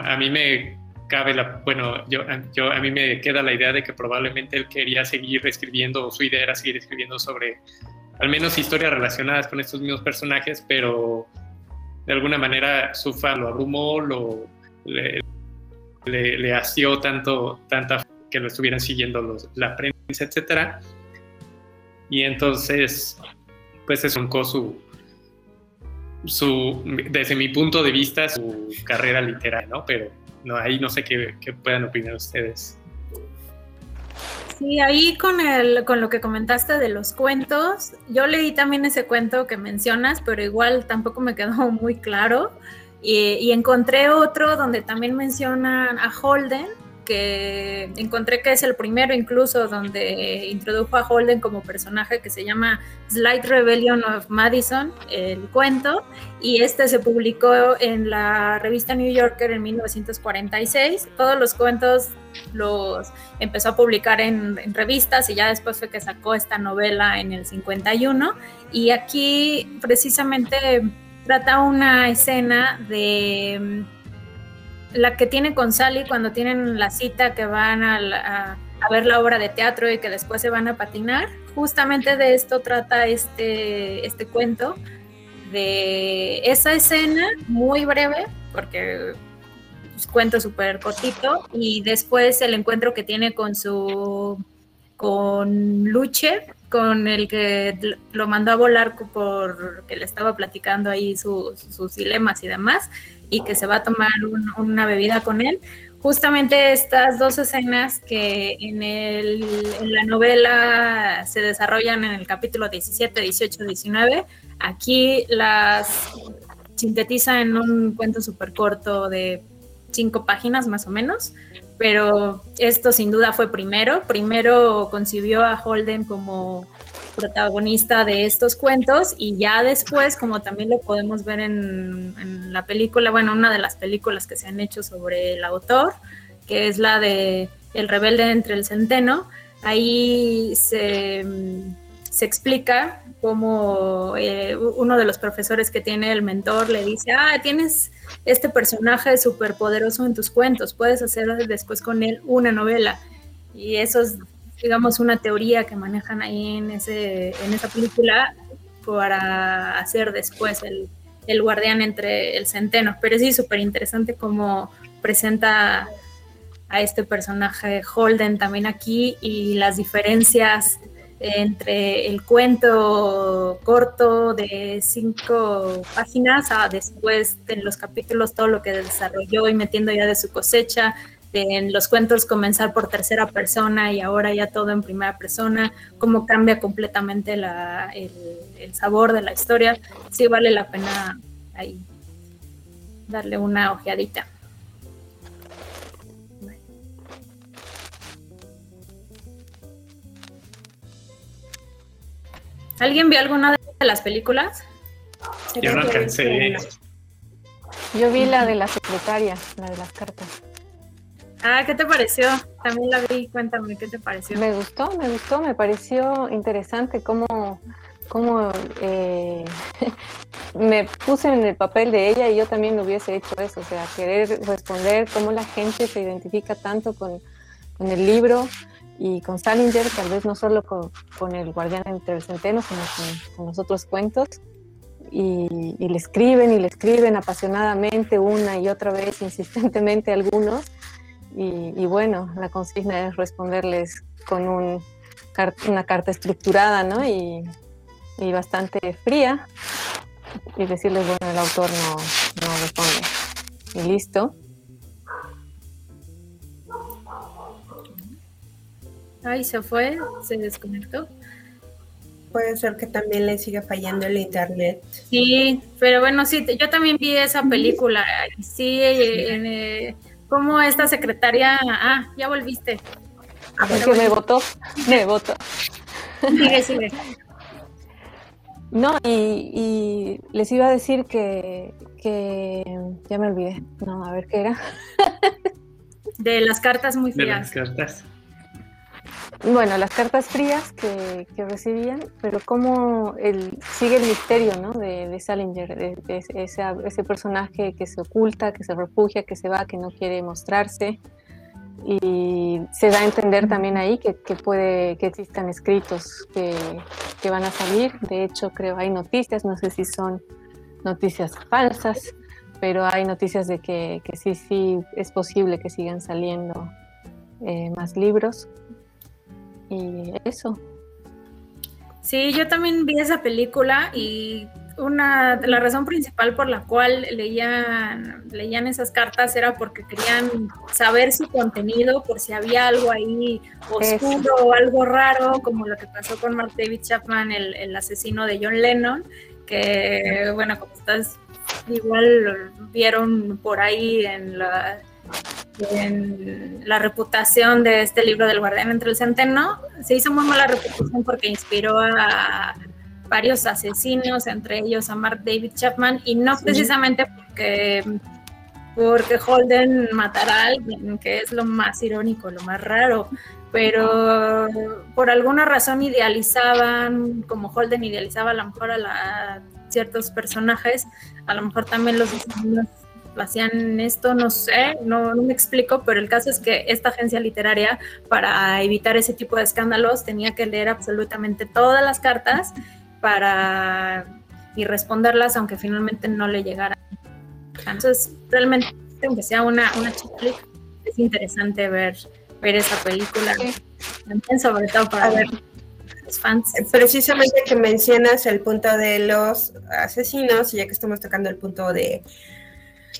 A mí me cabe a mí me queda la idea de que probablemente él quería seguir escribiendo, o su idea era seguir escribiendo sobre al menos historias relacionadas con estos mismos personajes, pero de alguna manera su fan lo abrumó, le asió tanta que lo estuvieran siguiendo la prensa, etcétera, y entonces pues se truncó desde mi punto de vista, su carrera literaria, ¿no? Pero no, ahí no sé qué puedan opinar ustedes. Sí, ahí con lo que comentaste de los cuentos, yo leí también ese cuento que mencionas, pero igual tampoco me quedó muy claro. Y encontré otro donde también mencionan a Holden, que encontré que es el primero incluso donde introdujo a Holden como personaje, que se llama Slight Rebellion of Madison, el cuento, y este se publicó en la revista New Yorker en 1946. Todos los cuentos los empezó a publicar en revistas y ya después fue que sacó esta novela en el 51, y aquí precisamente trata una escena de la que tiene con Sally cuando tienen la cita que van a ver la obra de teatro y que después se van a patinar. Justamente de esto trata este cuento, de esa escena muy breve, porque es cuento súper cortito, y después el encuentro que tiene con Luche, con el que lo mandó a volar porque le estaba platicando ahí sus dilemas y demás, y que se va a tomar una bebida con él. Justamente estas dos escenas que en la novela se desarrollan en el capítulo 17, 18, 19, aquí las sintetiza en un cuento súper corto de 5 páginas más o menos, pero esto sin duda fue primero. Primero concibió a Holden como protagonista de estos cuentos, y ya después, como también lo podemos ver en la película, bueno, una de las películas que se han hecho sobre el autor, que es la de El rebelde entre el centeno, ahí se explica cómo uno de los profesores que tiene el mentor le dice, tienes este personaje súper poderoso en tus cuentos, puedes hacer después con él una novela, y eso es, digamos, una teoría que manejan ahí en esa película para hacer después el guardián entre el centeno. Pero sí, súper interesante cómo presenta a este personaje Holden también aquí, y las diferencias entre el cuento corto de 5 páginas a después en los capítulos todo lo que desarrolló y metiendo ya de su cosecha. En los cuentos comenzar por tercera persona y ahora ya todo en primera persona, cómo cambia completamente el sabor de la historia. Sí vale la pena ahí darle una ojeadita. ¿Alguien vio alguna de las películas? Yo no alcancé. Yo vi la de la secretaria, la de las cartas. ¿Qué te pareció? También la vi, cuéntame, ¿qué te pareció? Me gustó, me pareció interesante cómo me puse en el papel de ella, y yo también hubiese hecho eso, o sea, querer responder cómo la gente se identifica tanto con el libro y con Salinger, tal vez no solo con El guardián entre el centeno, sino con los otros cuentos. Y le escriben apasionadamente una y otra vez, insistentemente algunos. Y bueno, la consigna es responderles con una carta estructurada, ¿no? Y y bastante fría, y decirles, bueno, el autor no responde. Y listo. Ay, se fue, se desconectó. Puede ser que también le siga fallando el internet. Sí, pero bueno, sí, yo también vi esa película. Sí, como esta secretaria... Ah, ya volviste. Ah, porque bueno, me votó. Sigue. No, y les iba a decir que ya me olvidé. No, a ver qué era. De las cartas muy frías. De las cartas. Bueno, las cartas frías que recibían, pero cómo sigue el misterio, ¿no? de Salinger, de ese personaje que se oculta, que se refugia, que se va, que no quiere mostrarse, y se da a entender también ahí que existan escritos que van a salir. De hecho, creo hay noticias, no sé si son noticias falsas, pero hay noticias de que sí es posible que sigan saliendo más libros. Y eso. Sí, yo también vi esa película, y la razón principal por la cual leían esas cartas era porque querían saber su contenido, por si había algo ahí oscuro o algo raro, como lo que pasó con Mark David Chapman, el asesino de John Lennon, que bueno, como estás, igual lo vieron por ahí en la reputación de este libro del Guardián entre el Centeno. Se hizo muy mala reputación porque inspiró a varios asesinos, entre ellos a Mark David Chapman, y no precisamente porque Holden matará a alguien, que es lo más irónico, lo más raro, pero por alguna razón como Holden idealizaba a lo mejor a ciertos personajes, a lo mejor también los asesinos hacían esto, no sé, no me explico, pero el caso es que esta agencia literaria, para evitar ese tipo de escándalos, tenía que leer absolutamente todas las cartas y responderlas, aunque finalmente no le llegaran. Entonces, realmente, aunque sea una chick flick, es interesante ver esa película, también, sobre todo para ver los fans. Precisamente que mencionas el punto de los asesinos, y ya que estamos tocando el punto de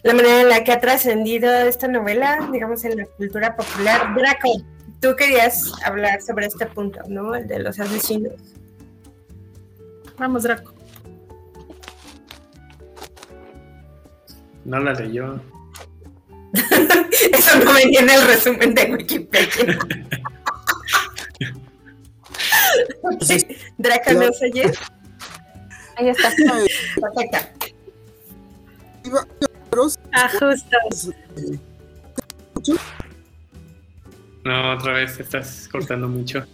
la manera en la que ha trascendido esta novela, digamos, en la cultura popular. Draco, tú querías hablar sobre este punto, ¿no? El de los asesinos. Vamos, Draco. No la leyó. Eso no venía en el resumen de Wikipedia. Entonces, Draco, ¿nos oyes? Ahí está. Perfecto. Justo. No, otra vez te estás cortando mucho.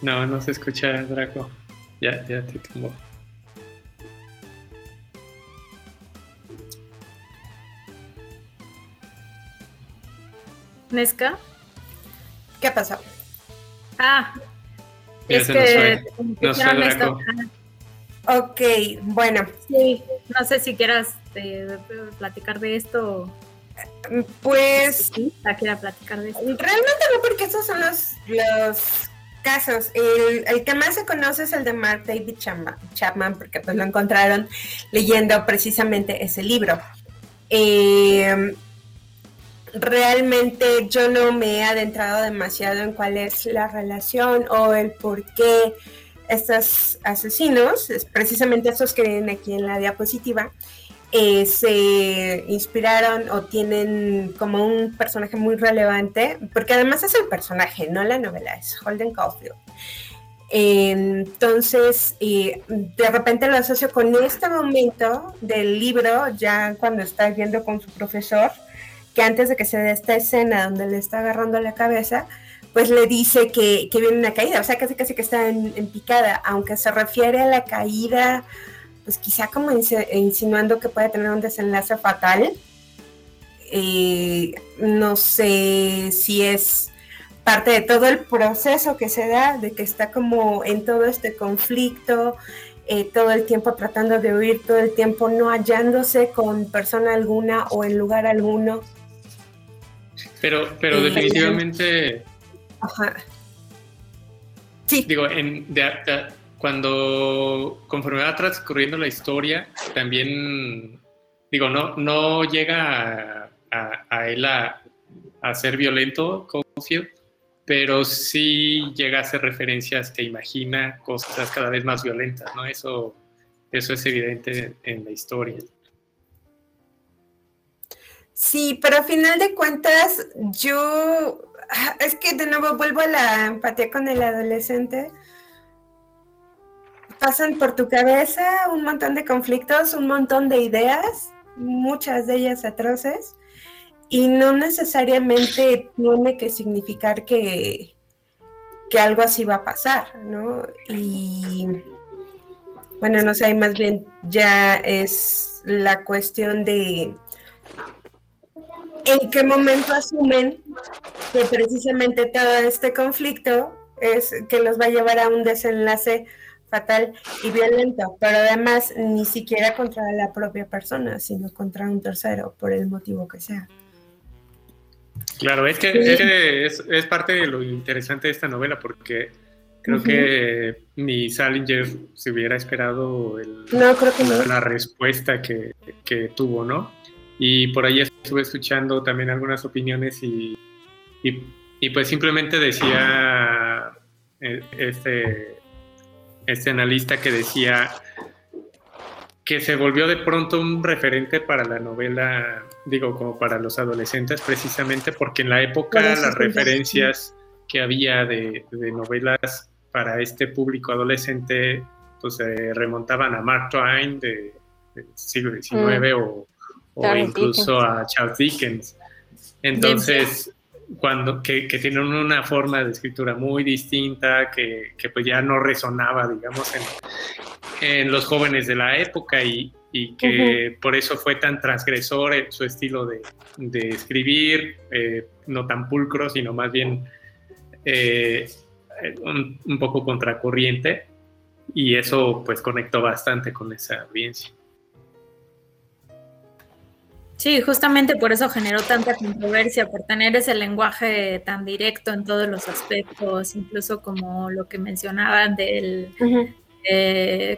Bueno, no se escucha, Draco. Ya te tumbó. ¿Nesca? ¿Qué pasó? Ah, es que no soy Draco. Ok, bueno. Sí, no sé si quieras platicar de esto. Pues... ¿La quiera platicar de esto? Realmente no, porque esos son los casos. El que más se conoce es el de Mark David Chapman, porque pues lo encontraron leyendo precisamente ese libro. Realmente yo no me he adentrado demasiado en cuál es la relación o el por qué estos asesinos, precisamente estos que ven aquí en la diapositiva, se inspiraron o tienen como un personaje muy relevante, porque además es el personaje, no la novela, es Holden Caulfield. Entonces, de repente lo asocio con este momento del libro, ya cuando está yendo con su profesor, que antes de que se dé esta escena donde le está agarrando la cabeza, pues le dice que viene una caída, o sea, casi que está en picada, aunque se refiere a la caída, pues quizá como insinuando que puede tener un desenlace fatal. No sé si es parte de todo el proceso que se da, de que está como en todo este conflicto, todo el tiempo tratando de huir, todo el tiempo no hallándose con persona alguna o en lugar alguno. Pero definitivamente... Ajá. Sí. Digo, cuando conforme va transcurriendo la historia, también, digo, no llega a él a ser violento, Copperfield, pero sí llega a hacer referencias que imagina cosas cada vez más violentas, ¿no? Eso es evidente en la historia. Sí, pero a final de cuentas, yo... Es que de nuevo vuelvo a la empatía con el adolescente. Pasan por tu cabeza un montón de conflictos, un montón de ideas, muchas de ellas atroces, y no necesariamente tiene que significar que algo así va a pasar, ¿no? Y bueno, no sé, más bien ya es la cuestión de... ¿En qué momento asumen que precisamente todo este conflicto es que los va a llevar a un desenlace fatal y violento? Pero además ni siquiera contra la propia persona, sino contra un tercero, por el motivo que sea. Claro, es parte de lo interesante de esta novela, porque creo que ni Salinger se hubiera esperado la respuesta que tuvo, ¿no? Y por ahí estuve escuchando también algunas opiniones y pues simplemente decía este analista que decía que se volvió de pronto un referente para la novela, digo, como para los adolescentes, precisamente porque en la época las referencias que había de novelas para este público adolescente pues se remontaban a Mark Twain del siglo XIX o incluso a Charles Dickens. Entonces, cuando que tienen una forma de escritura muy distinta, que pues ya no resonaba, digamos, en los jóvenes de la época, y que por eso fue tan transgresor su estilo de escribir, no tan pulcro, sino más bien un poco contracorriente, y eso pues conectó bastante con esa audiencia. Sí, justamente por eso generó tanta controversia, por tener ese lenguaje tan directo en todos los aspectos, incluso como lo que mencionaban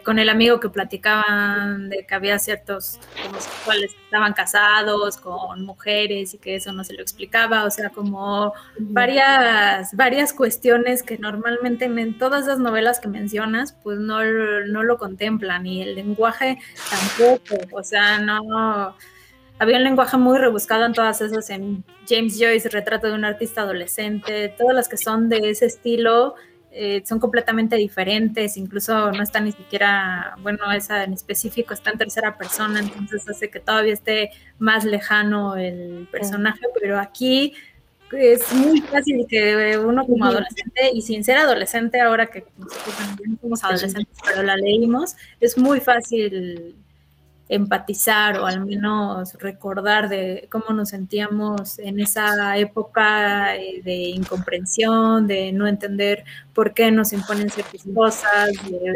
con el amigo que platicaban de que había ciertos homosexuales que estaban casados con mujeres y que eso no se lo explicaba, o sea, como varias cuestiones que normalmente en todas las novelas que mencionas, pues no lo contemplan, y el lenguaje tampoco, o sea, no... Había un lenguaje muy rebuscado en todas esas, en James Joyce, Retrato de un artista adolescente, todas las que son de ese estilo son completamente diferentes, incluso no está ni siquiera, bueno, esa en específico está en tercera persona, entonces hace que todavía esté más lejano el personaje, pero aquí es muy fácil que uno como adolescente, y sin ser adolescente ahora que nosotros también somos adolescentes, pero la leímos, es muy fácil empatizar o al menos recordar de cómo nos sentíamos en esa época de incomprensión, de no entender por qué nos imponen ciertas cosas,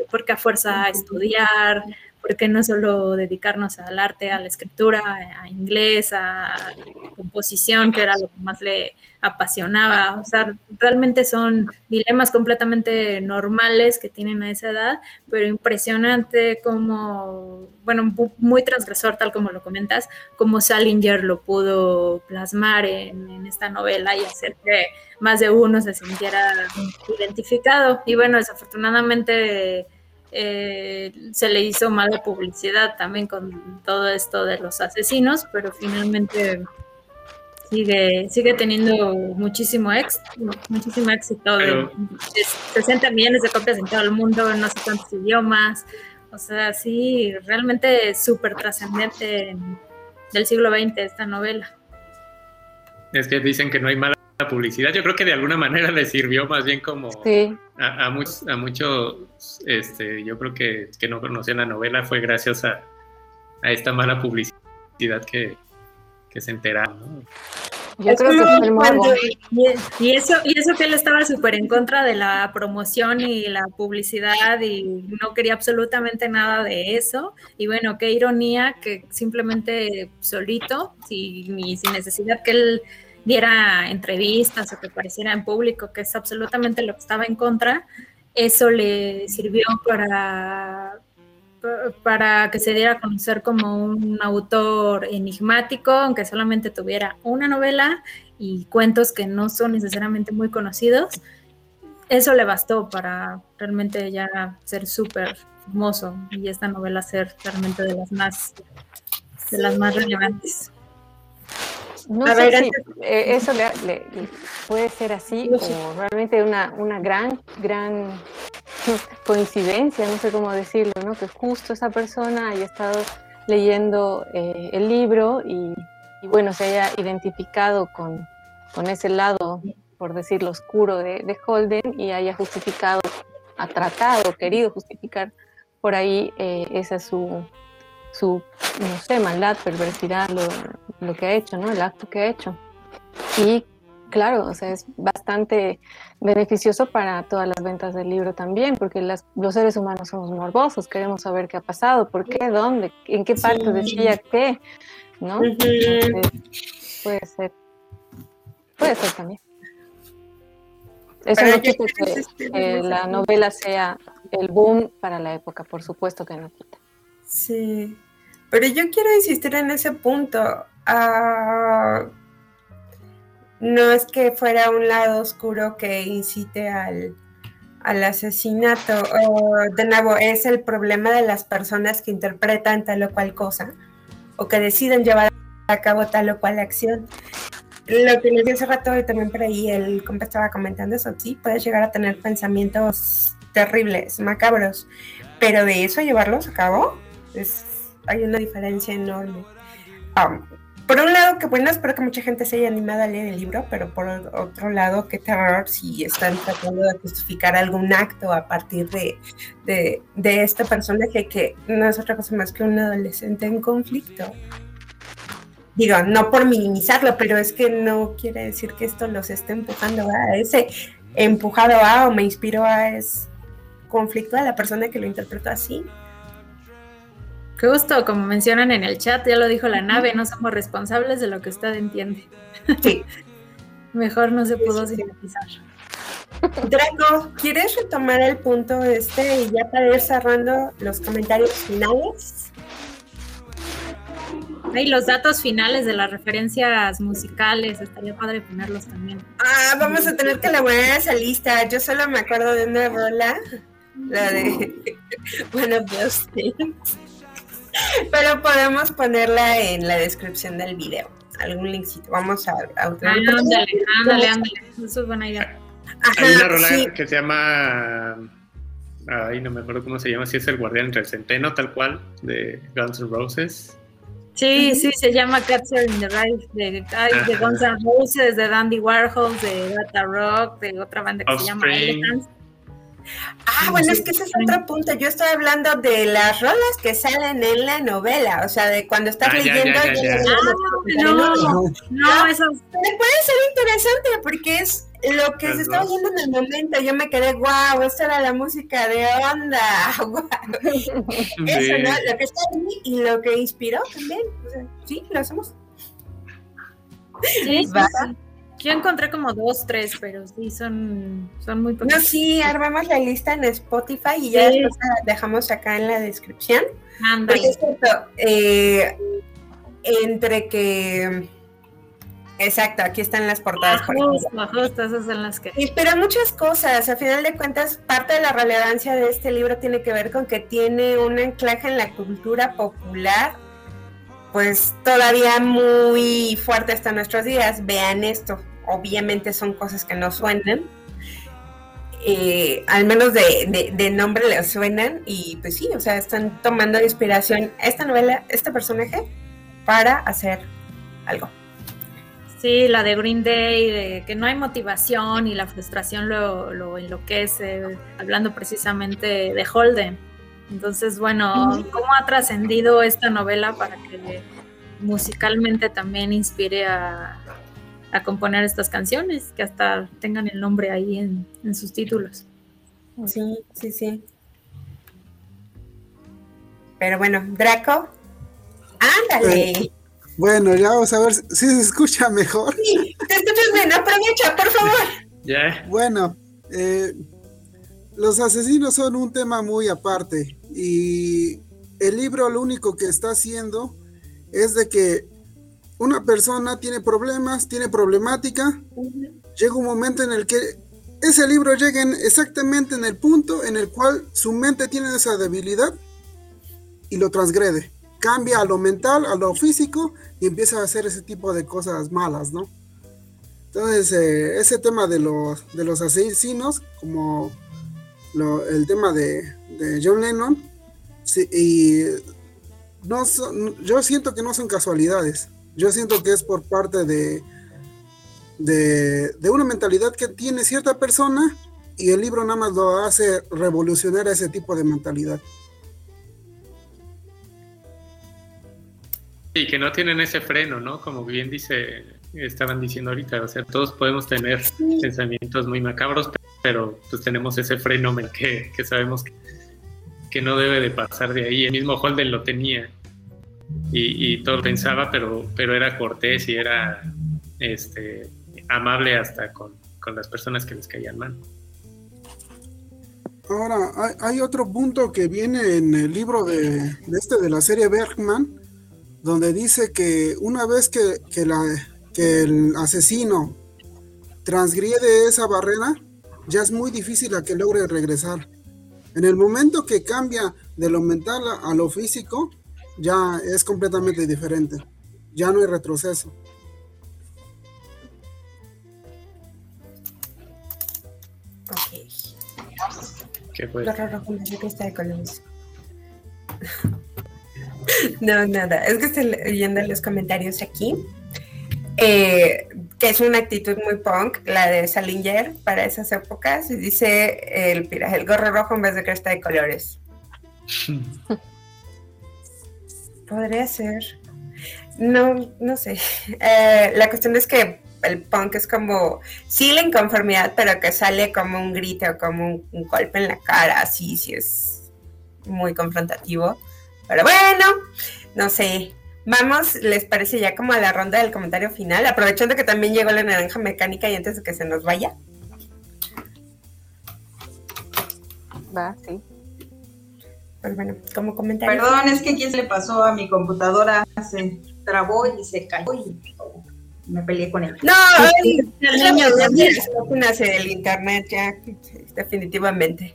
por qué a fuerza estudiar, por qué no solo dedicarnos al arte, a la escritura, a inglés, a composición, que era lo que más le apasionaba. O sea, realmente son dilemas completamente normales que tienen a esa edad, pero impresionante como, bueno, muy transgresor, tal como lo comentas, como Salinger lo pudo plasmar en esta novela y hacer que más de uno se sintiera identificado. Y bueno, desafortunadamente se le hizo mala publicidad también con todo esto de los asesinos, pero finalmente... Sigue teniendo muchísimo éxito. Pero, 60 millones de copias en todo el mundo, en no sé cuántos idiomas. O sea, sí, realmente súper trascendente del siglo XX esta novela. Es que dicen que no hay mala publicidad. Yo creo que de alguna manera le sirvió más bien como a muchos, yo creo que no conocían la novela, fue gracias a esta mala publicidad que se enteraron, ¿no? Yo creo que fue el morbo. Y eso que él estaba súper en contra de la promoción y la publicidad y no quería absolutamente nada de eso. Y bueno, qué ironía que simplemente solito, sin necesidad que él diera entrevistas o que apareciera en público, que es absolutamente lo que estaba en contra, eso le sirvió para que se diera a conocer como un autor enigmático, aunque solamente tuviera una novela y cuentos que no son necesariamente muy conocidos. Eso le bastó para realmente ya ser súper famoso y esta novela ser realmente de las más relevantes. No sé si eso le puede ser así, no sé, o realmente una gran coincidencia, no sé cómo decirlo, ¿no? Que justo esa persona haya estado leyendo el libro y bueno, se haya identificado con ese lado, por decirlo, oscuro de Holden y haya justificado, querido justificar por ahí esa su, no sé, maldad, perversidad, lo que ha hecho, ¿no? El acto que ha hecho. Y claro, o sea, es bastante beneficioso para todas las ventas del libro también, porque los seres humanos somos morbosos, queremos saber qué ha pasado, por qué, dónde, en qué parte decía qué, ¿no? Entonces, puede ser también. Eso no quita que la novela sea el boom para la época, por supuesto que no quita. Sí, pero yo quiero insistir en ese punto. No es que fuera un lado oscuro que incite al asesinato. De nuevo, es el problema de las personas que interpretan tal o cual cosa o que deciden llevar a cabo tal o cual acción. Lo que les dije hace rato y también por ahí el compa estaba comentando eso, sí, puedes llegar a tener pensamientos terribles, macabros, pero de eso a llevarlos a cabo hay una diferencia enorme. Por un lado, que bueno, espero que mucha gente se haya animado a leer el libro, pero por otro lado, qué terror si están tratando de justificar algún acto a partir de este personaje que no es otra cosa más que un adolescente en conflicto. Digo, no por minimizarlo, pero es que no quiere decir que esto los esté empujando a ese empujado a o me inspiró a ese conflicto a la persona que lo interpretó así. Justo, como mencionan en el chat, ya lo dijo la nave, no somos responsables de lo que usted entiende. Sí. Mejor no se pudo sintetizar. Draco, ¿quieres retomar el punto y ya para ir cerrando los comentarios finales? Y los datos finales de las referencias musicales, estaría padre ponerlos también. Vamos a tener que elaborar esa lista, yo solo me acuerdo de una rola, la de One of Those Things. Pero podemos ponerla en la descripción del video. Algún linkcito. Vamos a ándale. Eso es buena idea. Ajá, hay una rola que se llama... Ay, no me acuerdo cómo se llama. Si es El Guardián en el Centeno, tal cual, de Guns N' Roses. Sí, se llama Capture in the Ride de Guns N' Roses, de Dandy Warhol, de Data Rock, de otra banda que se llama Elephants. Bueno, es que ese es otro punto. Yo estoy hablando de las rolas que salen en la novela, o sea, de cuando estás leyendo. Ya. No, eso puede ser interesante porque es lo que se está oyendo en el momento. Yo me quedé, wow, esta era la música de onda. Wow. Sí. Eso, ¿no? Lo que está ahí y lo que inspiró también. O sea, sí, lo hacemos. Sí, sí. Yo encontré como 2, 3, pero sí, son muy pocos. No, sí, armamos la lista en Spotify y ya después la dejamos acá en la descripción. Andale. Porque es cierto, entre que... Exacto, aquí están las portadas. Justo, esas son las que... Pero muchas cosas, a final de cuentas, parte de la relevancia de este libro tiene que ver con que tiene un anclaje en la cultura popular, pues todavía muy fuerte hasta nuestros días. Vean esto, obviamente son cosas que no suenan, al menos de nombre les suenan, y pues sí, o sea, están tomando inspiración a esta novela, este personaje, para hacer algo. Sí, la de Green Day, de que no hay motivación y la frustración lo enloquece, hablando precisamente de Holden. Entonces, bueno, ¿cómo ha trascendido esta novela para que musicalmente también inspire a a componer estas canciones, que hasta tengan el nombre ahí en sus títulos. Sí, sí, sí. Pero bueno, Draco, ándale. Bueno, ya vamos a ver si se escucha mejor. Sí, te escuchas bien, aprovecha, por favor. Yeah. Bueno, los asesinos son un tema muy aparte, y el libro lo único que está haciendo es de que una persona tiene problemas, tiene problemática, llega un momento en el que ese libro llega exactamente en el punto en el cual su mente tiene esa debilidad y lo transgrede, cambia a lo mental, a lo físico, y empieza a hacer ese tipo de cosas malas, ¿no? Entonces, ese tema de los asesinos, como el tema de John Lennon, sí, y yo siento que no son casualidades. Yo siento que es por parte de una mentalidad que tiene cierta persona, y el libro nada más lo hace revolucionar a ese tipo de mentalidad. Sí, que no tienen ese freno, ¿no? Como bien estaban diciendo ahorita, o sea, todos podemos tener pensamientos muy macabros, pero pues tenemos ese freno que sabemos que no debe de pasar de ahí. El mismo Holden lo tenía y todo pensaba, pero era cortés y era amable hasta con las personas que les caían mal. Ahora, hay otro punto que viene en el libro de la serie Bergman, donde dice que una vez que el asesino transgrede esa barrera, ya es muy difícil a que logre regresar. En el momento que cambia de lo mental a lo físico, ya es completamente diferente. Ya no hay retroceso. Ok. ¿Qué fue? No, nada, es que estoy leyendo los comentarios aquí, que es una actitud muy punk, la de Salinger para esas épocas, y dice el gorro rojo en vez de cresta de colores. Podría ser, no sé, la cuestión es que el punk es como, sí, la inconformidad, pero que sale como un grito, como un golpe en la cara, así, sí es muy confrontativo. Pero bueno, no sé, vamos, ¿les parece ya como a la ronda del comentario final? Aprovechando que también llegó la naranja mecánica y antes de que se nos vaya. Va, sí. Pues bueno, como comentario. Perdón, es que aquí se le pasó a mi computadora, se trabó y se cayó y me peleé con él. No, el niño nace del internet ya, definitivamente.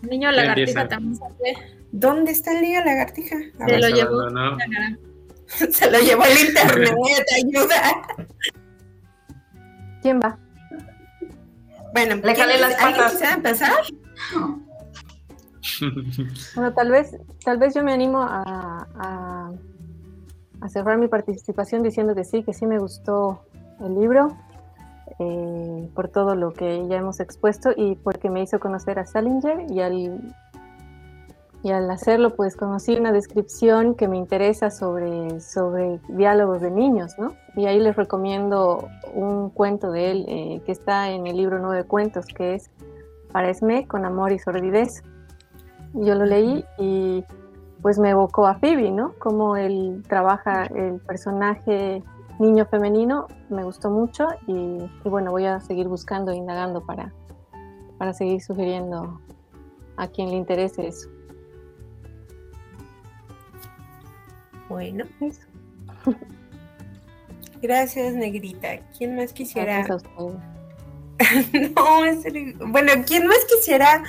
Niño lagartija también sale. ¿Dónde está el niño lagartija? Se lo llevó. No. Se lo llevó el internet, ayuda. ¿Quién va? Bueno, le jalé las patas. ¿Quisiera empezar? Bueno, tal vez yo me animo a cerrar mi participación diciendo que sí me gustó el libro. Por todo lo que ya hemos expuesto y porque me hizo conocer a Salinger, y al hacerlo pues conocí una descripción que me interesa sobre diálogos de niños, ¿no? Y ahí les recomiendo un cuento de él que está en el libro 9 cuentos, que es Aresme con amor y sordidez. Yo lo leí y pues me evocó a Phoebe, ¿no? Cómo él trabaja el personaje niño femenino, me gustó mucho y bueno, voy a seguir buscando e indagando para seguir sugiriendo a quien le interese eso. Bueno, eso. Gracias, Negrita. ¿Quién más quisiera? Gracias a usted. No, en serio. Bueno, ¿quién más quisiera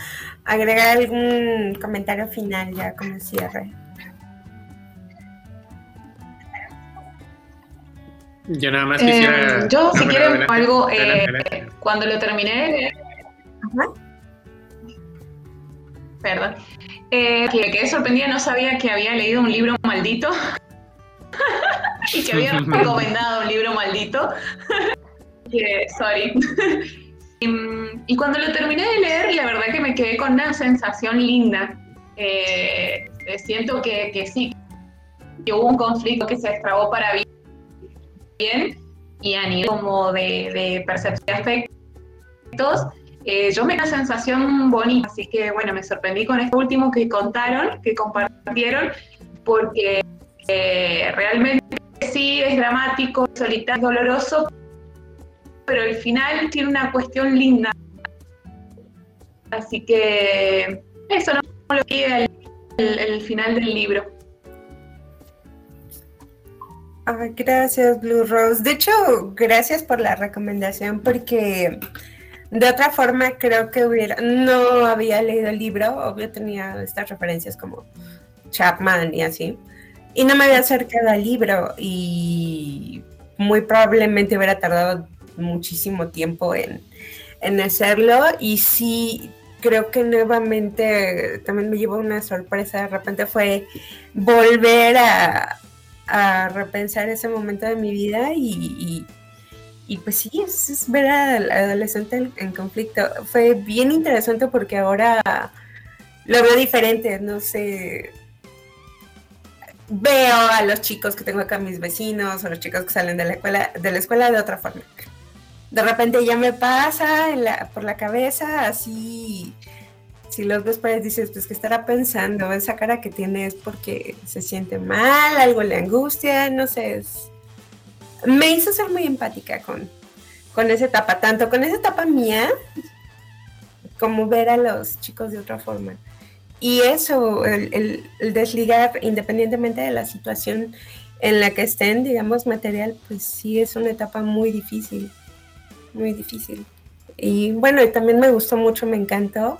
agregar algún comentario final ya como cierre? Yo nada más quisiera... yo, si quieren, algo... adelante. Cuando lo terminé... Ajá. Perdón. Me quedé sorprendida, no sabía que había leído un libro maldito. Y que había recomendado un libro maldito. Sorry. Y cuando lo terminé de leer, la verdad que me quedé con una sensación linda. Siento que sí, que hubo un conflicto que se destrabó para mí. bien, y a nivel como de percepción de aspectos, yo me da una sensación bonita, así que bueno, me sorprendí con este último que contaron, que compartieron, porque realmente sí es dramático, es solitario, doloroso, pero el final tiene una cuestión linda. Así que eso no lo queda el final del libro. Ay, gracias, Blue Rose. De hecho, gracias por la recomendación, porque de otra forma creo que no había leído el libro, obvio tenía estas referencias como Chapman y así, y no me había acercado al libro, y muy probablemente hubiera tardado muchísimo tiempo en hacerlo, y sí, creo que nuevamente también me llevó una sorpresa, de repente fue volver a repensar ese momento de mi vida, y pues sí, es ver al adolescente en conflicto, fue bien interesante porque ahora lo veo diferente, no sé, veo a los chicos que tengo acá, mis vecinos, o los chicos que salen de la escuela de otra forma. De repente ya me pasa por la cabeza, así, si los ves pares dices, pues, ¿qué estará pensando? Esa cara que tiene es porque se siente mal, algo le angustia, no sé. Me hizo ser muy empática con esa etapa, tanto con esa etapa mía, como ver a los chicos de otra forma. Y eso, el desligar, independientemente de la situación en la que estén, digamos, material, pues sí es una etapa muy difícil. Muy difícil. Y bueno, también me gustó mucho, me encantó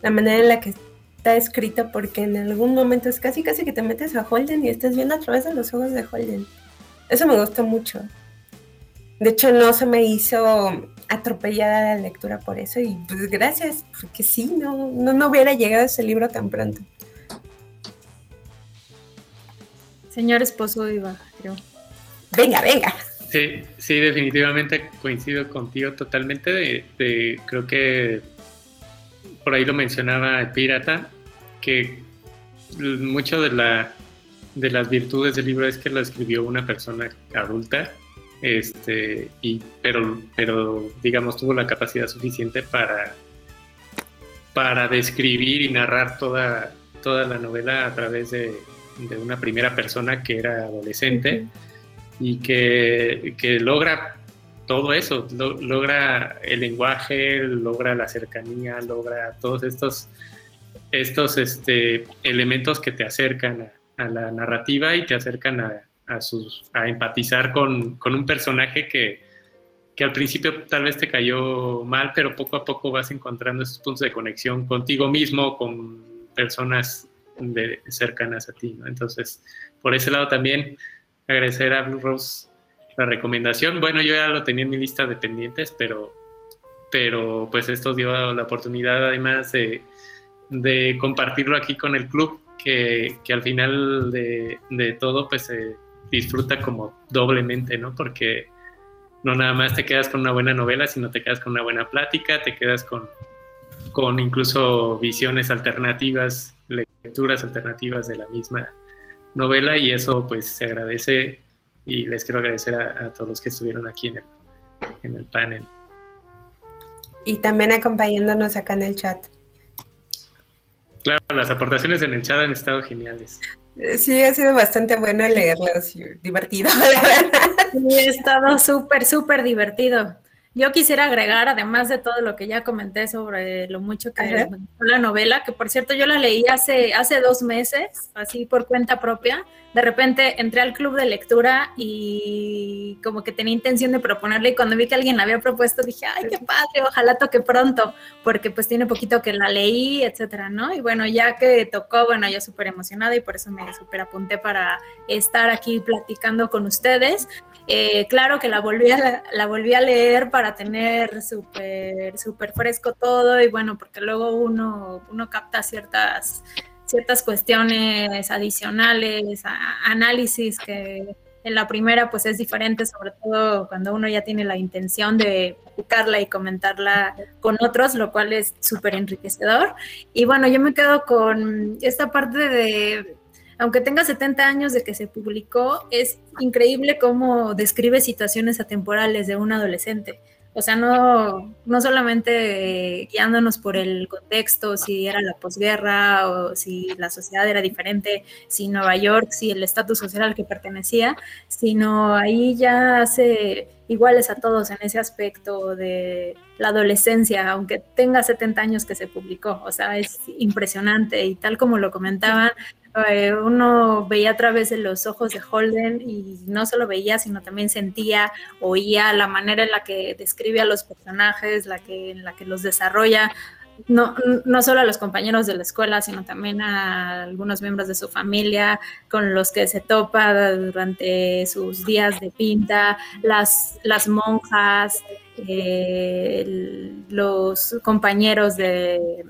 la manera en la que está escrito, porque en algún momento es casi que te metes a Holden y estás viendo a través de los ojos de Holden. Eso me gustó mucho. De hecho, no se me hizo atropellada la lectura por eso, y pues gracias, porque sí, no hubiera llegado a ese libro tan pronto. Señor esposo de Iba, creo. Venga. Sí, definitivamente coincido contigo totalmente. Creo que por ahí lo mencionaba el Pirata, que mucho de las virtudes del libro es que lo escribió una persona adulta, pero digamos tuvo la capacidad suficiente para describir y narrar toda la novela a través de una primera persona que era adolescente. Uh-huh. Y que logra todo eso, logra el lenguaje, logra la cercanía, logra todos estos elementos que te acercan a la narrativa y te acercan a empatizar con un personaje que al principio tal vez te cayó mal, pero poco a poco vas encontrando esos puntos de conexión contigo mismo, con personas cercanas a ti, ¿no? Entonces, por ese lado también agradecer a Blue Rose la recomendación. Bueno, yo ya lo tenía en mi lista de pendientes, pero pues esto dio la oportunidad además de compartirlo aquí con el club, que al final de todo pues se disfruta como doblemente, ¿no? Porque no nada más te quedas con una buena novela, sino te quedas con una buena plática, te quedas con incluso visiones alternativas, lecturas alternativas de la misma novela, y eso pues se agradece, y les quiero agradecer a todos los que estuvieron aquí en el panel. Y también acompañándonos acá en el chat. Claro, las aportaciones en el chat han estado geniales. Sí, ha sido bastante bueno leerlos, divertido, la verdad. Sí, ha estado súper divertido. Yo quisiera agregar, además de todo lo que ya comenté sobre lo mucho que me gustó la novela, que por cierto yo la leí hace 2 meses, así por cuenta propia. De repente entré al club de lectura y como que tenía intención de proponerla, y cuando vi que alguien la había propuesto dije, ¡ay, qué padre! Ojalá toque pronto, porque pues tiene poquito que la leí, etcétera, ¿no? Y bueno, ya que tocó, bueno, yo súper emocionada y por eso me súper apunté para estar aquí platicando con ustedes. Claro que la volví a leer para tener súper fresco todo, y bueno, porque luego uno capta ciertas cuestiones adicionales, análisis que en la primera pues es diferente, sobre todo cuando uno ya tiene la intención de platicarla y comentarla con otros, lo cual es súper enriquecedor. Y bueno, yo me quedo con esta parte de Aunque tenga 70 años de que se publicó, es increíble cómo describe situaciones atemporales de un adolescente. O sea, no solamente guiándonos por el contexto, si era la posguerra o si la sociedad era diferente, si Nueva York, si el estatus social al que pertenecía, sino ahí ya hace iguales a todos en ese aspecto de la adolescencia, aunque tenga 70 años que se publicó. O sea, es impresionante y tal como lo comentaban, uno veía a través de los ojos de Holden y no solo veía, sino también sentía, oía la manera en la que describe a los personajes, en la que los desarrolla, no solo a los compañeros de la escuela, sino también a algunos miembros de su familia con los que se topa durante sus días de pinta, las monjas, los compañeros de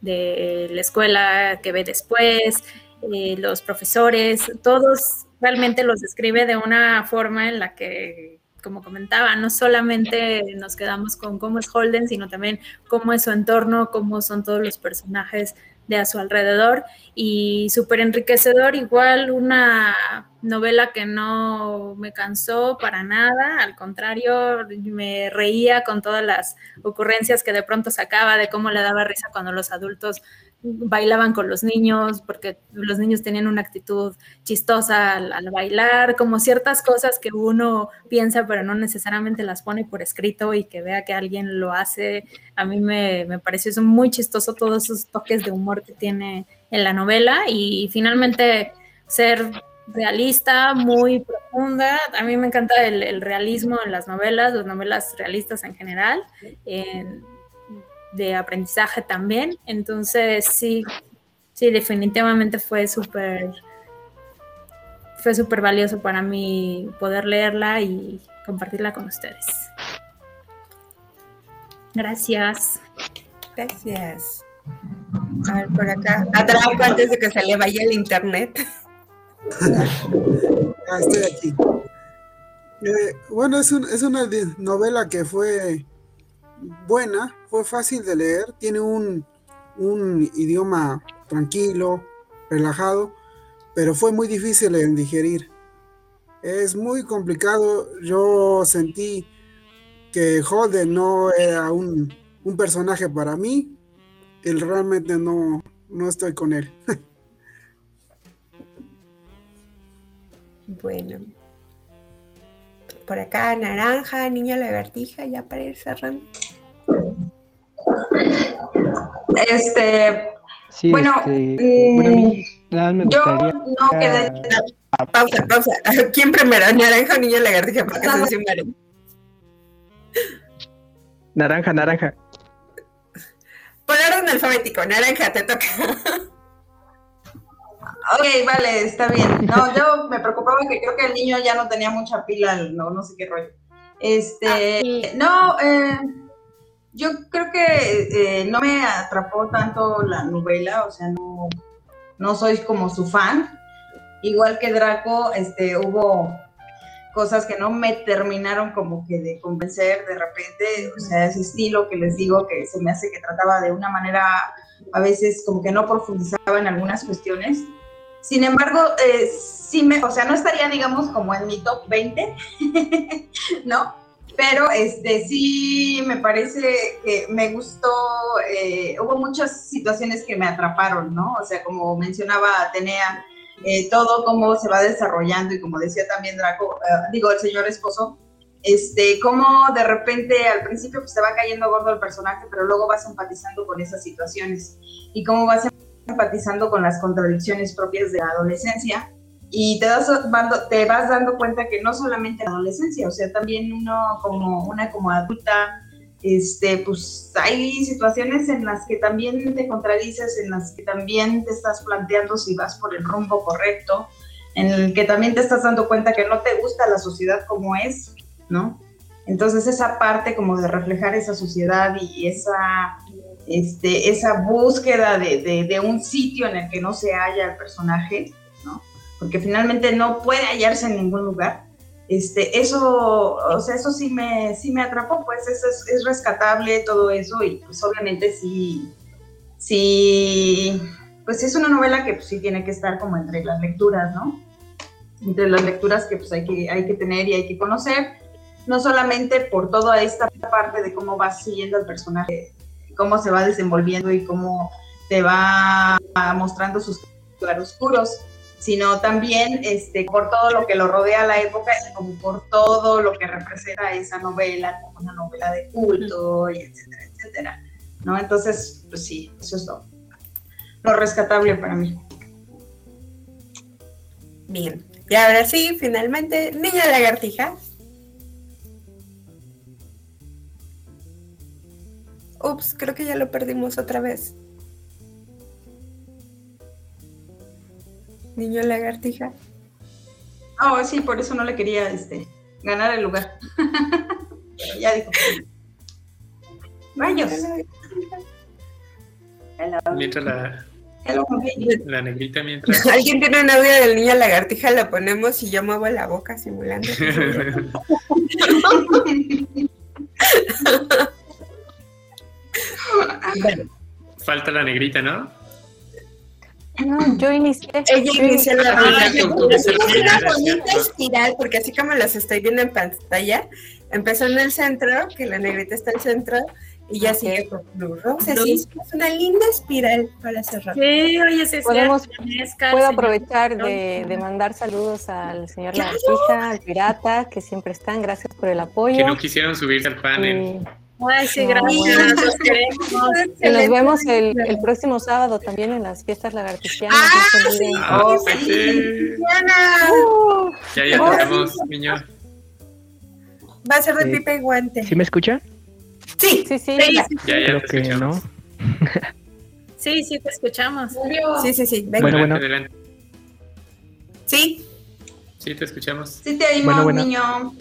la escuela que ve después, los profesores, todos realmente los describe de una forma en la que, como comentaba, no solamente nos quedamos con cómo es Holden, sino también cómo es su entorno, cómo son todos los personajes de a su alrededor, y súper enriquecedor. Igual una novela que no me cansó para nada, al contrario, me reía con todas las ocurrencias que de pronto sacaba, de cómo le daba risa cuando los adultos bailaban con los niños, porque los niños tenían una actitud chistosa al bailar, como ciertas cosas que uno piensa pero no necesariamente las pone por escrito y que vea que alguien lo hace. A mí me pareció eso muy chistoso, todos esos toques de humor que tiene en la novela, y finalmente ser realista, muy profunda. A mí me encanta el realismo en las novelas realistas en general, de aprendizaje también. Entonces sí, definitivamente fue súper valioso para mí poder leerla y compartirla con ustedes. Gracias. A ver, por acá, atraco antes de que se le vaya el internet. Estoy aquí. Bueno, es una novela que fue buena, fue fácil de leer, tiene un idioma tranquilo, relajado, pero fue muy difícil en digerir. Es muy complicado. Yo sentí que Holden no era un personaje para mí. Él realmente no estoy con él. Bueno, por acá Naranja, Niña Lagartija, ya para ir cerrando. Sí, bueno, bueno, a mí nada más me gustaría. Yo no quedé. Pausa. ¿Quién primero? ¿Naranja o Niña Lagartija? Porque se sumaron. Naranja. Por orden alfabético, Naranja, te toca. Ok, vale, está bien. No, yo me preocupaba que creo que el niño ya no tenía mucha pila, no sé qué rollo. Yo creo que no me atrapó tanto la novela, o sea, no soy como su fan. Igual que Draco, hubo cosas que no me terminaron como que de convencer de repente, o sea, ese estilo que les digo que se me hace que trataba de una manera a veces como que no profundizaba en algunas cuestiones. Sin embargo, no estaría, digamos, como en mi top 20, ¿no? Pero sí me parece que me gustó, hubo muchas situaciones que me atraparon, ¿no? O sea, como mencionaba Atenea, todo cómo se va desarrollando y como decía también Draco, el señor esposo, cómo de repente al principio pues, te va cayendo gordo el personaje, pero luego vas empatizando con esas situaciones y cómo vas empatizando con las contradicciones propias de la adolescencia y te vas dando cuenta que no solamente la adolescencia, o sea, también uno como adulta, pues hay situaciones en las que también te contradices, en las que también te estás planteando si vas por el rumbo correcto, en el que también te estás dando cuenta que no te gusta la sociedad como es, ¿no? Entonces esa parte como de reflejar esa sociedad y esa búsqueda de un sitio en el que no se halla el personaje, ¿no? Porque finalmente no puede hallarse en ningún lugar. Eso, o sea, eso sí me atrapó, pues eso es rescatable todo eso y pues obviamente sí pues es una novela que pues, sí tiene que estar como entre las lecturas, ¿no? Entre las lecturas que pues hay que tener y hay que conocer, no solamente por toda esta parte de cómo va siguiendo el personaje, cómo se va desenvolviendo y cómo te va mostrando sus claroscuros, sino también por todo lo que lo rodea la época, como por todo lo que representa esa novela, como una novela de culto, y etcétera, etcétera, ¿no? Entonces, pues sí, eso es lo rescatable para mí. Bien, y ahora sí, finalmente, Niña Lagartija. Ups, creo que ya lo perdimos otra vez. Niño Lagartija. Oh, sí, por eso no le quería ganar el lugar. Ya dijo. Rayos. Mientras la negrita mientras. ¿Alguien tiene una duda del Niño Lagartija? La ponemos y yo muevo la boca simulando. Bueno. Falta la negrita, ¿no? No, yo inicié. Ella inició la ronda. Es una bonita espiral, porque así como las estoy viendo en pantalla, empezó en el centro, que la negrita está en el centro, y ya sigue con Blue Rose. Así es una linda espiral para cerrar. Sí, oye, se puedo aprovechar de mandar saludos al señor Lagartija, al pirata, que siempre están. Gracias por el apoyo. Que no quisieron subirse al panel. Ay, sí, gracias. Nos vemos el próximo sábado también en las fiestas lagartijianas. ¡Ah, sí! ¡Oh, sí! Ya tenemos, niño. Va a ser de pipa y guante. ¿Sí me escucha? Sí. Ya creo que no. Sí, te escuchamos. Sí. Venga. Bueno. Adelante. ¿Sí? Sí, te escuchamos. Sí, te oímos, bueno. Niño.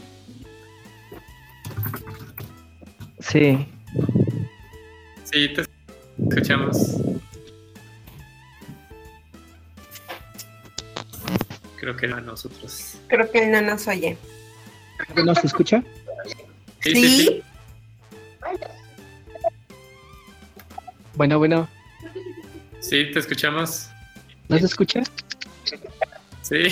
Sí, te escuchamos. Creo que no a nosotros. Creo que él no nos oye. ¿No se escucha? Sí. Bueno. Sí, te escuchamos. ¿No se escucha? Sí.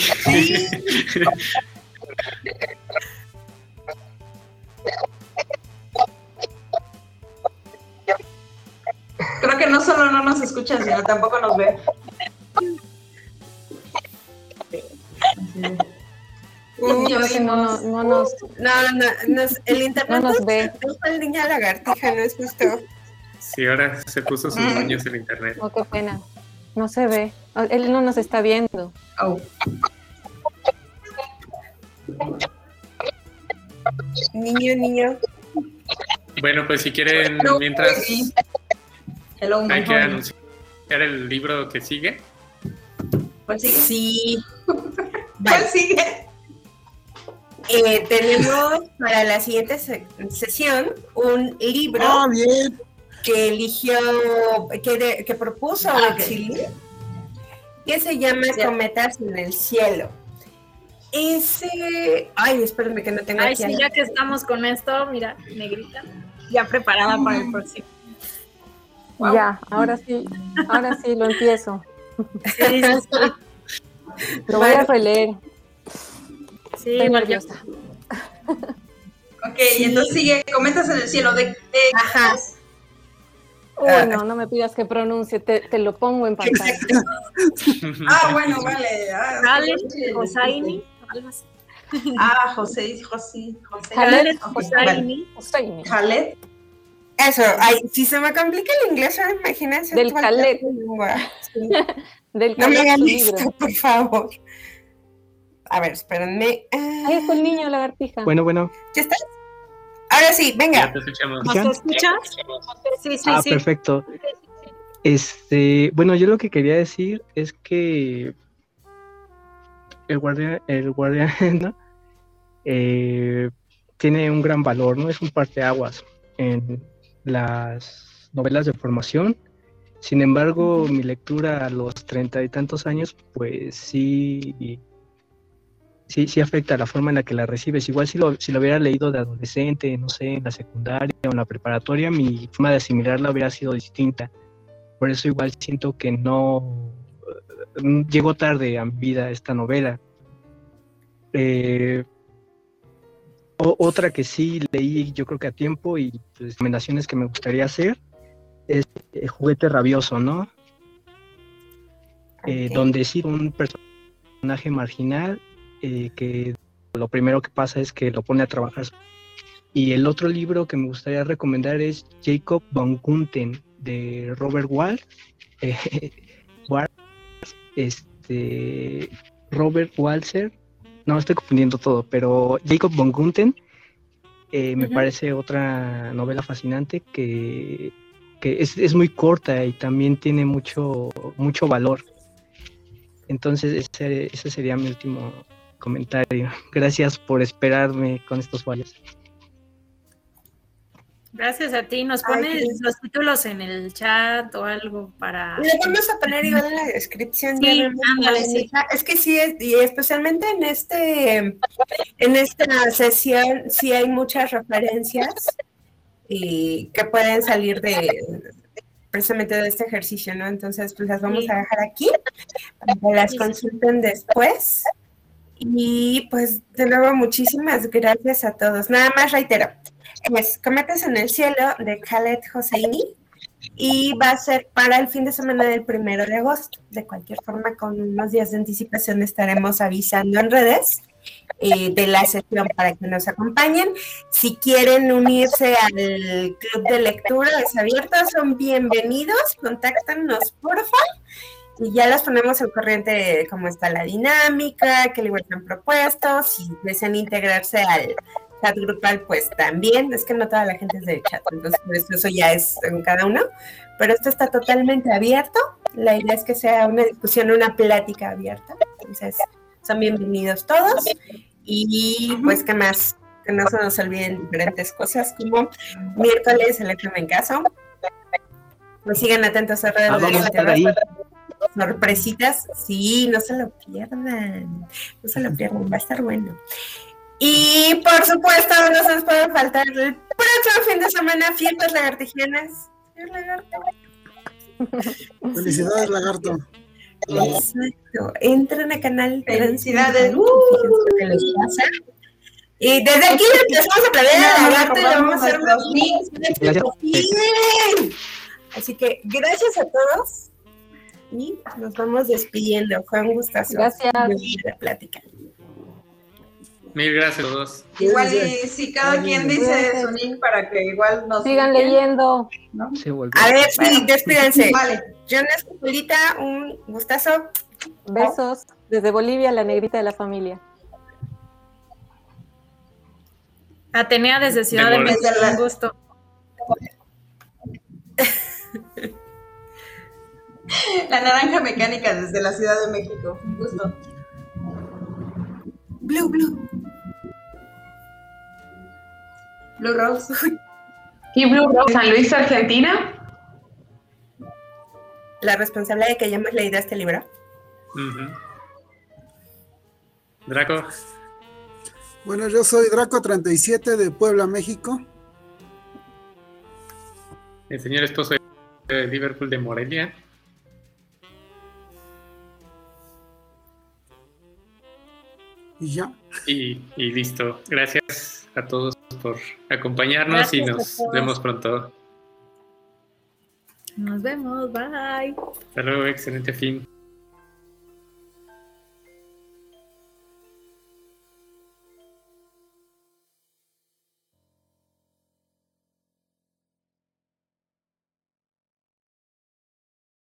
Creo que no solo no nos escuchan, sino tampoco nos ve. El internet no nos ve. El Niño Lagartija, no es justo. Sí, ahora se puso sus baños el internet. Oh, qué pena. No se ve. Él no nos está viendo. Oh. Niño. Bueno, pues si quieren, mientras... Hay que anunciar el libro que sigue. ¿Cuál sigue? ¿Cuál sigue? Tenemos para la siguiente sesión un libro que eligió, que propuso Exilio, que se llama Cometas en el cielo. Espérenme que no tenga aquí. Ya que estamos con esto, mira, negrita, ya preparada para el próximo. Wow. Ya, ahora sí lo empiezo. Sí. Lo voy a releer. Sí, estoy nerviosa. Okay, entonces sigue, Cometas en el cielo de... Ajá. Bueno, no me pidas que pronuncie, te lo pongo en pantalla. Bueno, vale. Josaini, algo así. José. Josaini. Jaled. Eso, si se me complica el inglés, ahora imagínense. Del Calet. Sí. No me hagan listo, por favor. A ver, espérenme. Ahí está el Niño Lagartija. Bueno. ¿Ya estás? Ahora sí, venga. Ya te escuchamos. ¿Nos escuchas? Sí. Perfecto. Bueno, yo lo que quería decir es que el guardián, ¿no? Tiene un gran valor, ¿no? Es un parteaguas en las novelas de formación. Sin embargo, mi lectura a los 30 y tantos años, pues sí afecta la forma en la que la recibes. Igual si lo hubiera leído de adolescente, no sé, en la secundaria o en la preparatoria, mi forma de asimilarla hubiera sido distinta. Por eso igual siento que no llegó tarde a mi vida esta novela. Otra que sí leí, yo creo que a tiempo, y pues, recomendaciones que me gustaría hacer, es Juguete Rabioso, ¿no? Okay. Donde sí un personaje marginal que lo primero que pasa es que lo pone a trabajar. Y el otro libro que me gustaría recomendar es Jacob von Gunten, de Robert Ward. Robert Walser, no, estoy confundiendo todo, pero Jacob von Gunten me parece otra novela fascinante que es muy corta y también tiene mucho valor. Entonces ese sería mi último comentario. Gracias por esperarme con estos fallos. Gracias a ti. Nos pones los títulos en el chat o algo para... Le vamos a poner igual en la descripción. Sí, ya ándale, sí. Es que sí, y especialmente en esta sesión sí hay muchas referencias y que pueden salir de precisamente de este ejercicio, ¿no? Entonces, pues las vamos a dejar aquí para que las consulten después. Y pues, de nuevo, muchísimas gracias a todos. Nada más reitero. Es Cometas en el Cielo, de Khaled Hosseini, y va a ser para el fin de semana del 1 de agosto. De cualquier forma, con unos días de anticipación estaremos avisando en redes de la sesión para que nos acompañen. Si quieren unirse al club de lectura, es abierto, son bienvenidos, contáctanos, porfa. Y ya las ponemos al corriente de cómo está la dinámica, qué libros han propuesto, si desean integrarse al chat grupal, pues también, es que no toda la gente es de chat, entonces eso ya es en cada uno, pero esto está totalmente abierto, la idea es que sea una discusión, una plática abierta, entonces son bienvenidos todos, y pues qué más, que no se nos olviden diferentes cosas, como miércoles el FM en caso, pues sigan atentos a redes sociales. Sorpresitas, sí, no se lo pierdan, va a estar bueno. Y por supuesto, no se nos puede faltar el próximo fin de semana, fiestas lagartijanas. Felicidades, lagarto. Exacto, entren a canal de Felicidades. Fíjense lo que les pasa. Y desde aquí empezamos a planear al lagarto y vamos a hacer los links. Así que gracias a todos y nos vamos despidiendo. Fue un gustazo. Gracias. La plática. Mil gracias a todos. Igual y si cada quien dice su link para que igual nos... Sigan leyendo, ¿no? A ver, sí, despídense. Vale. Jonas, Julita, un gustazo. Besos. Desde Bolivia, la negrita de la familia. Atenea desde Ciudad de México, un gusto. La naranja mecánica desde la Ciudad de México, un gusto. Blue Rose. ¿Y Blue Rose San Luis, Argentina? La responsable de que hayamos leído este libro. Draco. Bueno, yo soy Draco 37 de Puebla, México. El señor Estoso de Liverpool de Morelia. Y ya. Y listo. Gracias a todos por acompañarnos. Gracias y nos vemos pronto. Nos vemos. Bye. Hasta luego. Excelente fin.